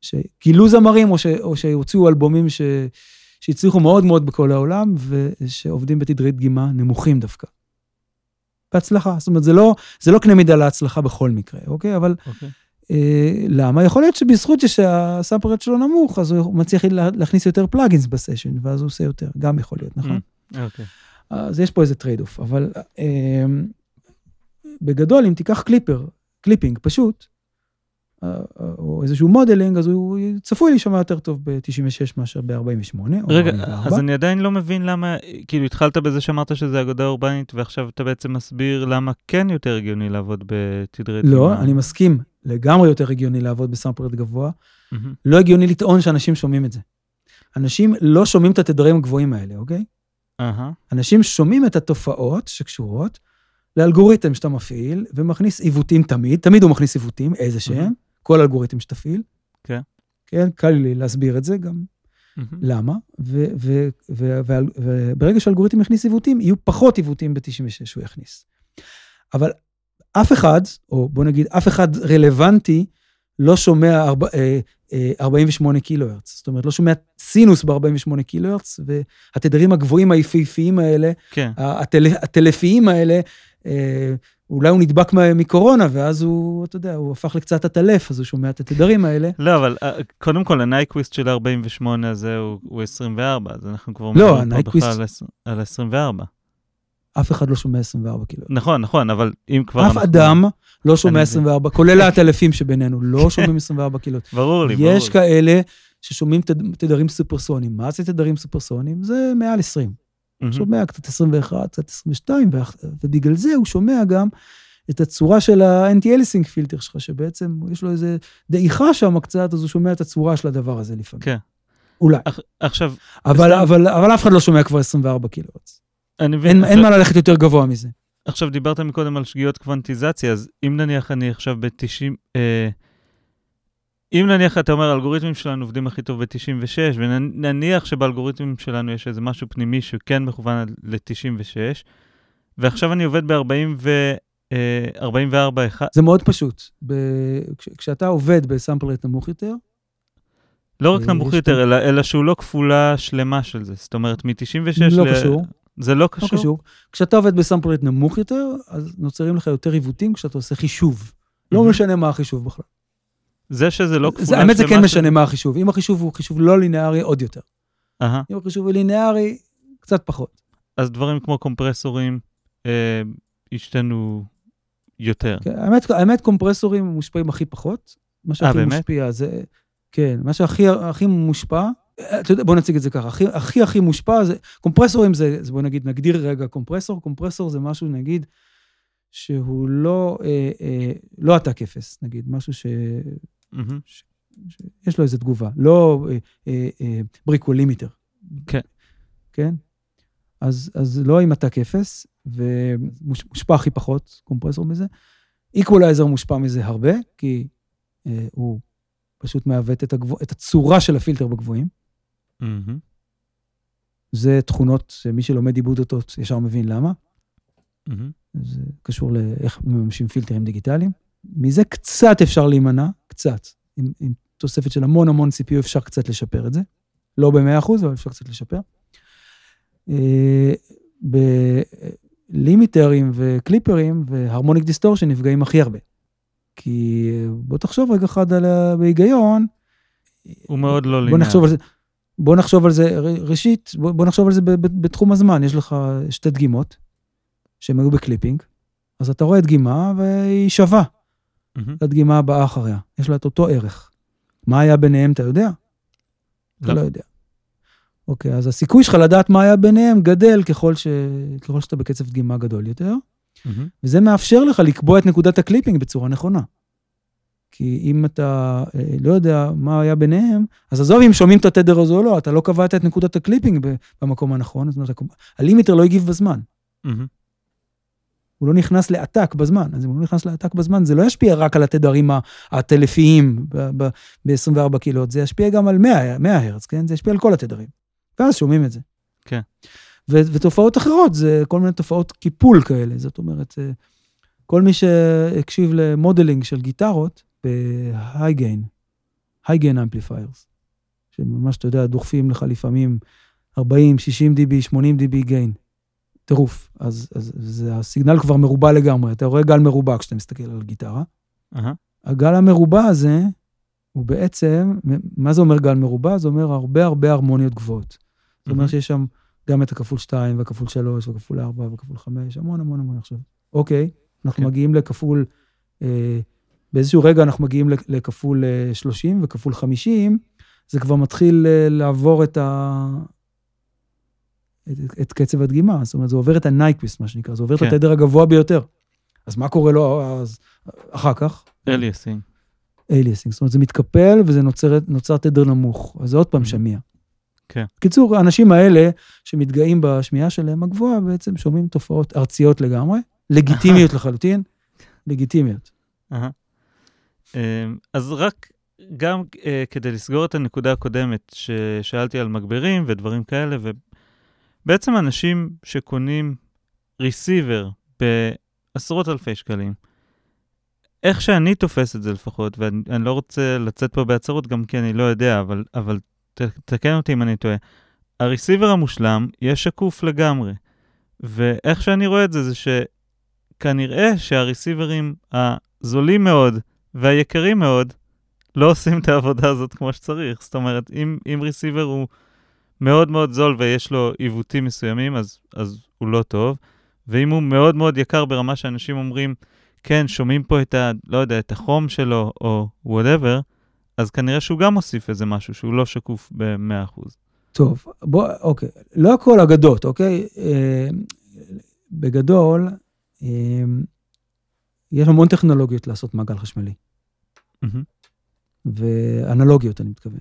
שגילו זמרים או שהוציאו אלבומים שהצליחו מאוד מאוד בכל העולם, ושעובדים בתדרי דגימה נמוכים דווקא. בהצלחה, זאת אומרת, זה לא קנה מידה להצלחה בכל מקרה, אוקיי? אבל... למה? יכול להיות שבזכות שהסאמפרט שלו נמוך, אז הוא מצליח להכניס יותר פלאגינס בסשן, ואז הוא עושה יותר, גם יכול להיות, נכון? אוקיי. אז יש פה איזה טרייד אוף, אבל בגדול, אם תיקח קליפר, קליפינג פשוט, או איזשהו מודלינג, אז הוא צפוי להישמע יותר טוב ב-תשעים ושש מאשר ב-ארבעים ושמונה. רגע, אז אני עדיין לא מבין למה, כאילו התחלת בזה שאמרת שזה אגודה אורבנית, ועכשיו אתה בעצם מסביר למה כן יותר הגיוני לעבוד בתדרי דגימה. לא, אני מסכים. לגמרי יותר הגיוני לעבוד בסאמפרט גבוה, mm-hmm. לא הגיוני לטעון שאנשים שומעים את זה. אנשים לא שומעים את התדרים הגבוהים האלה, אוקיי? Uh-huh. אנשים שומעים את התופעות שקשורות לאלגוריתם שאתה מפעיל, ומכניס עיוותים תמיד, תמיד הוא מכניס עיוותים, איזה שהם, mm-hmm. כל אלגוריתם שתפעיל. Okay. כן, קל לי להסביר את זה גם. Mm-hmm. למה? ו- ו- ו- ו- ו- ברגע שאלגוריתם יכניס עיוותים, יהיו פחות עיוותים ב-תשעים ושש שהוא יכניס. אבל... אף אחד, או בוא נגיד, אף אחד רלוונטי, לא שומע ארבעים ושמונה קילוהרץ. זאת אומרת, לא שומע סינוס ב-ארבעים ושמונה קילוהרץ, והתדרים הגבוהים היפיפיים האלה, הטלפיים האלה, אולי הוא נדבק מקורונה, ואז הוא, אתה יודע, הוא הפך לקצת הטלף, אז הוא שומע את התדרים האלה. לא, אבל קודם כל, הנייקוויסט של ארבעים ושמונה הזה הוא עשרים וארבע, אז אנחנו כבר מדברים פה בכלל על עשרים וארבע. אף אחד לא שומע עשרים וארבע קילוהרץ. נכון, נכון, אבל אם כבר... אף אדם לא שומע עשרים וארבע, כולל האלפים שבינינו, לא שומעים עשרים וארבע קילוהרץ. ברור לי, ברור לי. יש כאלה ששומעים תדרים סופרסונים. מה זה תדרים סופרסונים? זה מעל עשרים. הוא שומע קצת עשרים ואחת, קצת עשרים ושתיים, ובגלל זה הוא שומע גם את הצורה של האנטי-אליסינג פילטר שלך, שבעצם יש לו איזה דעיכה שם קצת, אז הוא שומע את הצורה של הדבר הזה לפעמים. כן. אולי. עכשיו... אבל אף אחד לא שומע כבר עשרים וארבע קילוהרץ. אין מה ללכת יותר גבוה מזה. עכשיו דיברת מקודם על שגיאות קוונטיזציה, אז אם נניח אני עכשיו ב-תשעים, אם נניח אתה אומר, האלגוריתמים שלנו עובדים הכי טוב ב-תשעים ושש, ונניח שבאלגוריתמים שלנו יש איזה משהו פנימי שכן מכוון ל-תשעים ושש, ועכשיו אני עובד ב-ארבעים וארבע אחת. זה מאוד פשוט. כשאתה עובד בסאמפל רייט נמוך יותר, לא רק נמוך יותר, אלא שהוא לא כפולה שלמה של זה. זאת אומרת, מ-תשעים ושש... לא קשור. זה לא קשור? לא קשור. כשאתה עובד בסאמפל רייט נמוך יותר, אז נוצרים לך יותר עיוותים כשאתה עושה חישוב. לא משנה מה החישוב בכלל. זה שזה לא כפולה. האמת זה כן משנה מה החישוב. אם החישוב הוא חישוב לא לינארי, עוד יותר. אם החישוב הוא לינארי, קצת פחות. אז דברים כמו קומפרסורים השתנו יותר. האמת, קומפרסורים מושפעים הכי פחות. מה שהכי משפיע זה... כן, מה שהכי מושפע... בוא נציג את זה ככה, הכי הכי, הכי מושפע, זה, קומפרסורים זה, זה בוא נגיד, נגדיר רגע קומפרסור, קומפרסור זה משהו נגיד, שהוא לא, אה, אה, לא עתק אפס, נגיד, משהו ש, mm-hmm. ש, ש, יש לו איזו תגובה, לא אה, אה, אה, בריקולימיטר. כן. כן? אז, אז לא עם עתק אפס, ומושפע הכי פחות קומפרסור מזה, איקוולייזר מושפע מזה הרבה, כי אה, הוא פשוט מעוות את, הגבוה, את הצורה של הפילטר בגבוהים. Mm-hmm. זה תכונות שמי שלומד עיבוד אותות ישר מבין למה. Mm-hmm. זה קשור לאיך ממשים פילטרים דיגיטליים. מזה קצת אפשר להימנע, קצת. עם, עם תוספת של המון המון סי פי יו אפשר קצת לשפר את זה. לא ב-מאה אחוז, אבל אפשר קצת לשפר. אה, ב... לימיטרים וקליפרים והרמוניק דיסטורשן נפגעים הכי הרבה. כי בוא תחשוב רגע אחד על ההיגיון. הוא מאוד לא ליניאר. בוא נחשוב על זה, ראשית, בוא נחשוב על זה בתחום הזמן. יש לך שתי דגימות שהן היו בקליפינג, אז אתה רואה דגימה והיא שווה. הדגימה הבאה אחריה. יש לה את אותו ערך. מה היה ביניהם, אתה יודע? אתה לא יודע. אוקיי, אז הסיכוי שלך לדעת מה היה ביניהם גדל ככל ש... ככל שאתה בקצב דגימה גדול יותר, וזה מאפשר לך לקבוע את נקודת הקליפינג בצורה נכונה. כי אם אתה לא יודע מה היה ביניהם, אז עזוב אם שומעים את התדר הזה או לא, אתה לא קבעת את נקודת הקליפינג במקום הנכון, זאת אומרת, הלימיטר לא הגיב בזמן. הוא לא נכנס לעתק בזמן, אז אם הוא לא נכנס לעתק בזמן, זה לא ישפיע רק על התדרים התלפיים ב-עשרים וארבע קילות, זה ישפיע גם על מאה הרץ, כן? זה ישפיע על כל התדרים. ואז שומעים את זה. כן. ו- ותופעות אחרות, זה כל מיני תופעות קיפול כאלה, זאת אומרת, כל מי שהקשיב למודלינג של גיטרות, ב-high-gain, high-gain amplifiers, שממש, אתה יודע, דוחפים לך לפעמים ארבעים, שישים דיבי, שמונים דיבי gain, טירוף. אז, אז, אז הסיגנל כבר מרובה לגמרי, אתה רואה גל מרובה כשאתה מסתכל על גיטרה. Uh-huh. הגל המרובה הזה, הוא בעצם, מה זה אומר גל מרובה? זה אומר הרבה הרבה הרמוניות גבוהות. זאת אומרת שיש שם גם את הכפול שתיים, והכפול שלוש, וכפול ארבע, וכפול חמש, המון המון המון עכשיו. אוקיי, אנחנו מגיעים לכפול, באיזשהו רגע אנחנו מגיעים לכפול שלושים, וכפול חמישים, זה כבר מתחיל לעבור את ה... את קצב הדגימה, זאת אומרת, זה עובר את הנייקוויסט, מה שנקרא, זה עובר את התדר הגבוה ביותר. אז מה קורה לו אחר כך? אליאסינג. אליאסינג, זאת אומרת, זה מתקפל וזה נוצר, נוצר תדר נמוך, אז זה עוד פעם שמיע. כן. קיצור, האנשים האלה שמתגאים בשמיעה שלהם הגבוהה, בעצם שומעים תופעות ארציות לגמרי, לגיטימיות לחלוטין, לגיטימיות. אז רק גם כדי לסגור את הנקודה הקודמת, ששאלתי על מגברים ודברים כאלה, ובעצם אנשים שקונים ריסיבר בעשרות אלפי שקלים, איך שאני תופס את זה לפחות, ואני לא רוצה לצאת פה בהצהרות, גם כי אני לא יודע, אבל, אבל תקן אותי אם אני טועה. הריסיבר המושלם יהיה שקוף לגמרי, ואיך שאני רואה את זה, זה שכנראה שהריסיברים הזולים מאוד והיקרים מאוד, לא עושים את העבודה הזאת כמו שצריך. זאת אומרת, אם, אם ריסיבר הוא מאוד מאוד זול ויש לו עיוותים מסוימים, אז, אז הוא לא טוב, ואם הוא מאוד מאוד יקר ברמה שאנשים אומרים, כן, שומעים פה את ה, לא יודע, את החום שלו, או whatever, אז כנראה שהוא גם מוסיף איזה משהו, שהוא לא שקוף ב-מאה אחוז. טוב, בוא, אוקיי. לא הכל אגדות, אוקיי? אה, בגדול, אה, יש המון טכנולוגיות לעשות מעגל חשמלי. Mm-hmm. ואנלוגיות, אני מתכוון.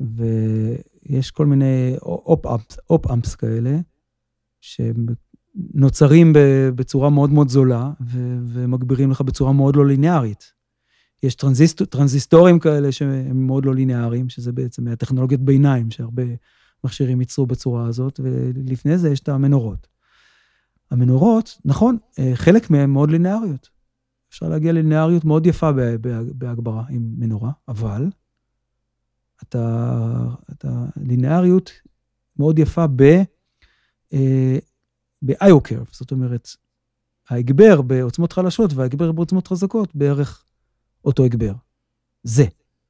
ויש כל מיני אופ-אמפס, אופ-אמפס כאלה, שהם נוצרים בצורה מאוד מאוד זולה, ו- ומגבירים לך בצורה מאוד לא ליניארית. יש טרנזיסט, טרנזיסטורים כאלה שהם מאוד לא ליניאריים, שזה בעצם הטכנולוגיות ביניים, שהרבה מכשירים ייצרו בצורה הזאת, ולפני זה יש את המנורות. המנורות, נכון, חלק מהן מאוד ליניאריות. אפשר להגיע לליניאריות מאוד יפה בהגברה עם מנורה, אבל אתה, אתה ליניאריות מאוד יפה ב... ב-I O-curve, זאת אומרת, ההגבר בעוצמות חלשות וההגבר בעוצמות חזקות, בערך אותו הגבר. זה,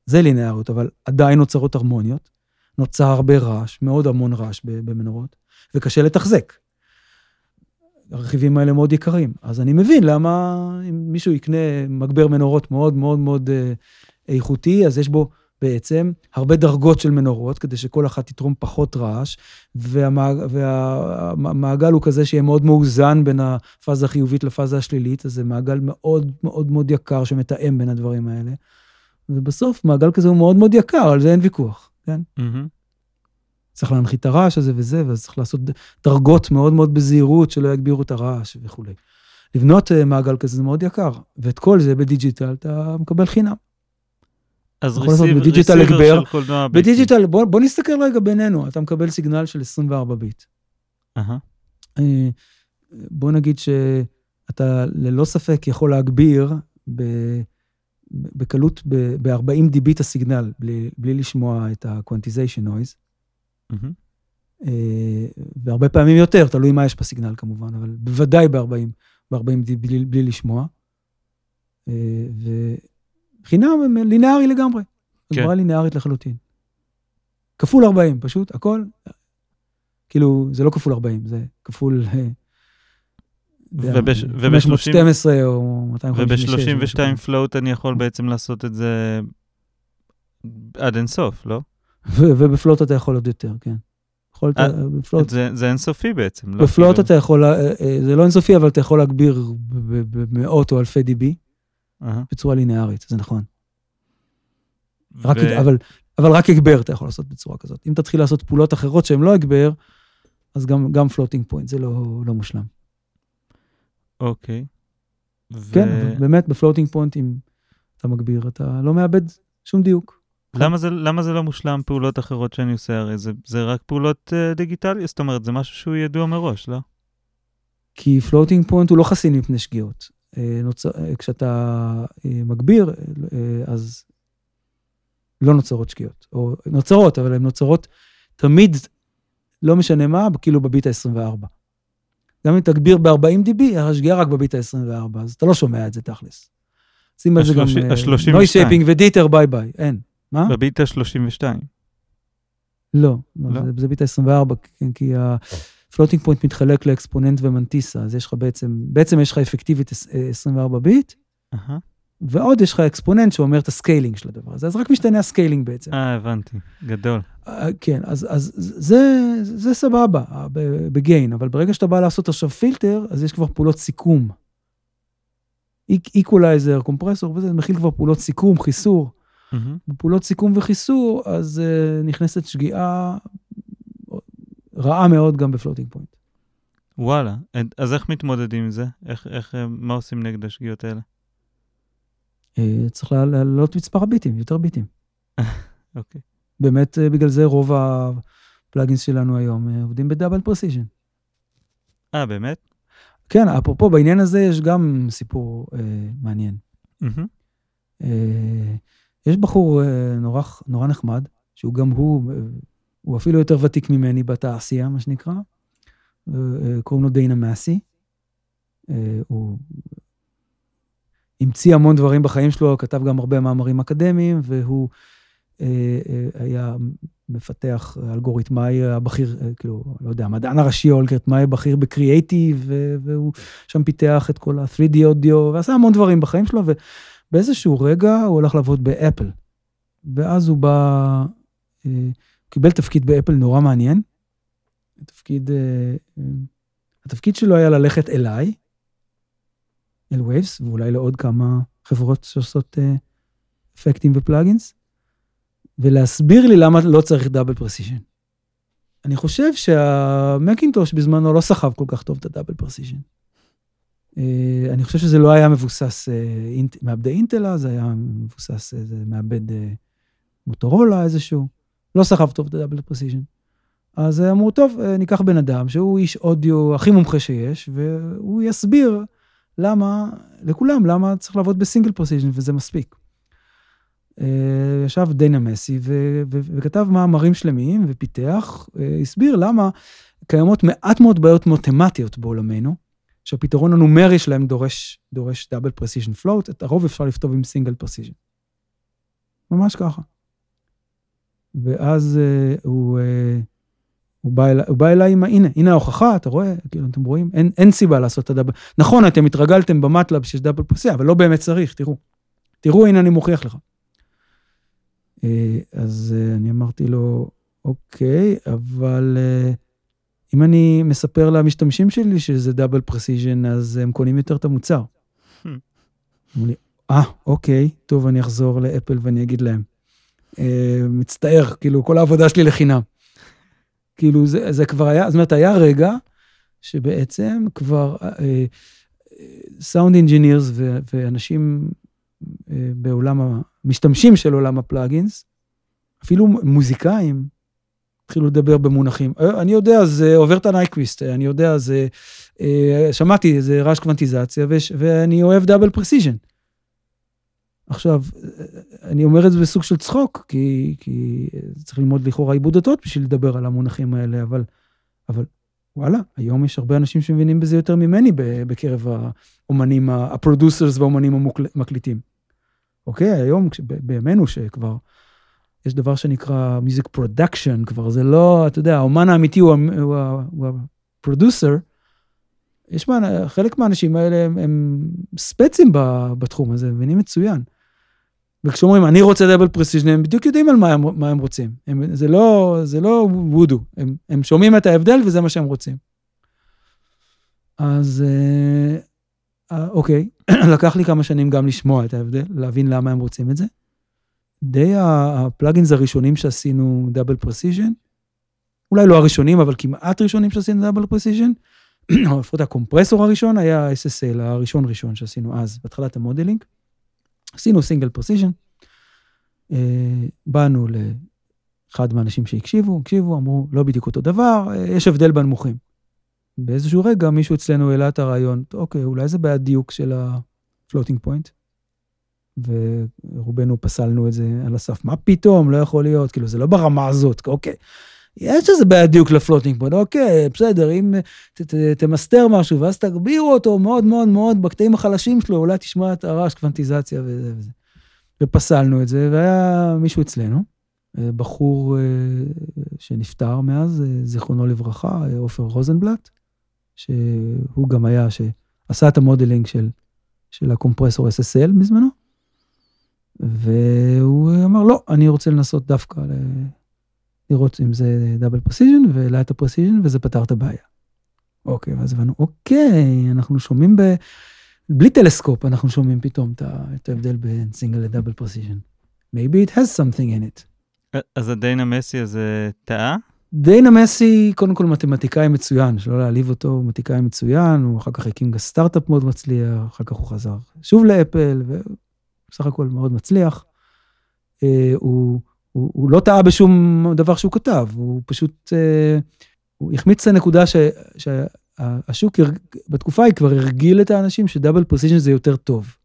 זה לינאריות, אבל עדיין נוצרות הרמוניות, נוצר הרבה רעש, מאוד המון רעש במנורות, וקשה לתחזק. הרכיבים האלה מאוד יקרים, אז אני מבין למה אם מישהו יקנה מגבר מנורות מאוד מאוד מאוד איכותי, אז יש בו בעצם הרבה דרגות של מנורות, כדי שכל אחת תתרום פחות רעש, והמעגל הוא כזה שיהיה מאוד מאוזן בין הפאזה החיובית לפאזה השלילית, אז זה מעגל מאוד מאוד מאוד יקר שמתאם בין הדברים האלה, ובסוף מעגל כזה הוא מאוד מאוד יקר, על זה אין ויכוח, כן? צריך להנחית את הרעש הזה וזה, ואז צריך לעשות דרגות מאוד מאוד בזהירות, שלא יגבירו את הרעש וכו'. לבנות מעגל כזה זה מאוד יקר, ואת כל זה בדיג'יטל אתה מקבל חינם. אז ריסיב, בדיג'יטל הגבר, של קולנוע ביתי. בדיג'יטל, בוא, בוא נסתכל רגע בינינו, אתה מקבל סיגנל של עשרים וארבע ביט. Uh-huh. בוא נגיד שאתה ללא ספק יכול להגביר ב... בקלות ב-ארבעים דיבי את הסיגנל, בלי, בלי לשמוע את ה-quantization noise. Mm-hmm. Uh, והרבה פעמים יותר, תלוי מה יש בסיגנל כמובן, אבל בוודאי ב-ארבעים דיבי בלי, בלי לשמוע. Uh, וחינם, לינארי לגמרי. כן. הגברה לינארית לחלוטין. כפול ארבעים, פשוט, הכל. כאילו, זה לא כפול ארבעים, זה כפול... וב-שלושים ושתיים פלוט אני יכול בעצם לעשות את זה עד אינסוף, לא? ובפלוט אתה יכול עוד יותר, כן. זה אינסופי בעצם. בפלוט אתה יכול, זה לא אינסופי, אבל אתה יכול להגביר במאות או אלפי דיבי, בצורה לינארית, זה נכון. אבל רק הגבר אתה יכול לעשות בצורה כזאת. אם תתחיל לעשות פעולות אחרות שהן לא הגבר, אז גם פלוטינג פוינט, זה לא מושלם. אוקיי. כן, באמת, בפלוטינג פוינט, אם אתה מגביר, אתה לא מאבד שום דיוק. למה זה לא מושלם פעולות אחרות שאני עושה? הרי זה רק פעולות דיגיטליות, זאת אומרת, זה משהו שהוא ידוע מראש, לא? כי פלוטינג פוינט הוא לא חסין מפני שגיאות. כשאתה מגביר, אז לא נוצרות שגיאות. או נוצרות, אבל הן נוצרות תמיד, לא משנה מה, כאילו בביט ה-עשרים וארבע. גם אם תגביר ב-ארבעים דיבי, השגיעה רק בביט ה-עשרים וארבע, אז אתה לא שומע את זה תכלס. שים את זה גם... נוי שייפינג ודיטר, ביי ביי, אין. מה? בביט ה-שלושים ושתיים. לא, זה ביט ה-עשרים וארבע, כי הפלוטינג פוינט מתחלק לאקספוננט ומנטיסה, אז יש לך בעצם, בעצם יש לך אפקטיבית עשרים וארבע ביט, ועוד יש לך אקספוננט שאומר את הסקיילינג של הדבר הזה, אז רק משתנה הסקיילינג בעצם. אה, הבנתי, גדול. כן, אז זה סבבה בגיין, אבל ברגע שאתה בא לעשות עכשיו פילטר, אז יש כבר פעולות סיכום. איקולייזר, קומפרסור, וזה מכיל כבר פעולות סיכום, חיסור. בפעולות סיכום וחיסור, אז נכנסת שגיאה רעה מאוד גם בפלוטינג פוינט. וואלה, אז איך מתמודדים עם זה? מה עושים נגד השגיאות האלה? צריך לעלות מצפר הביטים, יותר ביטים. אוקיי. באמת, בגלל זה רוב הפלאגינס שלנו היום עובדים בדאבל פרסיז'ן. אה, באמת? כן, אפרופו, בעניין הזה יש גם סיפור אה, מעניין. Mm-hmm. אה, יש בחור אה, נורא, נורא נחמד, שהוא גם הוא, אה, הוא אפילו יותר ותיק ממני בתעשייה, מה שנקרא. אה, אה, קוראים לו דיינה מאסי. אה, הוא... המציא המון דברים בחיים שלו, כתב גם הרבה מאמרים אקדמיים, והוא אה, אה, היה מפתח אלגוריתמאי הבכיר, אה, כאילו, לא יודע, המדען הראשי או אלגוריתמאי בכיר בקריאייטיב, והוא שם פיתח את כל ה-תרי די אודיו, ועשה המון דברים בחיים שלו, ובאיזשהו רגע הוא הלך לעבוד באפל. ואז הוא בא, אה, קיבל תפקיד באפל נורא מעניין. התפקיד, אה, התפקיד שלו היה ללכת אליי, אל ווייבס, ואולי לעוד כמה חברות שעושות אה, אפקטים ופלאגינס, ולהסביר לי למה לא צריך דאבל פרסיז'ן. אני חושב שהמקינטוש בזמנו לא סחב כל כך טוב את הדאבל פרסיז'ן. אה, אני חושב שזה לא היה מבוסס אה, אינט, מעבדי אינטלה, זה היה מבוסס איזה מעבד אה, מוטורולה איזשהו, לא סחב טוב את הדאבל פרסיז'ן. אז אמרו, טוב, אה, ניקח בן אדם, שהוא איש אודיו הכי מומחה שיש, והוא יסביר למה, לכולם, למה צריך לעבוד בסינגל פרסיז'ן, וזה מספיק. ישב דיינה מאסי, וכתב מאמרים שלמים, ופיתח, הסביר למה קיימות מעט מאוד בעיות מתמטיות בעולמנו, שהפתרון הנומרי שלהם דורש, דורש דאבל פרסיז'ן פלוט, את הרוב אפשר לפתוב עם סינגל פרסיז'ן. ממש ככה. ואז הוא... הוא בא, אליי, הוא בא אליי עם, הנה, הנה ההוכחה, אתה רואה, כאילו, אתם רואים, אין, אין סיבה לעשות את הדאבל, נכון, אתם התרגלתם במטלאב שיש דאבל פרסיז'ן, אבל לא באמת צריך, תראו, תראו, הנה אני מוכיח לך. אז אני אמרתי לו, אוקיי, אבל אם אני מספר למשתמשים שלי שזה דאבל פרסיז'ן, אז הם קונים יותר את המוצר. אמרו לי, אה, אוקיי, טוב, אני אחזור לאפל ואני אגיד להם. מצטער, כאילו, כל העבודה שלי לחינם. כאילו זה, זה כבר היה, זאת אומרת, היה רגע שבעצם כבר אה, סאונד אינג'ינירס ואנשים בעולם, משתמשים של עולם הפלאגינס, אפילו מוזיקאים, התחילו לדבר במונחים. אני יודע, זה עובר את הנייקיסט, אני יודע, זה, שמעתי, זה רעש קוונטיזציה, ואני אוהב דאבל פרסיז'ן. עכשיו, אני אומר את זה בסוג של צחוק, כי, כי צריך ללמוד לכאורה עיבוד אותות בשביל לדבר על המונחים האלה, אבל, אבל וואלה, היום יש הרבה אנשים שמבינים בזה יותר ממני בקרב האומנים, הפרודוסרס והאומנים המקליטים. אוקיי, היום בימינו שכבר יש דבר שנקרא music production, כבר זה לא, אתה יודע, האומן האמיתי הוא, הוא, הוא הפרודוסר, יש מה, חלק מהאנשים האלה הם, הם ספצים בתחום הזה, מבינים מצוין. וכשאומרים, אני רוצה דאבל פרסיז'ן, הם בדיוק יודעים על מה הם, מה הם רוצים. הם, זה לא, זה לא וודו. הם, הם שומעים את ההבדל וזה מה שהם רוצים. אז, אה, אוקיי, לקח לי כמה שנים גם לשמוע את ההבדל, להבין למה הם רוצים את זה. די הפלאגינס הראשונים שעשינו דאבל פרסיז'ן, אולי לא הראשונים, אבל כמעט ראשונים שעשינו דאבל פרסיז'ן, לפחות הקומפרסור הראשון היה אס אס אל, הראשון ראשון שעשינו אז, בהתחלת המודלינג. עשינו סינגל פרסיז'ן, באנו לאחד מהאנשים שהקשיבו, הקשיבו, אמרו, לא בדיוק אותו דבר, יש הבדל בנמוכים. באיזשהו רגע מישהו אצלנו העלה את הרעיון, אוקיי, אולי זה בעד דיוק של הפלוטינג פוינט, ורובנו פסלנו את זה על הסף, מה פתאום, לא יכול להיות, כאילו זה לא ברמה הזאת, אוקיי, יש איזה בעיה דיוק לפלוטינג פוינט, אוקיי, בסדר, אם ת, ת, תמסתר משהו, ואז תגבירו אותו מאוד מאוד מאוד, בקטעים החלשים שלו, אולי תשמע את הרעש, קוונטיזציה וזה וזה. ופסלנו את זה, והיה מישהו אצלנו, בחור שנפטר מאז, זיכרונו לברכה, עופר רוזנבלט, שהוא גם היה, שעשה את המודלינג של, של הקומפרסור אס אס אל מזמנו, והוא אמר, לא, אני רוצה לנסות דווקא ל... לראות אם זה דאבל פרסיז'ן, ואלה את הפרסיז'ן, וזה פתר את הבעיה. אוקיי, ואז הבנו, אוקיי, אנחנו שומעים, ב... בלי טלסקופ, אנחנו שומעים פתאום את ההבדל בין סינגל לדאבל פרסיז'ן. Maybe it has something in it. אז הדיינה מסי הזה טעה? דיינה מסי, קודם כל מתמטיקאי מצוין, שלא להעליב אותו, הוא מתמטיקאי מצוין, הוא אחר כך הקים סטארט-אפ מאוד מצליח, אחר כך הוא חזר שוב לאפל, ובסך הכל מאוד מצליח. הוא... הוא, הוא לא טעה בשום דבר שהוא כתב, הוא פשוט, אה, הוא החמיץ את הנקודה שהשוק, בתקופה היא כבר הרגיל את האנשים, שדאבל פרסיז'ן זה יותר טוב.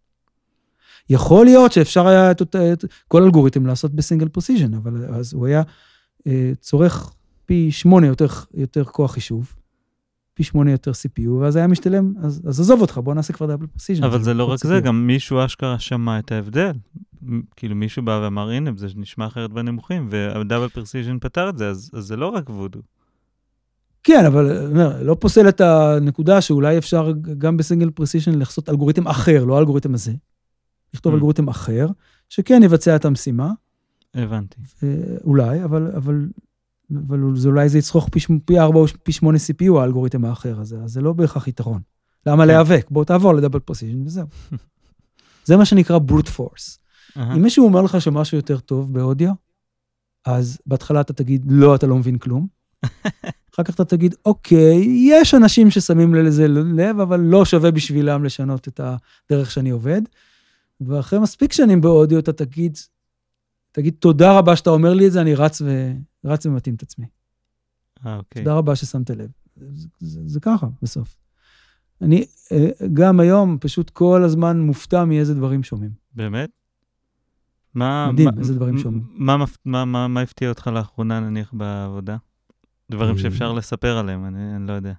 יכול להיות שאפשר היה את, את, את כל אלגוריתם לעשות בסינגל פרסיז'ן, אבל אז הוא היה אה, צורך פי שמונה יותר, יותר כוח חישוב, פי שמונה יותר סי פי יו, ואז היה משתלם, אז, אז עזוב אותך, בוא נעשה כבר דאבל פרסיז'ן. אבל זה לא רק זה, גם מישהו אשכרה שמע את ההבדל. כאילו מישהו בא ואמר, הנה, זה נשמע אחרת בנמוכים, והדאבל פרסיז'ן פתר את זה, אז, אז זה לא רק וודו. כן, אבל לא פוסל את הנקודה שאולי אפשר גם בסינגל פרסיז'ן לחסות אלגוריתם אחר, לא אלגוריתם הזה. לכתוב mm. אלגוריתם אחר, שכן יבצע את המשימה. הבנתי. אולי, אבל, אבל, אבל זה, אולי זה יצרוך פי, פי ארבע או פי שמונה סי פי יו, האלגוריתם האחר הזה, אז זה לא בהכרח יתרון. למה להיאבק? בוא תעבור לדאבל פרסיז'ן וזהו. זה מה שנקרא brute force. אם מישהו אומר לך שמשהו יותר טוב באודיו, אז בהתחלה אתה תגיד, לא, אתה לא מבין כלום. אחר כך אתה תגיד, אוקיי, יש אנשים ששמים לזה לב, אבל לא שווה בשבילם לשנות את הדרך שאני עובד. ואחרי מספיק שנים באודיו, אתה תגיד, תגיד, תודה רבה שאתה אומר לי את זה, אני רץ ו... רץ ומתאים את עצמי. תודה רבה ששמת לב. זה, זה, זה ככה, בסוף. אני, גם היום, פשוט כל הזמן מופתע מאיזה דברים שומעים. באמת? מה, מדהים, מה, איזה דברים שומעים. מה, מה, מה, מה הפתיע אותך לאחרונה, נניח, בעבודה? דברים שאפשר לספר עליהם, אני, אני לא יודע.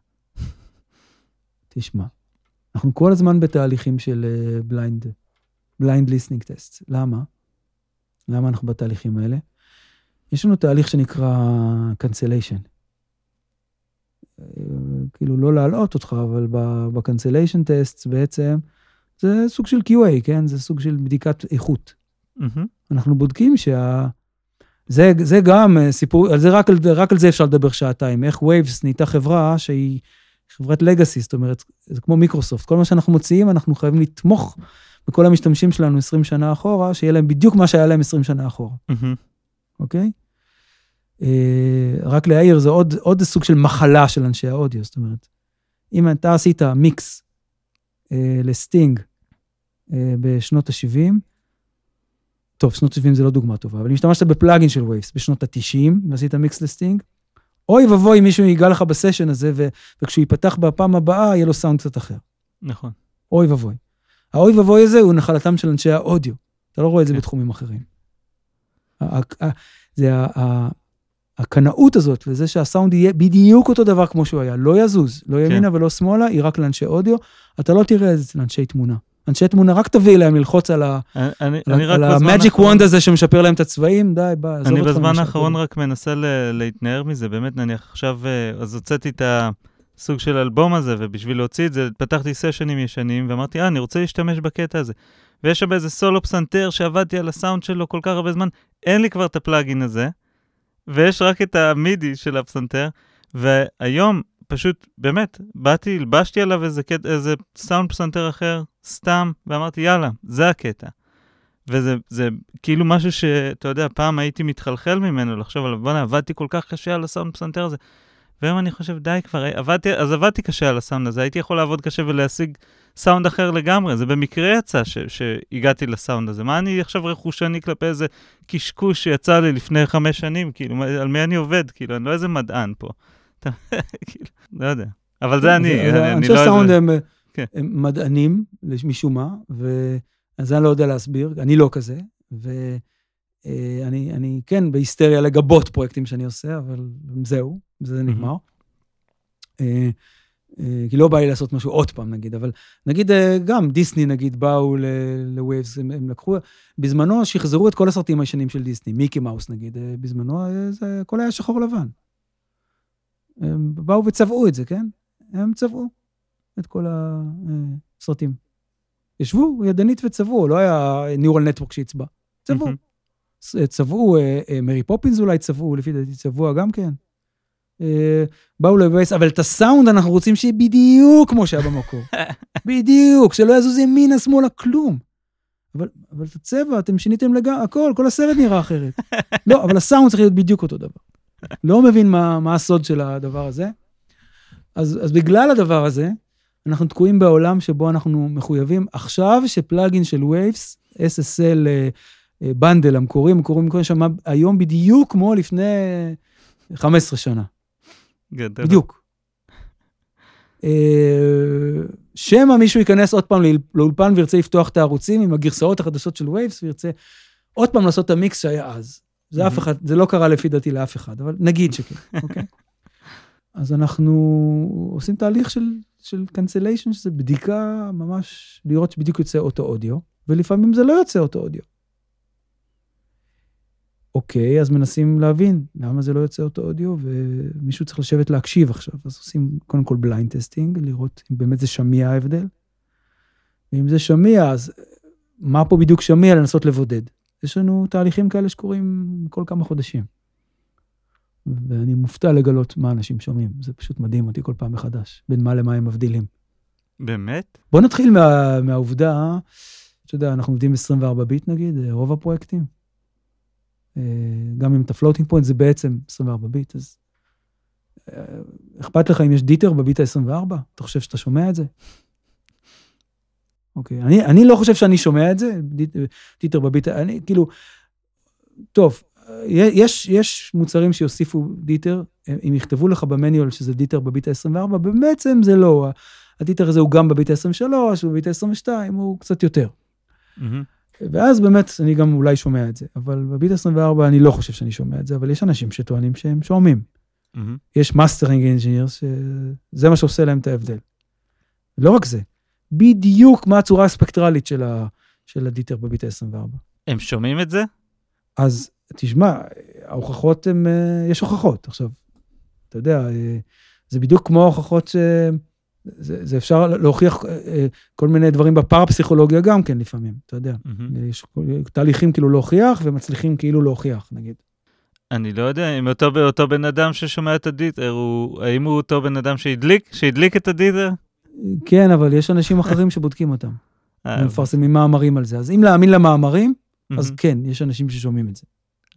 תשמע, אנחנו כל הזמן בתהליכים של בליינד, בליינד ליסנינג טסט. למה? למה אנחנו בתהליכים האלה? יש לנו תהליך שנקרא cancellation. כאילו לא להעלות אותך, אבל ב-cancellation tests בעצם, זה סוג של קיו איי, כן? זה סוג של בדיקת איכות. אנחנו בודקים שה... זה, זה גם סיפור, זה רק, רק על זה אפשר לדבר שעתיים. איך Waves נהייתה חברה שהיא חברת Legacy, זאת אומרת, זה כמו מיקרוסופט. כל מה שאנחנו מוציאים, אנחנו חייבים לתמוך בכל המשתמשים שלנו עשרים שנה אחורה, שיהיה להם בדיוק מה שהיה להם עשרים שנה אחורה. אוקיי? רק להעיר, זה עוד, עוד סוג של מחלה של אנשי האודיו, זאת אומרת, אם אתה עשית מיקס לסטינג בשנות ה-שבעים, טוב, שנות ה-שבעים זה לא דוגמה טובה, אבל אם השתמשת בפלאגין של ווייבס בשנות ה-תשעים, ועשית מיקס לסטינג, אוי ובוי, מישהו ייגע לך בסשן הזה, ו- וכשהוא ייפתח בפעם הבאה, יהיה לו סאונד קצת אחר. נכון. אוי ובוי. האוי ובוי הזה הוא נחלתם של אנשי האודיו. אתה לא רואה את זה בתחומים אחרים. זה הקנאות הזאת, לזה שהסאונד יהיה בדיוק אותו דבר כמו שהוא היה. לא יזוז, לא ימינה ולא שמאלה, היא רק לאנשי אודיו. אתה לא תראה את זה לאנשי תמונה. אנשי תמונה רק תביא להם ללחוץ על המאג'יק וונד הזה שמשפר להם את הצבעים, די, בא, עזוב אותך. אני בזמן האחרון רק מנסה להתנער מזה, באמת נניח עכשיו, אז הוצאתי את ה... סוג של אלבום הזה, ובשביל להוציא את זה, פתחתי סשנים ישנים, ואמרתי, אה, אני רוצה להשתמש בקטע הזה. ויש שם איזה סולו פסנתר שעבדתי על הסאונד שלו כל כך הרבה זמן, אין לי כבר את הפלאגין הזה, ויש רק את המידי של הפסנתר, והיום פשוט, באמת, באתי, לבשתי עליו איזה, קט... איזה סאונד פסנתר אחר, סתם, ואמרתי, יאללה, זה הקטע. וזה זה, כאילו משהו שאתה יודע, פעם הייתי מתחלחל ממנו, לחשוב עליו, בוא נה, עבדתי כל כך קשה על הסאונד פסנתר הזה, והיום אני חושב, די כבר, עבדתי, אז עבדתי קשה על הסאונד הזה, הייתי יכול לעבוד קשה ולהשיג סאונד אחר לגמרי, זה במקרה יצא ש, שהגעתי לסאונד הזה, מה אני עכשיו רכושני כלפי איזה קשקוש שיצא לי לפני חמש שנים, כאילו, על מי אני עובד, כאילו, אני לא איזה מדען פה, כאילו, לא יודע, אבל זה אני, אני לא יודע. הסאונד הם מדענים, משום מה, אז אני לא יודע להסביר, אני לא כזה, ו... אני, אני, כן, בהיסטריה לגבות פרויקטים שאני עושה, אבל זהו, זה נגמר. כי לא בא לי לעשות משהו עוד פעם, נגיד, אבל נגיד, גם דיסני, נגיד, באו לווייבס, הם לקחו, בזמנו שחזרו את כל הסרטים הישנים של דיסני, מיקי מאוס, נגיד, בזמנו, זה הכל היה שחור לבן. הם באו וצבעו את זה, כן? הם צבעו את כל הסרטים. ישבו ידנית וצבעו, לא היה ניורל נטוורק שהצבע. צבעו. צבעו, מרי פופינס אולי צבעו, לפי דעתי צבעו גם כן. באו לווייס, אבל את הסאונד אנחנו רוצים שיהיה בדיוק כמו שהיה במקור. בדיוק, שלא יזוז ימינה, שמאלה, כלום. אבל, אבל את הצבע, אתם שיניתם לגמרי, הכל, כל הסרט נראה אחרת. לא, אבל הסאונד צריך להיות בדיוק אותו דבר. לא מבין מה, מה הסוד של הדבר הזה. אז, אז בגלל הדבר הזה, אנחנו תקועים בעולם שבו אנחנו מחויבים עכשיו שפלאגין של ווייבס, אס אס אל, בנדל, הם קוראים, הם קוראים, קוראים שם היום בדיוק כמו לפני חמש עשרה שנה. גדל. בדיוק. שמה מישהו ייכנס עוד פעם לאולפן וירצה לפתוח את הערוצים עם הגרסאות החדשות של ווייבס, וירצה עוד פעם לעשות את המיקס שהיה אז. זה אף אחד, זה לא קרה לפי דעתי לאף אחד, אבל נגיד שכן, אוקיי? אז אנחנו עושים תהליך של cancellation, שזה בדיקה ממש לראות שבדיוק יוצא אותו אודיו, ולפעמים זה לא יוצא אותו אודיו. אוקיי, אז מנסים להבין למה זה לא יוצא אותו אודיו, ומישהו צריך לשבת להקשיב עכשיו, אז עושים קודם כל בליינד טסטינג, לראות אם באמת זה שמיע ההבדל, ואם זה שמיע, אז מה פה בדיוק שמיע לנסות לבודד? יש לנו תהליכים כאלה שקורים כל כמה חודשים, ואני מופתע לגלות מה אנשים שומעים, זה פשוט מדהים אותי כל פעם מחדש, בין מה למה הם מבדילים. באמת? בוא נתחיל מה, מהעובדה, אתה יודע, אנחנו עובדים עשרים וארבע ביט נגיד, רוב הפרויקטים, גם אם אתה פלוטינג פוינט, זה בעצם עשרים וארבע ביט, אז אכפת לך אם יש דיטר בביט ה-עשרים וארבע? אתה חושב שאתה שומע את זה? אוקיי, אני, אני לא חושב שאני שומע את זה, דיט, דיטר בביט, אני כאילו, טוב, יש, יש מוצרים שיוסיפו דיטר, אם יכתבו לך במניול שזה דיטר בביט ה-עשרים וארבע, בעצם זה לא, הדיטר הזה הוא גם בביט ה-עשרים ושלוש, ובביט ה-עשרים ושתיים, הוא קצת יותר. אהם. ואז באמת אני גם אולי שומע את זה, אבל בביט עשרים וארבע אני לא חושב שאני שומע את זה, אבל יש אנשים שטוענים שהם שומעים. Mm-hmm. יש מאסטרינג אינג'יניר, שזה מה שעושה להם את ההבדל. לא רק זה, בדיוק מה הצורה הספקטרלית של, ה... של הדיטר בביט ה-עשרים וארבע. הם שומעים את זה? אז תשמע, ההוכחות הם, יש הוכחות עכשיו, אתה יודע, זה בדיוק כמו ההוכחות ש... זה, זה אפשר להוכיח כל מיני דברים בפרפסיכולוגיה גם כן לפעמים, אתה יודע. Mm-hmm. יש תהליכים כאילו להוכיח ומצליחים כאילו להוכיח, נגיד. אני לא יודע, אם אותו, אותו בן אדם ששומע את הדיטר, הוא, האם הוא אותו בן אדם שהדליק, שהדליק את הדיטר? כן, אבל יש אנשים אחרים שבודקים אותם. הם מפרסמים מאמרים על זה. אז אם להאמין למאמרים, mm-hmm. אז כן, יש אנשים ששומעים את זה.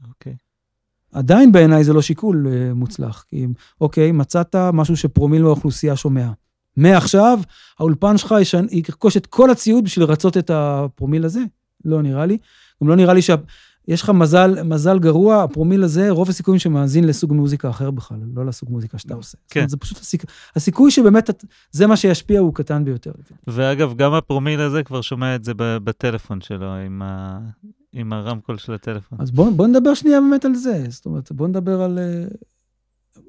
אוקיי. Okay. עדיין בעיניי זה לא שיקול uh, מוצלח. כי, אוקיי, מצאת משהו שפרומיל מהאוכלוסייה שומע. מעכשיו, האולפן שלך יקרקוש את כל הציוד בשביל לרצות את הפרומיל הזה. לא נראה לי. גם לא נראה לי שיש לך מזל, מזל גרוע, הפרומיל הזה, רוב הסיכויים שמאזין לסוג מוזיקה אחר בכלל, לא לסוג מוזיקה שאתה עושה. כן. זה פשוט הסיכוי, הסיכוי שבאמת זה מה שישפיע הוא קטן ביותר. ואגב, גם הפרומיל הזה כבר שומע את זה בטלפון שלו, עם ה... עם הרמקול של הטלפון. אז בוא, בוא נדבר שנייה באמת על זה. זאת אומרת, בוא נדבר על...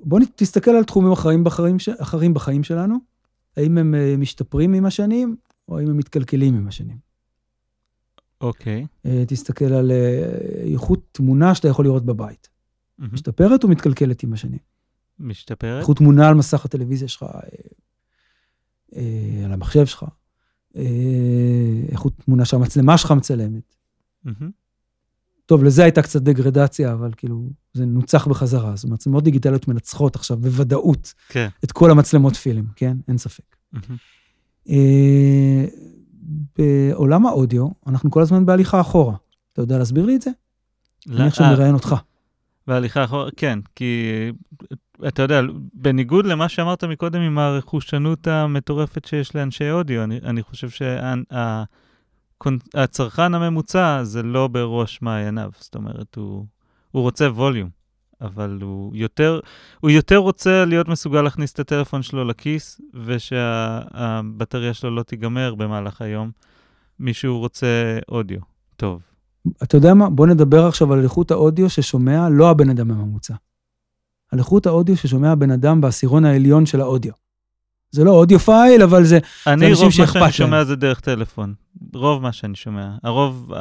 בוא תסתכל על תחומים אחרים בחיים, אחרים בחיים שלנו, האם הם משתפרים עם השנים, או האם הם מתקלקלים עם השנים. אוקיי. תסתכל על איכות תמונה שאתה יכול לראות בבית. משתפרת או מתקלקלת עם השנים? משתפרת. איכות תמונה על מסך הטלוויזיה שלך, על המחשב שלך, איכות תמונה שהמצלמה שלך מצלמת. טוב, לזה הייתה קצת דגרדציה, אבל כאילו, זה נוצח בחזרה. זאת אומרת, מצלמות דיגיטליות מנצחות עכשיו, בוודאות, את כל המצלמות פילם, כן? אין ספק. בעולם האודיו, אנחנו כל הזמן בהליכה אחורה. אתה יודע להסביר לי את זה? אני עכשיו מראיין אותך. בהליכה אחורה, כן, כי אתה יודע, בניגוד למה שאמרת מקודם, עם הרכושנות המטורפת שיש לאנשי אודיו, אני חושב שה... הצרכן הממוצע זה לא בראש מעייניו, זאת אומרת, הוא, הוא רוצה ווליום, אבל הוא יותר, הוא יותר רוצה להיות מסוגל להכניס את הטלפון שלו לכיס, ושהבטריה שלו לא תיגמר במהלך היום, מישהו רוצה אודיו. טוב. אתה יודע מה? בוא נדבר עכשיו על איכות האודיו ששומע לא הבן אדם הממוצע. על איכות האודיו ששומע הבן אדם בעשירון העליון של האודיו. זה לא אודיו פייל, אבל זה... אני רוב מה שאני שומע זה דרך טלפון. רוב מה שאני שומע. הרוב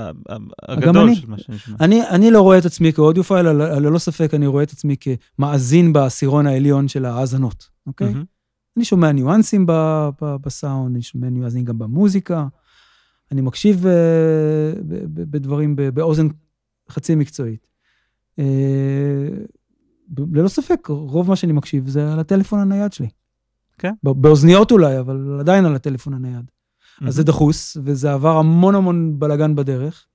הגדול של מה שאני שומע. אני לא רואה את עצמי כאודיו פייל, ללא ספק אני רואה את עצמי כמאזין בעשירון העליון של ההאזנות. אוקיי? אני שומע ניואנסים בסאונד, אני שומע ניואנסים גם במוזיקה, אני מקשיב בדברים באוזן חצי מקצועית. ללא ספק, רוב מה שאני מקשיב זה על הטלפון הנייד שלי. כן. באוזניות אולי, אבל עדיין על הטלפון הנייד. Mm-hmm. אז זה דחוס, וזה עבר המון המון בלגן בדרך,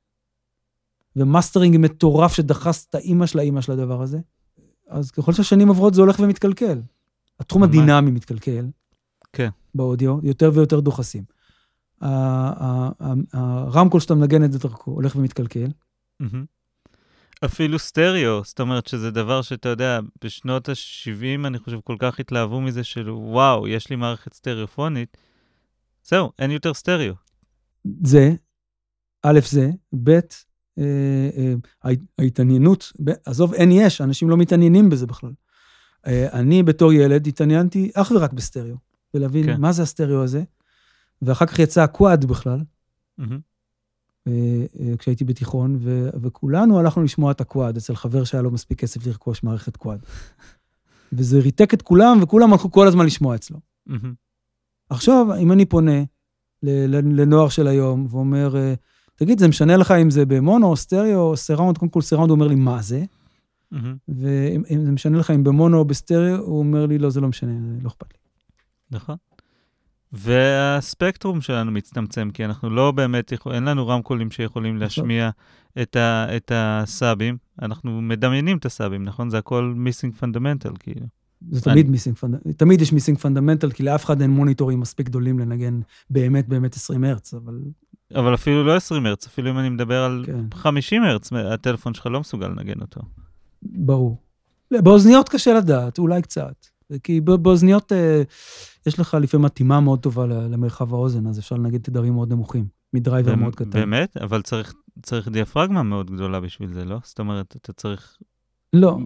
ומאסטרינג מטורף שדחס את האמא של האמא של הדבר הזה. אז ככל שהשנים עברות זה הולך ומתקלקל. התחום הדינמי מתקלקל. כן. באודיו, יותר ויותר דוחסים. הרמקול שאתה מנגן את זה דרכו, הולך ומתקלקל. אהה. אפילו סטריאו, זאת אומרת שזה דבר שאתה יודע, בשנות ה-שבעים אני חושב כל כך התלהבו מזה של וואו, יש לי מערכת סטריאופונית, זהו, אין יותר סטריאו. זה, א' זה, ב', ההתעניינות, עזוב, אין יש, אנשים לא מתעניינים בזה בכלל. אני בתור ילד התעניינתי אך ורק בסטריאו, ולהבין מה זה הסטריאו הזה, ואחר כך יצא הקואד בכלל, כשהייתי בתיכון, וכולנו הלכנו לשמוע את הקואד, אצל חבר שהיה לו מספיק כסף לרכוש מערכת קואד. וזה ריתק את כולם, וכולם הלכו כל הזמן לשמוע אצלו. עכשיו, אם אני פונה לנוער של היום, ואומר, תגיד, זה משנה לך אם זה במונו, או סטריאו, או סיראונד, קודם כל סיראונד, הוא אומר לי, מה זה? ואם זה משנה לך אם במונו או בסטריאו, הוא אומר לי, לא, זה לא משנה, לא אכפת לי. נכון. והספקטרום שלנו מצטמצם, כי אנחנו לא באמת, אין לנו רמקולים שיכולים להשמיע את ה, את הסאבים. אנחנו מדמיינים את הסאבים, נכון? זה הכל missing fundamental, כאילו. זה תמיד missing fundamental, תמיד יש missing fundamental, כי לאף אחד אין מוניטורים מספיק גדולים לנגן באמת, באמת עשרים הרץ, אבל... אבל אפילו לא עשרים הרץ, אפילו אם אני מדבר על חמישים הרץ, הטלפון שלך לא מסוגל לנגן אותו. ברור. באוזניות קשה לדעת, אולי קצת. כי באוזניות יש לך לפעמים מתאימה מאוד טובה למרחב האוזן, אז אפשר לנגד תדרים מאוד נמוכים, מדרייבר מאוד קטן. באמת? אבל צריך, צריך דיאפרגמה מאוד גדולה בשביל זה, לא? זאת אומרת, אתה צריך... לא,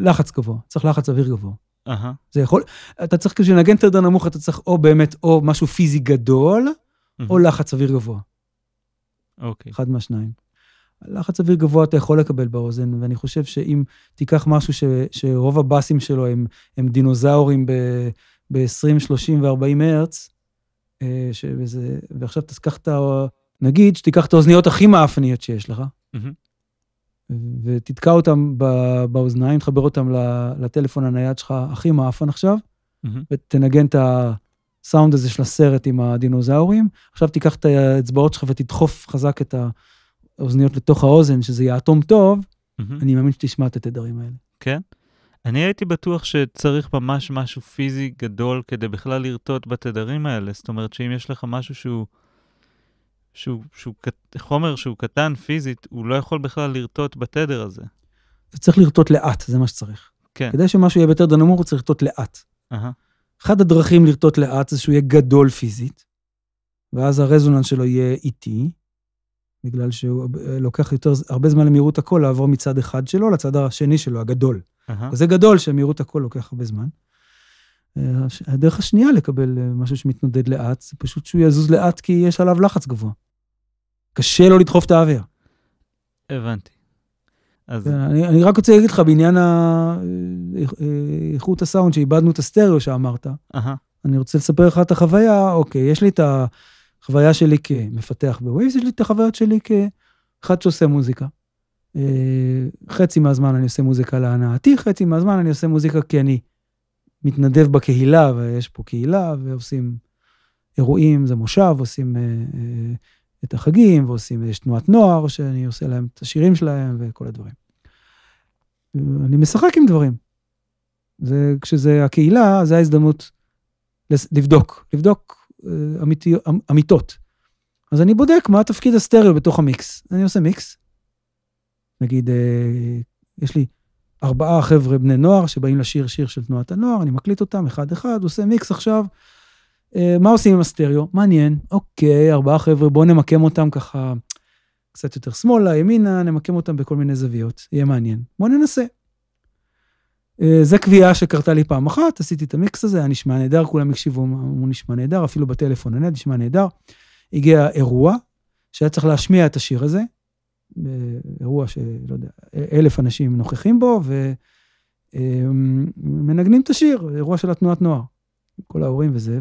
לחץ גבוה, צריך לחץ אוויר גבוה. אהה. זה יכול... אתה צריך, כשנגן תדר נמוך, אתה צריך או באמת, או משהו פיזי גדול, או לחץ אוויר גבוה. אוקיי. אחד מהשניים. לחץ אוויר גבוה אתה יכול לקבל באוזן, ואני חושב שאם תיקח משהו ש, שרוב הבאסים שלו הם, הם דינוזאורים ב-עשרים, שלושים וארבעים הרץ, שבזה, ועכשיו תקח את, נגיד שתיקח את האוזניות הכי מאפניות שיש לך, mm-hmm. ותתקע אותם באוזניים, תחבר אותם לטלפון הנייד שלך הכי מאפן עכשיו, mm-hmm. ותנגן את ה... הסאונד הזה של הסרט עם הדינוזאורים, עכשיו תיקח את האצבעות שלך ותדחוף חזק את ה... אוזניות לתוך האוזן, שזה יהיה אטום טוב, אני מאמין שתשמע את התדרים האלה. כן? אני הייתי בטוח שצריך ממש משהו פיזי גדול כדי בכלל לרטוט בתדרים האלה. זאת אומרת שאם יש לך משהו שהוא, שהוא, שהוא, חומר שהוא קטן פיזית, הוא לא יכול בכלל לרטוט בתדר הזה. זה צריך לרטוט לאט, זה מה שצריך. כן. כדי שמשהו יהיה בתדר נמוך, הוא צריך לרטוט לאט. אהה. אחד הדרכים לרטוט לאט זה שהוא יהיה גדול פיזית, ואז הרזוננס שלו יהיה איטי, בגלל שהוא לוקח יותר, הרבה זמן למהירות הקול לעבור מצד אחד שלו לצד השני שלו, הגדול. Uh-huh. זה גדול שמהירות הקול לוקח הרבה זמן. הדרך השנייה לקבל משהו שמתנודד לאט, זה פשוט שהוא יזוז לאט כי יש עליו לחץ גבוה. קשה לו לדחוף את האוויר. הבנתי. אז... אני, אני רק רוצה להגיד לך, בעניין איכות הסאונד, שאיבדנו את הסטריאו שאמרת, uh-huh. אני רוצה לספר לך את החוויה, אוקיי, יש לי את החוויה שלי כמפתח בווייבס, יש לי את החוויות שלי כאחד שעושה מוזיקה. חצי מהזמן אני עושה מוזיקה להנאתי, חצי מהזמן אני עושה מוזיקה כי אני מתנדב בקהילה, ויש פה קהילה, ועושים אירועים, זה מושב, עושים את החגים, ועושים, יש תנועת נוער, שאני עושה להם את השירים שלהם, וכל הדברים. אני משחק עם דברים. זה, כשזה הקהילה, זה ההזדמנות לבדוק, לבדוק אמיתי, אמיתות. אז אני בודק מה התפקיד הסטריאו בתוך המיקס. אני עושה מיקס. נגיד, יש לי ארבעה חבר'ה בני נוער שבאים לשיר שיר של תנועת הנוער, אני מקליט אותם אחד אחד, עושה מיקס עכשיו. מה עושים עם הסטריאו? מעניין. אוקיי, ארבעה חבר'ה, בואו נמקם אותם ככה קצת יותר שמאלה, ימינה, נמקם אותם בכל מיני זוויות. יהיה מעניין. בואו ננסה. זו קביעה שקרתה לי פעם אחת, עשיתי את המיקס הזה, היה נשמע נהדר, כולם הקשיבו, הוא נשמע נהדר, אפילו בטלפון, אני נשמע נהדר. הגיע אירוע שהיה צריך להשמיע את השיר הזה, אירוע שלא יודע, אלף אנשים נוכחים בו, ומנגנים את השיר, אירוע של התנועת נוער, כל ההורים וזה,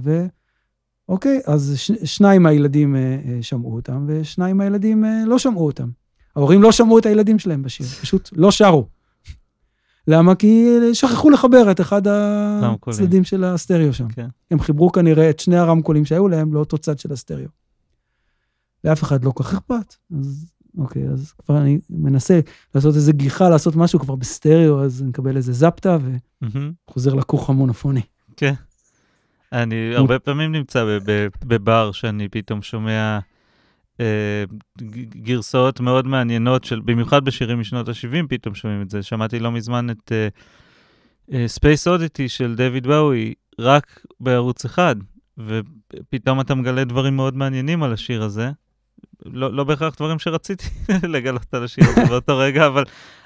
ואוקיי, אז ש... שניים מהילדים שמעו אותם, ושניים מהילדים לא שמעו אותם. ההורים לא שמעו את הילדים שלהם בשיר, פשוט לא שרו. למה? כי שכחו לחבר את אחד הצדדים של הסטריאו שם. Okay. הם חיברו כנראה את שני הרמקולים שהיו להם, לאותו צד של הסטריאו. לאף אחד לא כך אכפת, אז... אוקיי, okay, אז כבר אני מנסה לעשות איזה גיחה, לעשות משהו כבר בסטריאו, אז נקבל איזה זפטה, וחוזר לקוח המונופוני. כן. אני הרבה פעמים נמצא בבר, שאני פתאום שומע גרסאות מאוד מעניינות, במיוחד בשירים משנות ה-שבעים, פתאום שומעים את זה. שמעתי לא מזמן את Space Oddity של דויד באוי, רק בערוץ אחד, ופתאום אתה מגלה דברים מאוד מעניינים על השיר הזה. לא, לא בהכרח דברים שרציתי לגלות על השיר הזה באותו רגע, אבל,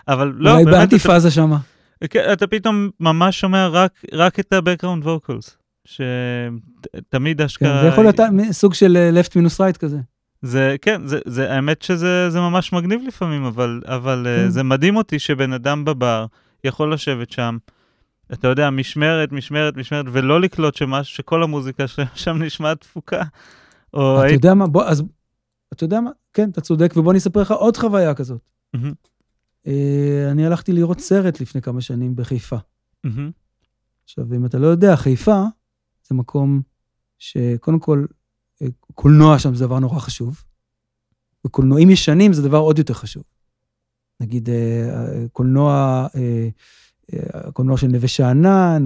אבל לא. אולי באנטיפאזה שמה. אתה פתאום ממש שומע רק, רק את ה-background vocals, שתמיד השקעה... זה יכול להיות סוג של left minus right כזה. זה, כן, זה, זה, האמת שזה, זה ממש מגניב לפעמים, אבל, אבל, זה מדהים אותי שבן אדם בבר יכול לשבת שם, אתה יודע, משמרת, משמרת, משמרת, ולא לקלוט שמשהו, שכל המוזיקה שם נשמעת תפוקה. או אתה יודע מה, בוא, אז... אתה יודע מה? כן, אתה צודק, ובוא נספר לך עוד חוויה כזאת. אני הלכתי לראות סרט לפני כמה שנים בחיפה. עכשיו, אם אתה לא יודע, חיפה זה מקום שקודם כל, קולנוע שם זה דבר נורא חשוב, וקולנועים ישנים זה דבר עוד יותר חשוב. נגיד, קולנוע, קולנוע של נווה שאנן,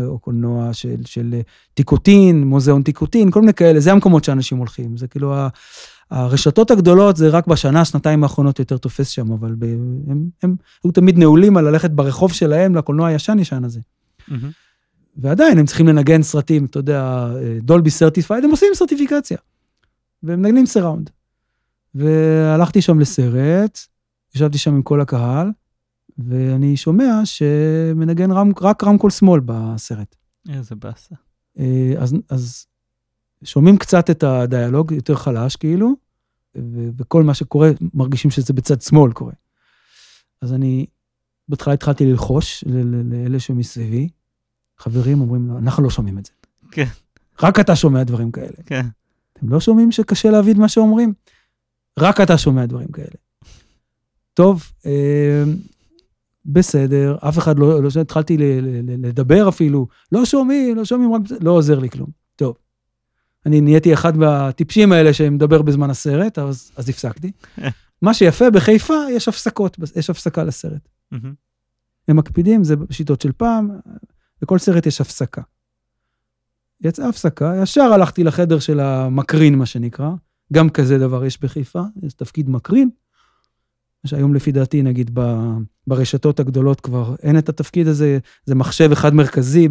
או קולנוע של תיקוטין, מוזיאון תיקוטין, כל מיני כאלה, זה המקומות שאנשים הולכים, זה כאילו ה... הרשתות הגדולות זה רק בשנה, שנתיים האחרונות יותר תופס שם, אבל ב... הם, הם היו תמיד נעולים על ללכת ברחוב שלהם לקולנוע הישן ישן הזה. Mm-hmm. ועדיין הם צריכים לנגן סרטים, אתה יודע, דולבי סרטיפייד, הם עושים סרטיפיקציה, והם נגנים סיראונד. והלכתי שם לסרט, ישבתי שם עם כל הקהל, ואני שומע שמנגן רם, רק רמקול שמאל בסרט. איזה בסה. אז... אז שומעים קצת את הדיאלוג, יותר חלש כאילו, וכל מה שקורה, מרגישים שזה בצד שמאל קורה. אז אני, בהתחלה התחלתי ללחוש, לאלה שמסביבי, חברים אומרים, אנחנו לא שומעים את זה. כן. רק אתה שומע דברים כאלה. כן. אתם לא שומעים שקשה להבין מה שאומרים? רק אתה שומע דברים כאלה. טוב, בסדר, אף אחד לא, התחלתי לדבר אפילו, לא שומעים, לא שומעים, לא עוזר לי כלום. טוב. אני נהייתי אחד מהטיפשים האלה שמדבר בזמן הסרט, אז, אז הפסקתי. מה שיפה, בחיפה יש הפסקות, יש הפסקה לסרט. Mm-hmm. הם מקפידים, זה שיטות של פעם, בכל סרט יש הפסקה. יצאה הפסקה, ישר הלכתי לחדר של המקרין, מה שנקרא, גם כזה דבר יש בחיפה, יש תפקיד מקרין, שהיום לפי דעתי, נגיד, ברשתות הגדולות כבר אין את התפקיד הזה, זה מחשב אחד מרכזי,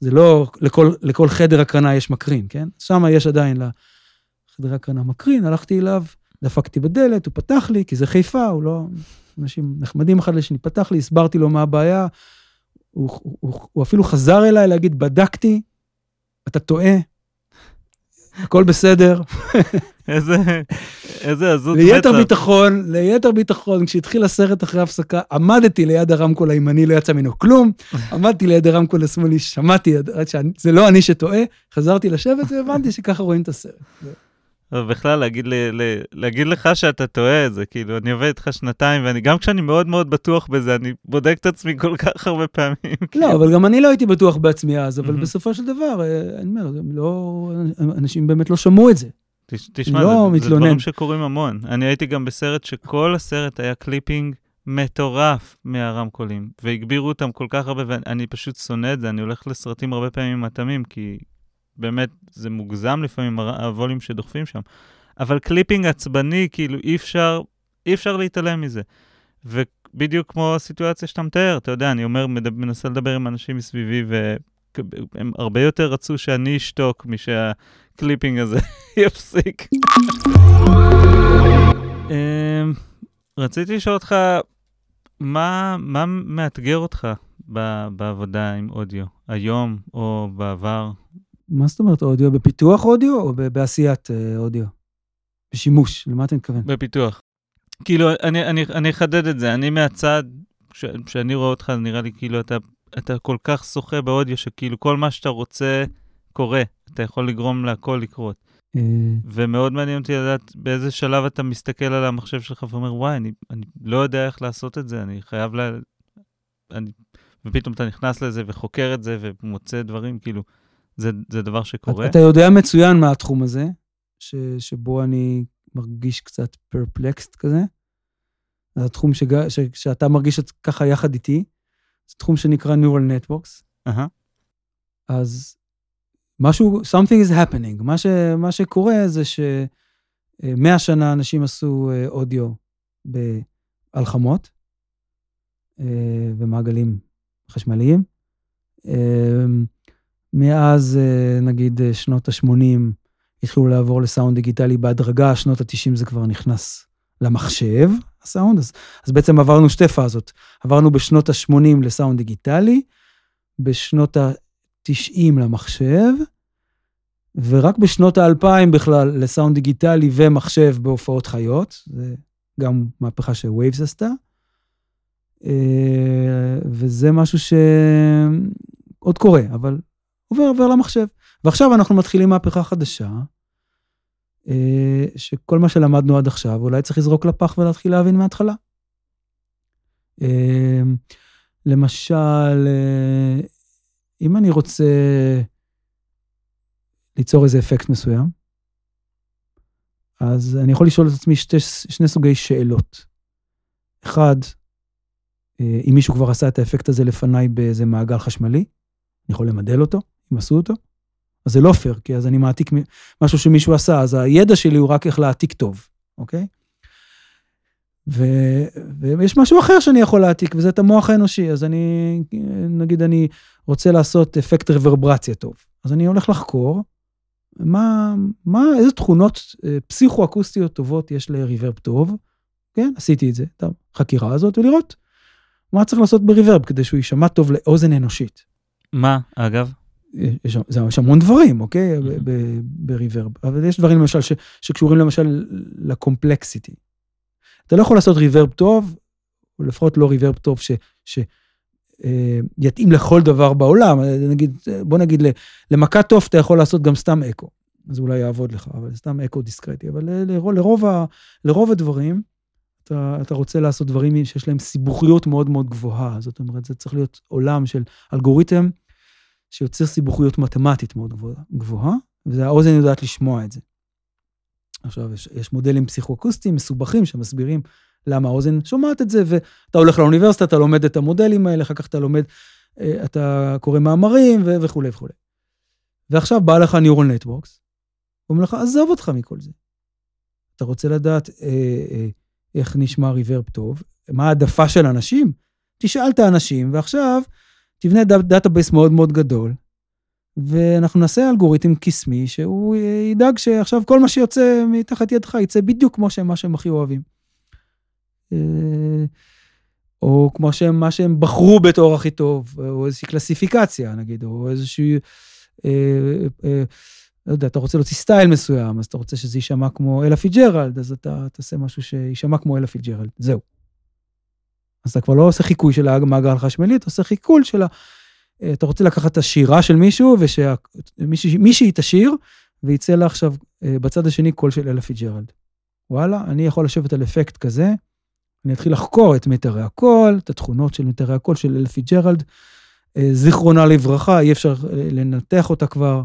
זה לא, לכל, לכל חדר הקרנה יש מקרין, כן? שם יש עדיין לחדר הקרנה מקרין, הלכתי אליו, דפקתי בדלת, הוא פתח לי, כי זה חיפה, הוא לא, אנשים נחמדים אחד לשני, פתח לי, הסברתי לו מה הבעיה, הוא, הוא, הוא, הוא אפילו חזר אליי להגיד, בדקתי, אתה טועה, הכל בסדר. איזה, איזה עזות מצח. ליתר ביטחון, ליתר ביטחון, כשהתחיל הסרט אחרי הפסקה, עמדתי ליד הרמקול הימני, לא יצא ממנו כלום, עמדתי ליד הרמקול השמאלי, שמעתי, זה לא אני שטועה, חזרתי לשבת והבנתי שככה רואים את הסרט. בכלל, להגיד, להגיד לך שאתה טועה, זה כאילו, אני עובד איתך שנתיים, ואני, גם כשאני מאוד מאוד בטוח בזה, אני בודק את עצמי כל כך הרבה פעמים. לא, אבל גם אני לא הייתי בטוח בעצמי אז, אבל בסופו של דבר, אני אומר, אנשים באמת לא שמעו את זה. תשמע, זה דברים שקורים המון. אני הייתי גם בסרט שכל הסרט היה קליפינג מטורף מהרמקולים, והגבירו אותם כל כך הרבה, ואני פשוט שונא את זה, אני הולך לסרטים הרבה פעמים מתאמים, כי באמת, זה מוגזם לפעמים, הוולים שדוחפים שם. אבל קליפינג עצבני, כאילו, אי אפשר, אי אפשר להתעלם מזה. ובדיוק כמו הסיטואציה שאתה מתאר, אתה יודע, אני אומר, מנסה לדבר עם אנשים מסביבי, והם הרבה יותר רצו שאני אשתוק, משהקליפינג הזה יפסיק. רציתי לשאול אותך, מה, מה מאתגר אותך בעבודה עם אודיו? היום או בעבר? מה זאת אומרת אודיו? בפיתוח אודיו או בעשיית אודיו? בשימוש, למה אתה מתכוון? בפיתוח. כאילו, אני, אני, אני אחדד את זה. אני מהצד, כשאני רואה אותך, נראה לי כאילו אתה, אתה כל כך שוחה באודיו, שכאילו כל מה שאתה רוצה קורה. אתה יכול לגרום להכל לקרות. ומאוד מעניין אותי לדעת באיזה שלב אתה מסתכל על המחשב שלך ואומר, וואי, אני, אני לא יודע איך לעשות את זה, אני חייב לה... אני... ופתאום אתה נכנס לזה וחוקר את זה ומוצא דברים, כאילו... זה, זה דבר שקורה. אתה יודע מצוין מהתחום הזה, ש, שבו אני מרגיש קצת פרפלקסט כזה. זה תחום שג, ש, שאתה מרגיש את ככה יחד איתי. זה תחום שנקרא Neural Networks. Uh-huh. אז משהו, something is happening. מה, ש, מה שקורה זה שמאה שנה אנשים עשו אודיו באלחמות, במעגלים חשמליים. מאז, נגיד, שנות ה-שמונים, התחילו לעבור לסאונד דיגיטלי בהדרגה, שנות ה-תשעים זה כבר נכנס למחשב, הסאונד, אז, אז בעצם עברנו שתי פאזות. עברנו בשנות ה-שמונים לסאונד דיגיטלי, בשנות ה-תשעים למחשב, ורק בשנות ה-אלפיים בכלל לסאונד דיגיטלי ומחשב בהופעות חיות, זה גם מהפכה שווייבס עשתה, וזה משהו שעוד קורה, אבל... עובר, עובר למחשב. ועכשיו אנחנו מתחילים מהפכה חדשה, שכל מה שלמדנו עד עכשיו, אולי צריך לזרוק לפח ולהתחיל להבין מההתחלה. למשל, אם אני רוצה ליצור איזה אפקט מסוים, אז אני יכול לשאול את עצמי שתי, שני סוגי שאלות. אחד, אם מישהו כבר עשה את האפקט הזה לפניי באיזה מעגל חשמלי, אני יכול למדל אותו, אם עשו אותו, אז זה לא פייר, כי אז אני מעתיק משהו שמישהו עשה, אז הידע שלי הוא רק איך להעתיק טוב, אוקיי? ו... ויש משהו אחר שאני יכול להעתיק, וזה את המוח האנושי, אז אני, נגיד, אני רוצה לעשות אפקט רברברציה טוב, אז אני הולך לחקור, מה, מה, איזה תכונות פסיכו-אקוסטיות טובות יש לריברב טוב, כן? עשיתי את זה, את החקירה הזאת, ולראות מה צריך לעשות בריברב, כדי שהוא יישמע טוב לאוזן אנושית. מה, אגב? יש, יש, יש המון דברים, אוקיי? בריברב. אבל יש דברים, למשל, ש, שקשורים, למשל, לקומפלקסיטי. אתה לא יכול לעשות ריברב טוב, או לפחות לא ריברב טוב ש, ש, אה, יתאים לכל דבר בעולם. נגיד, בוא נגיד, למכה טוב אתה יכול לעשות גם סתם אקו. אז אולי יעבוד לך, אבל סתם אקו דיסקרטי. אבל לרוב, לרוב, לרוב הדברים, אתה, אתה רוצה לעשות דברים שיש להם סיבוכיות מאוד מאוד גבוהה. זאת אומרת, זה צריך להיות עולם של אלגוריתם שיוצר סיבוכיות מתמטית מאוד גבוהה, והאוזן יודעת לשמוע את זה. עכשיו, יש, יש מודלים פסיכו-אקוסטיים מסובכים שמסבירים למה האוזן שומעת את זה, ואתה הולך לאוניברסיטה, אתה לומד את המודלים האלה, אחר כך אתה לומד, אתה קורא מאמרים וכו' וכו'. ועכשיו בא לך ניורל נטוורקס, ואומר לך, עזוב אותך מכל זה. אתה רוצה לדעת איך נשמע ריברב טוב, מה העדפה של אנשים? תשאל את האנשים, ועכשיו תבנה דאטאבייס מאוד מאוד גדול, ואנחנו נעשה אלגוריתם קסמי, שהוא ידאג שעכשיו כל מה שיוצא מתחת ידך, יצא בדיוק כמו שהם, מה שהם הכי אוהבים. או כמו שהם, מה שהם בחרו בתואר הכי טוב, או איזושהי קלסיפיקציה, נגיד, או איזושהי, אה, אה, לא יודע, אתה רוצה להוציא סטייל מסוים, אז אתה רוצה שזה יישמע כמו אלה פיג'רלד, אז אתה תעשה משהו שישמע כמו אלה פיג'רלד, זהו. אז אתה כבר לא עושה חיקוי של המאגר החשמלי, אתה עושה חיקול של ה... אתה רוצה לקחת את השירה של מישהו, ומישהי תשיר, וייצא לה עכשיו בצד השני קול של אלה פיג'רלד. וואלה, אני יכול לשבת על אפקט כזה, אני אתחיל לחקור את מיתרי הקול, את התכונות של מיתרי הקול של אלה פיג'רלד, זיכרונה לברכה, אי אפשר לנתח אותה כבר,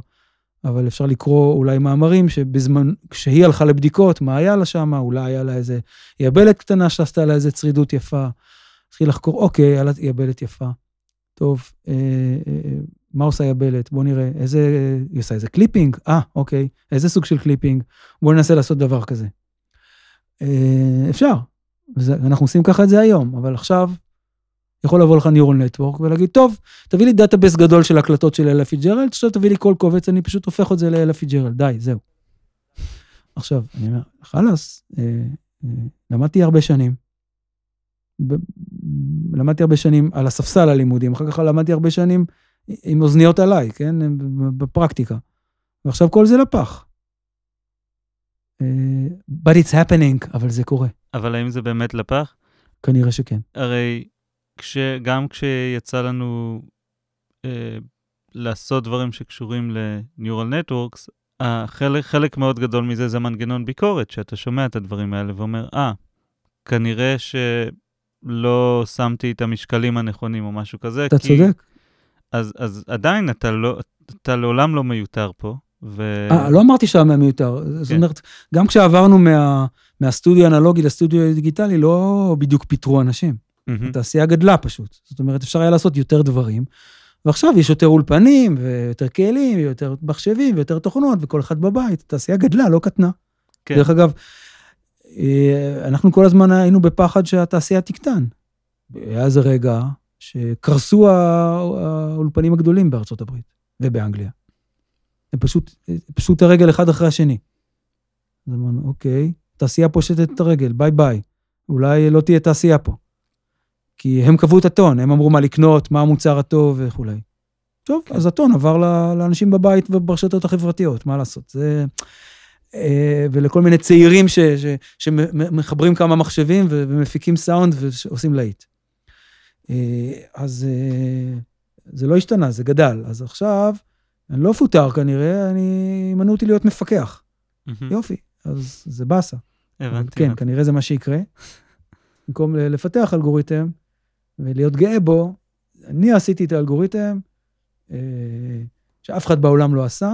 אבל אפשר לקרוא אולי מאמרים, שבזמן, כשהיא הלכה לבדיקות, מה היה לה שמה, אולי היה לה איזה יבלת קטנה, שעשתה לה איזה צרידות יפה, התחיל לחקור, אוקיי, היה לה יבלת יפה, טוב, אה, אה, מה עושה יבלת? בוא נראה, איזה, היא עושה איזה קליפינג? אה, אוקיי, איזה סוג של קליפינג? בוא ננסה לעשות דבר כזה. אה, אפשר, וזה, אנחנו עושים ככה את זה היום, אבל עכשיו, יכול לבוא לך ניורל נטוורק ולהגיד, טוב, תביא לי דאטאבייס גדול של הקלטות של אלה פיג'רלד, עכשיו תביא לי כל קובץ, אני פשוט הופך את זה לאלה פיג'רלד, די, זהו. עכשיו, אני אומר, חלאס, אה, אה, למדתי הרבה שנים, ב- למדתי הרבה שנים על הספסל הלימודים, אחר כך למדתי הרבה שנים עם אוזניות עליי, כן, בפרקטיקה, ועכשיו כל זה לפח. אה, but it's happening, אבל זה קורה. אבל האם זה באמת לפח? כנראה שכן. הרי... גם כשיצא לנו אה, לעשות דברים שקשורים ל-Neural Networks, החלק, חלק מאוד גדול מזה זה מנגנון ביקורת, שאתה שומע את הדברים האלה ואומר, אה, כנראה שלא שמתי את המשקלים הנכונים או משהו כזה. אתה כי... צודק. אז, אז עדיין אתה, לא, אתה לעולם לא מיותר פה. ו... 아, לא אמרתי שם מיותר. כן. זאת אומרת, גם כשעברנו מה, מהסטודיו האנלוגי לסטודיו הדיגיטלי, לא בדיוק פיתרו אנשים. התעשייה גדלה פשוט. זאת אומרת, אפשר היה לעשות יותר דברים, ועכשיו יש יותר אולפנים, ויותר כלים, ויותר מחשבים, ויותר תוכנות, וכל אחד בבית. התעשייה גדלה, לא קטנה. כן. דרך אגב, אנחנו כל הזמן היינו בפחד שהתעשייה תקטן. היה זה רגע שקרסו האולפנים הגדולים בארצות הברית, ובאנגליה. הם פשוט, פשוט הרגל אחד אחרי השני. אז אמרנו, אוקיי, תעשייה פושטת את הרגל, ביי ביי. אולי לא תהיה תעשייה פה. כי הם קבעו את הטון, הם אמרו מה לקנות, מה המוצר הטוב וכו'. טוב, אז הטון עבר לאנשים בבית וברשתות החברתיות, מה לעשות? זה... ולכל מיני צעירים ש... ש... שמחברים כמה מחשבים ומפיקים סאונד ועושים להיט. אז זה לא השתנה, זה גדל. אז עכשיו, אני לא פותר כנראה, אני מנעו אותי להיות מפקח. יופי, אז זה בסה. הבנתי. כן, כנראה זה מה שיקרה. במקום לפתח אלגוריתם, ולהיות גאה בו, אני עשיתי את האלגוריתם, שאף אחד בעולם לא עשה,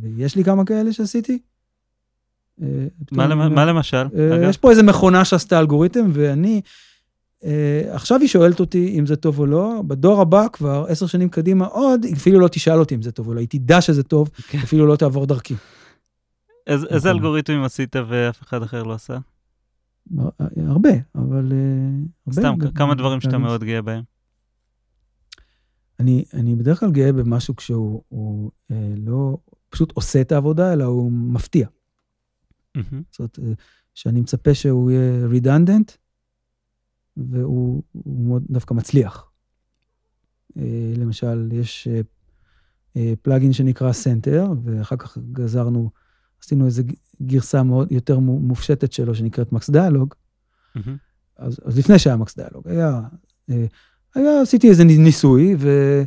ויש לי כמה כאלה שעשיתי. מה למשל? יש פה איזו מכונה שעשתה אלגוריתם, ואני, עכשיו היא שואלת אותי אם זה טוב או לא, בדור הבא כבר, עשר שנים קדימה עוד, אפילו לא תשאל אותי אם זה טוב או לא, היא תדע שזה טוב, אפילו לא תעבור דרכי. איזה אלגוריתמים עשית ואף אחד אחר לא עשה? הרבה, אבל... סתם, כמה דברים שאתה מאוד גאה בהם? אני בדרך כלל גאה במשהו כשהוא לא פשוט עושה את העבודה, אלא הוא מפתיע. זאת אומרת, שאני מצפה שהוא יהיה רידנדנט, והוא דווקא מצליח. למשל, יש פלאגין שנקרא סנטר, ואחר כך גזרנו... עשינו איזו גרסה מאוד יותר מופשטת שלו, שנקראת מקס דיאלוג, אז, אז לפני שהיה מקס דיאלוג, היה, היה, עשיתי איזה ניסוי, ו,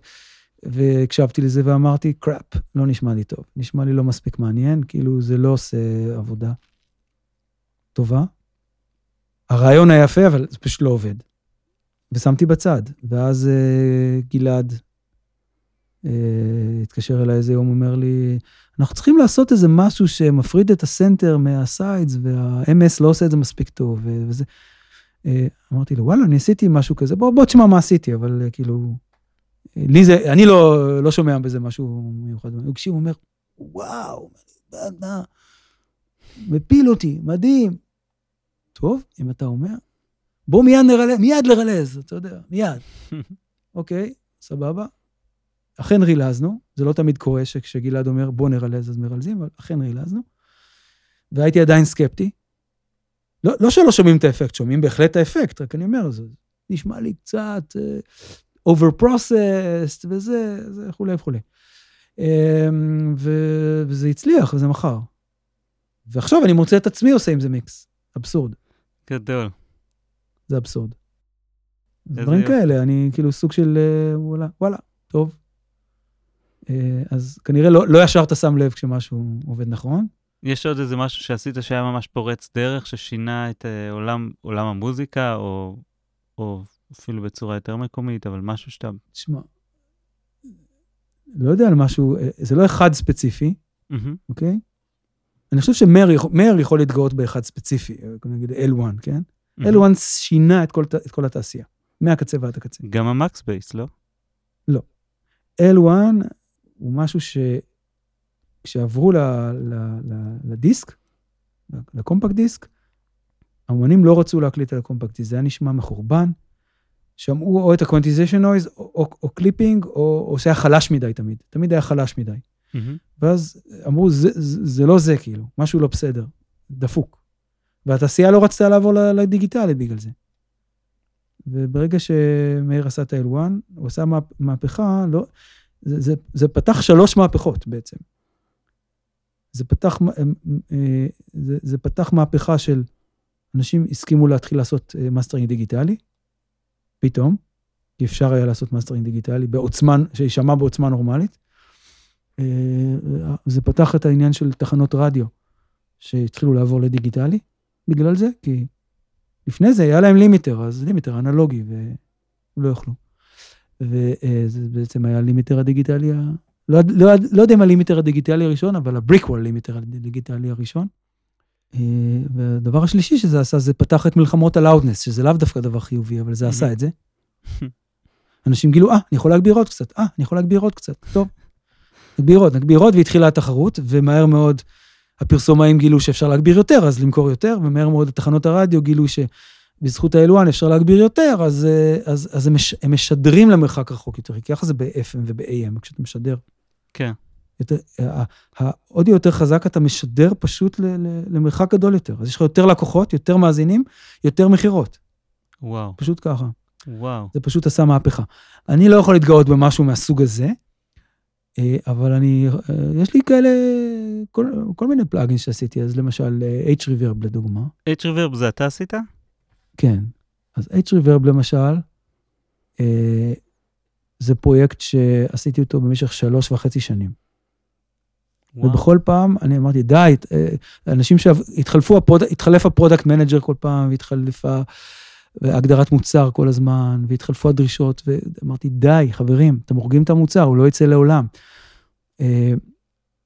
והקשבתי לזה ואמרתי, קראפ, לא נשמע לי טוב, נשמע לי לא מספיק מעניין, כאילו זה לא עושה עבודה טובה. הרעיון היה יפה, אבל זה פשוט לא עובד. ושמתי בצד, ואז גלעד, התקשר אליי איזה יום, אומר לי, אנחנו צריכים לעשות איזה משהו שמפריד את הסנטר מהסיידס, וה-אם אס לא עושה את זה מספיק טוב, וזה, אמרתי לו, וואלה, אני עשיתי משהו כזה, בוא, בוא תשמע מה עשיתי, אבל כאילו, לי זה, אני לא, לא שומע בזה משהו מיוחד. הוא קשיב, הוא אומר, וואו, מפיל אותי, מדהים. טוב, אם אתה אומר, בוא מיד לרלז, מיד לרלז, אתה יודע, מיד. אוקיי, סבבה. אכן רילזנו, זה לא תמיד קורה שכשגלעד אומר, בוא נרלז, אז מרלזים, אבל אכן רילזנו. והייתי עדיין סקפטי. לא, לא שלא שומעים את האפקט, שומעים בהחלט את האפקט, רק אני אומר, זה נשמע לי קצת uh, overprocessed, וזה, זה חולה וחולה. Um, ו- וזה הצליח, וזה מחר. ועכשיו אני מוצא את עצמי עושה עם זה מיקס. אבסורד. גדול. זה אבסורד. דברים יופ. כאלה, אני כאילו סוג של uh, וואלה, וואלה, טוב. Uh, אז כנראה לא, לא ישר אתה שם לב כשמשהו עובד נכון, יש עוד איזה משהו שעשית שהיה ממש פורץ דרך, ששינה את עולם, עולם המוזיקה, או, או אפילו בצורה יותר מקומית, אבל משהו שאתה... תשמע, לא יודע על משהו, זה לא אחד ספציפי, אוקיי? אני חושב שמאיר יכול להתגאות באחד ספציפי, נגיד אל וואן, כן? אל וואן שינה את כל, את כל התעשייה, מהקצה ועד הקצה. גם המקס בייס, לא? לא. אל וואן הוא משהו ש... כשעברו ל, ל, ל, לדיסק, לקומפקט דיסק, האמנים לא רצו להקליט על הקומפקט דיסק, זה היה נשמע מחורבן, שמעו או את הקונטיזיישן נויז, או, או, או קליפינג, או, או שהיה חלש מדי תמיד, תמיד היה חלש מדי. Mm-hmm. ואז אמרו, זה, זה, זה לא זה כאילו, משהו לא בסדר, דפוק. והתעשייה לא רצתה לעבור לדיגיטלי בגלל זה. וברגע שמאיר עשה את ה-אל וואן, הוא עשה מה, מהפכה, לא, זה, זה, זה פתח שלוש מהפכות בעצם. זה פתח, זה, זה פתח מהפכה של אנשים הסכימו להתחיל לעשות מאסטרינג דיגיטלי, פתאום, כי אפשר היה לעשות מאסטרינג דיגיטלי, בעוצמן, שישמע בעוצמה נורמלית. זה פתח את העניין של תחנות רדיו, שהתחילו לעבור לדיגיטלי, בגלל זה, כי לפני זה היה להם לימיטר, אז לימיטר אנלוגי, ולא יוכלו. וזה בעצם היה לימיטר הדיגיטלי ה... לא, לא, לא יודע אם הלימיטר הדיגיטלי הראשון, אבל הבריקוול לימיטר הדיגיטלי הראשון. והדבר השלישי שזה עשה, זה פתח את מלחמות הלאודנס, שזה לאו דווקא דבר חיובי, אבל זה עשה את זה. אנשים גילו, אה, אני יכול להגביר עוד קצת, אה, אני יכול להגביר עוד קצת, טוב. נגביר עוד, נגביר עוד, והתחילה התחרות, ומהר מאוד הפרסומאים גילו שאפשר להגביר יותר, אז למכור יותר, ומהר מאוד התחנות הרדיו גילו שבזכות האלואן אפשר להגביר יותר, אז, אז, אז הם, מש, הם משדרים למרחק רחוק יותר, כי ככה זה ב-אף אם וב-איי אם, כשאתה משדר. כן. האודיו יותר חזק, אתה משדר פשוט למרחק גדול יותר. אז יש לך יותר לקוחות, יותר מאזינים, יותר מחירות. וואו. פשוט ככה. וואו. זה פשוט עשה מהפכה. אני לא יכול להתגאות במשהו מהסוג הזה, אבל אני, יש לי כאלה, כל, כל מיני פלאגינס שעשיתי, אז למשל, H-Reverb לדוגמה. H-Reverb זה אתה עשית? כן. אז H-Reverb למשל, זה פרויקט שעשיתי אותו במשך שלוש וחצי שנים. וואו. ובכל פעם, אני אמרתי, די, אנשים שהתחלפו, התחלף הפרודקט מנג'ר כל פעם, והתחלפה הגדרת מוצר כל הזמן, והתחלפו הדרישות, ואמרתי, די, חברים, אתם מורגים את המוצר, הוא לא יצא לעולם.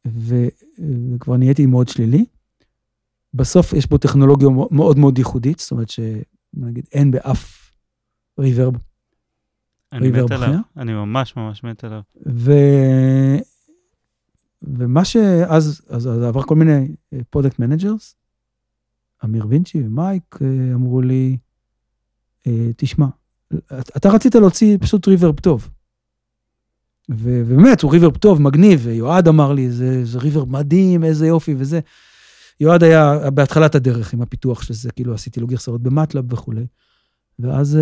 וכבר נהייתי מאוד שלילי. בסוף יש פה טכנולוגיה מאוד מאוד ייחודית, זאת אומרת שאין באף ריברב, אני מת עליו, אני ממש ממש מת עליו. ו... ומה שאז, אז, אז עבר כל מיני פרודקט מנג'רס, אמיר וינצ'י ומייק אמרו לי, תשמע, אתה רצית להוציא פשוט ריברב טוב. ובאמת, הוא ריברב טוב, מגניב, ויועד אמר לי, זה, זה ריברב מדהים, איזה יופי וזה. יועד היה בהתחלת הדרך עם הפיתוח של זה, כאילו עשיתי לו גרסאות במטלאב וכו'. ואז...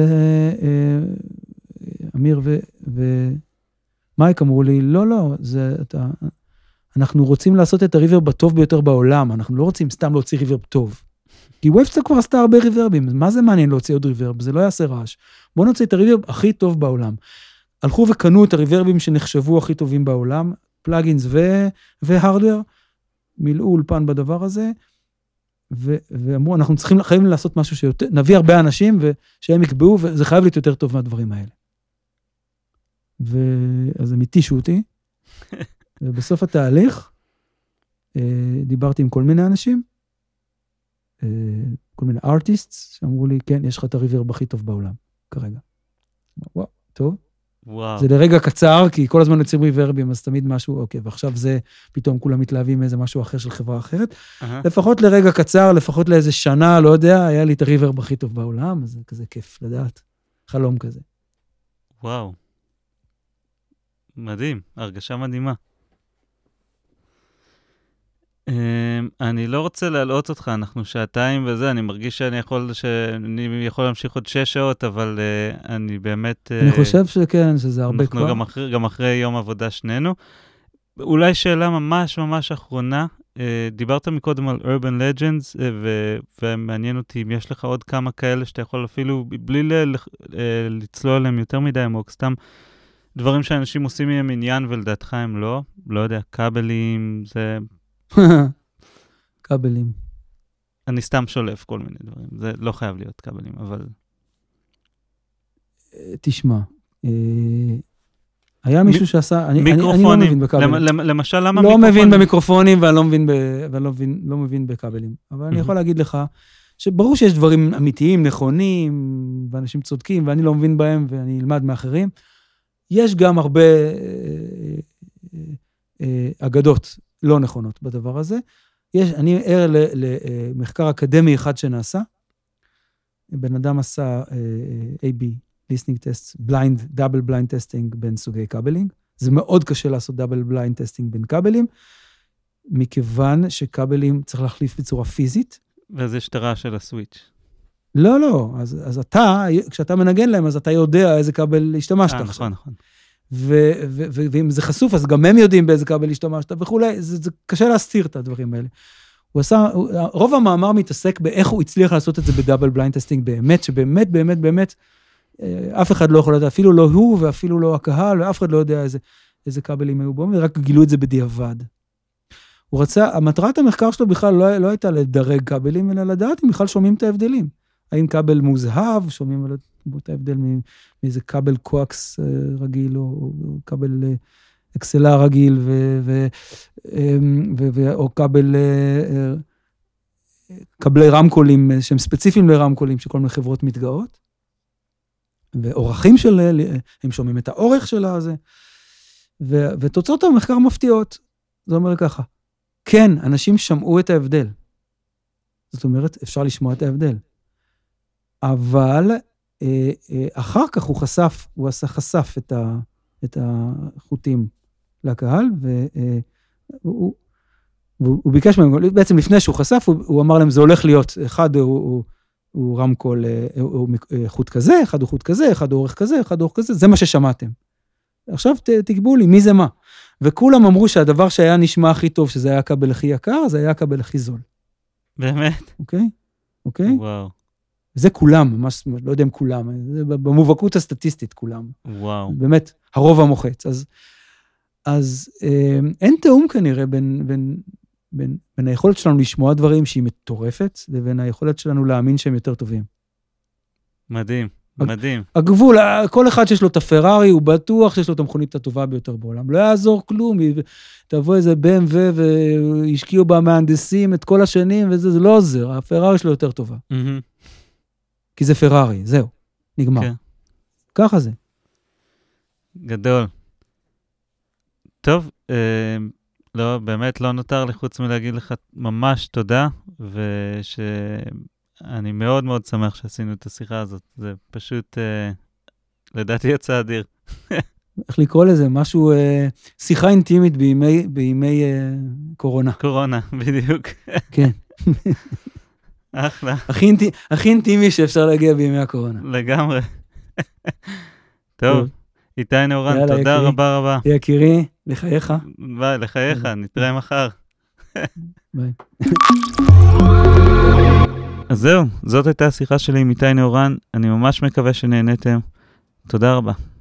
אמיר ומייק אמרו לי, לא, לא, זה, אתה, אנחנו רוצים לעשות את הריברב הטוב ביותר בעולם, אנחנו לא רוצים סתם להוציא ריברב טוב. כי וויבסטר כבר עשתה הרבה ריברבים, מה זה מעניין להוציא עוד ריברב? זה לא יעשה רעש. בואו נוציא את הריברב הכי טוב בעולם. הלכו וקנו את הריברבים שנחשבו הכי טובים בעולם, פלאגינס והרדוור, מילאו אולפן בדבר הזה, ו- ואמרו, אנחנו צריכים, חייבים לעשות משהו שיותר, נביא הרבה אנשים שהם יקבעו, וזה חייב להיות יותר טוב מהדברים האלה. ואז הם התישו אותי, ובסוף התהליך, דיברתי עם כל מיני אנשים, כל מיני ארטיסטס, שאמרו לי, כן, יש לך את הריברב הכי טוב בעולם, כרגע. וואו, טוב. וואו. זה לרגע קצר, כי כל הזמן יוצאים ריברבים, אז תמיד משהו, אוקיי, ועכשיו זה, פתאום כולם מתלהבים איזה משהו אחר של חברה אחרת. Uh-huh. לפחות לרגע קצר, לפחות לאיזה שנה, לא יודע, היה לי את הריברב הכי טוב בעולם, אז זה כזה כיף לדעת. חלום כזה. וואו. מדהים, הרגשה מדהימה. אני לא רוצה להלאות אותך, אנחנו שעתיים וזה, אני מרגיש שאני יכול, שאני יכול להמשיך עוד שש שעות, אבל אני באמת... אני חושב שכן, שזה הרבה כבר. אנחנו גם אחרי, גם אחרי יום עבודה שנינו. אולי שאלה ממש ממש אחרונה, דיברת מקודם על Urban Legends, ו- ומעניין אותי אם יש לך עוד כמה כאלה שאתה יכול אפילו, בלי ל- לצלול עליהם יותר מדי, או סתם דברים שאנשים עושים עם עניין ולדעתך הם לא, לא יודע, כבלים, זה... כבלים. אני סתם שולף כל מיני דברים. זה לא חייב להיות כבלים, אבל... תשמע, היה מישהו שעשה... מיקרופונים. אני לא מבין בכבלים. למשל, למה מיקרופונים? לא מבין במיקרופונים ואני לא מבין בכבלים. אבל אני יכול להגיד לך שברור שיש דברים אמיתיים, נכונים, ואנשים צודקים, ואני לא מבין בהם ואני אלמד מאחרים. יש גם הרבה אגדות לא נכונות בדבר הזה. יש, אני ער למחקר אקדמי אחד שנעשה, בן אדם עשה A B, listening test, blind, double blind testing בין סוגי קאבלינג, זה מאוד קשה לעשות double blind testing בין קאבלים, מכיוון שקאבלים צריך להחליף בצורה פיזית. ואז יש תרה של הסוויץ'. לא, לא, אז, אז אתה, כשאתה מנגן להם, אז אתה יודע איזה קאבל השתמשת. אה, נכון, נכון. ו- ו- ו- ואם זה חשוף, אז גם הם יודעים באיזה קבל השתמשת, וכולי, זה, זה קשה להסתיר את הדברים האלה. הוא עשה, הוא, רוב המאמר מתעסק באיך הוא הצליח לעשות את זה בדאבל בליינד טסטינג, באמת, שבאמת, באמת, באמת, אף אחד לא יכול לדעת, אפילו לא הוא, ואפילו לא הקהל, ואף אחד לא יודע איזה, איזה קבלים היו בו, ורק גילו את זה בדיעבד. הוא רצה, המטרת המחקר שלו בכלל לא, לא הייתה לדרג קבלים, אלא לדעת אם בכלל שומעים את ההבדלים. האם קבל מוזהב, שומעים על... את ההבדל מאיזה קבל קואקס רגיל, או קבל אקסלה רגיל, או קבל, קבלי רמקולים, שהם ספציפיים לרמקולים, שכל מיני חברות מתגאות, ואורחים של, הם שומעים את האורך שלה הזה, ותוצאות המחקר מפתיעות, זה אומר ככה, כן, אנשים שמעו את ההבדל, זאת אומרת, אפשר לשמוע את ההבדל, אבל, אחר כך הוא חשף, הוא עשה חשף את, ה, את החוטים לקהל, והוא הוא, הוא ביקש מהם, בעצם לפני שהוא חשף, הוא, הוא אמר להם, זה הולך להיות, אחד הוא, הוא, הוא רמקול, הוא, הוא חוט כזה, אחד הוא חוט כזה, אחד הוא אורך כזה, אחד הוא אורך כזה, זה מה ששמעתם. עכשיו ת, תקבעו לי, מי זה מה? וכולם אמרו שהדבר שהיה נשמע הכי טוב, שזה היה קבל הכי יקר, זה היה קבל הכי זול. באמת? אוקיי? אוקיי? וואו. זה כולם, ממש, לא יודע אם כולם, זה במובהקות הסטטיסטית כולם. וואו. באמת, הרוב המוחץ. אז, אז אה, אין תאום כנראה בין, בין, בין, בין היכולת שלנו לשמוע דברים שהיא מטורפת, לבין היכולת שלנו להאמין שהם יותר טובים. מדהים, מדהים. הגבול, כל אחד שיש לו את הפרארי, הוא בטוח שיש לו את המכונית הטובה ביותר בעולם. לא יעזור כלום, תבוא איזה בי אם דאבליו וישקיעו בה מהנדסים את כל השנים, וזה זה לא עוזר, הפרארי שלו יותר טובה. אהה. כי זה פרארי, זהו, נגמר. Okay. ככה זה. גדול. טוב, אה, לא, באמת לא נותר לי חוץ מלהגיד לך ממש תודה, ושאני מאוד מאוד שמח שעשינו את השיחה הזאת. זה פשוט, אה, לדעתי יצא אדיר. איך לקרוא לזה? משהו, אה, שיחה אינטימית בימי, בימי אה, קורונה. קורונה, בדיוק. כן. אחלה. הכי אינטימי שאפשר להגיע בימי הקורונה. לגמרי. טוב, איתי נאורן, תודה רבה רבה. יקירי, לחייך. ביי, לחייך, נתראה מחר. ביי. אז זהו, זאת הייתה השיחה שלי עם איתי נאורן, אני ממש מקווה שנהנתם. תודה רבה.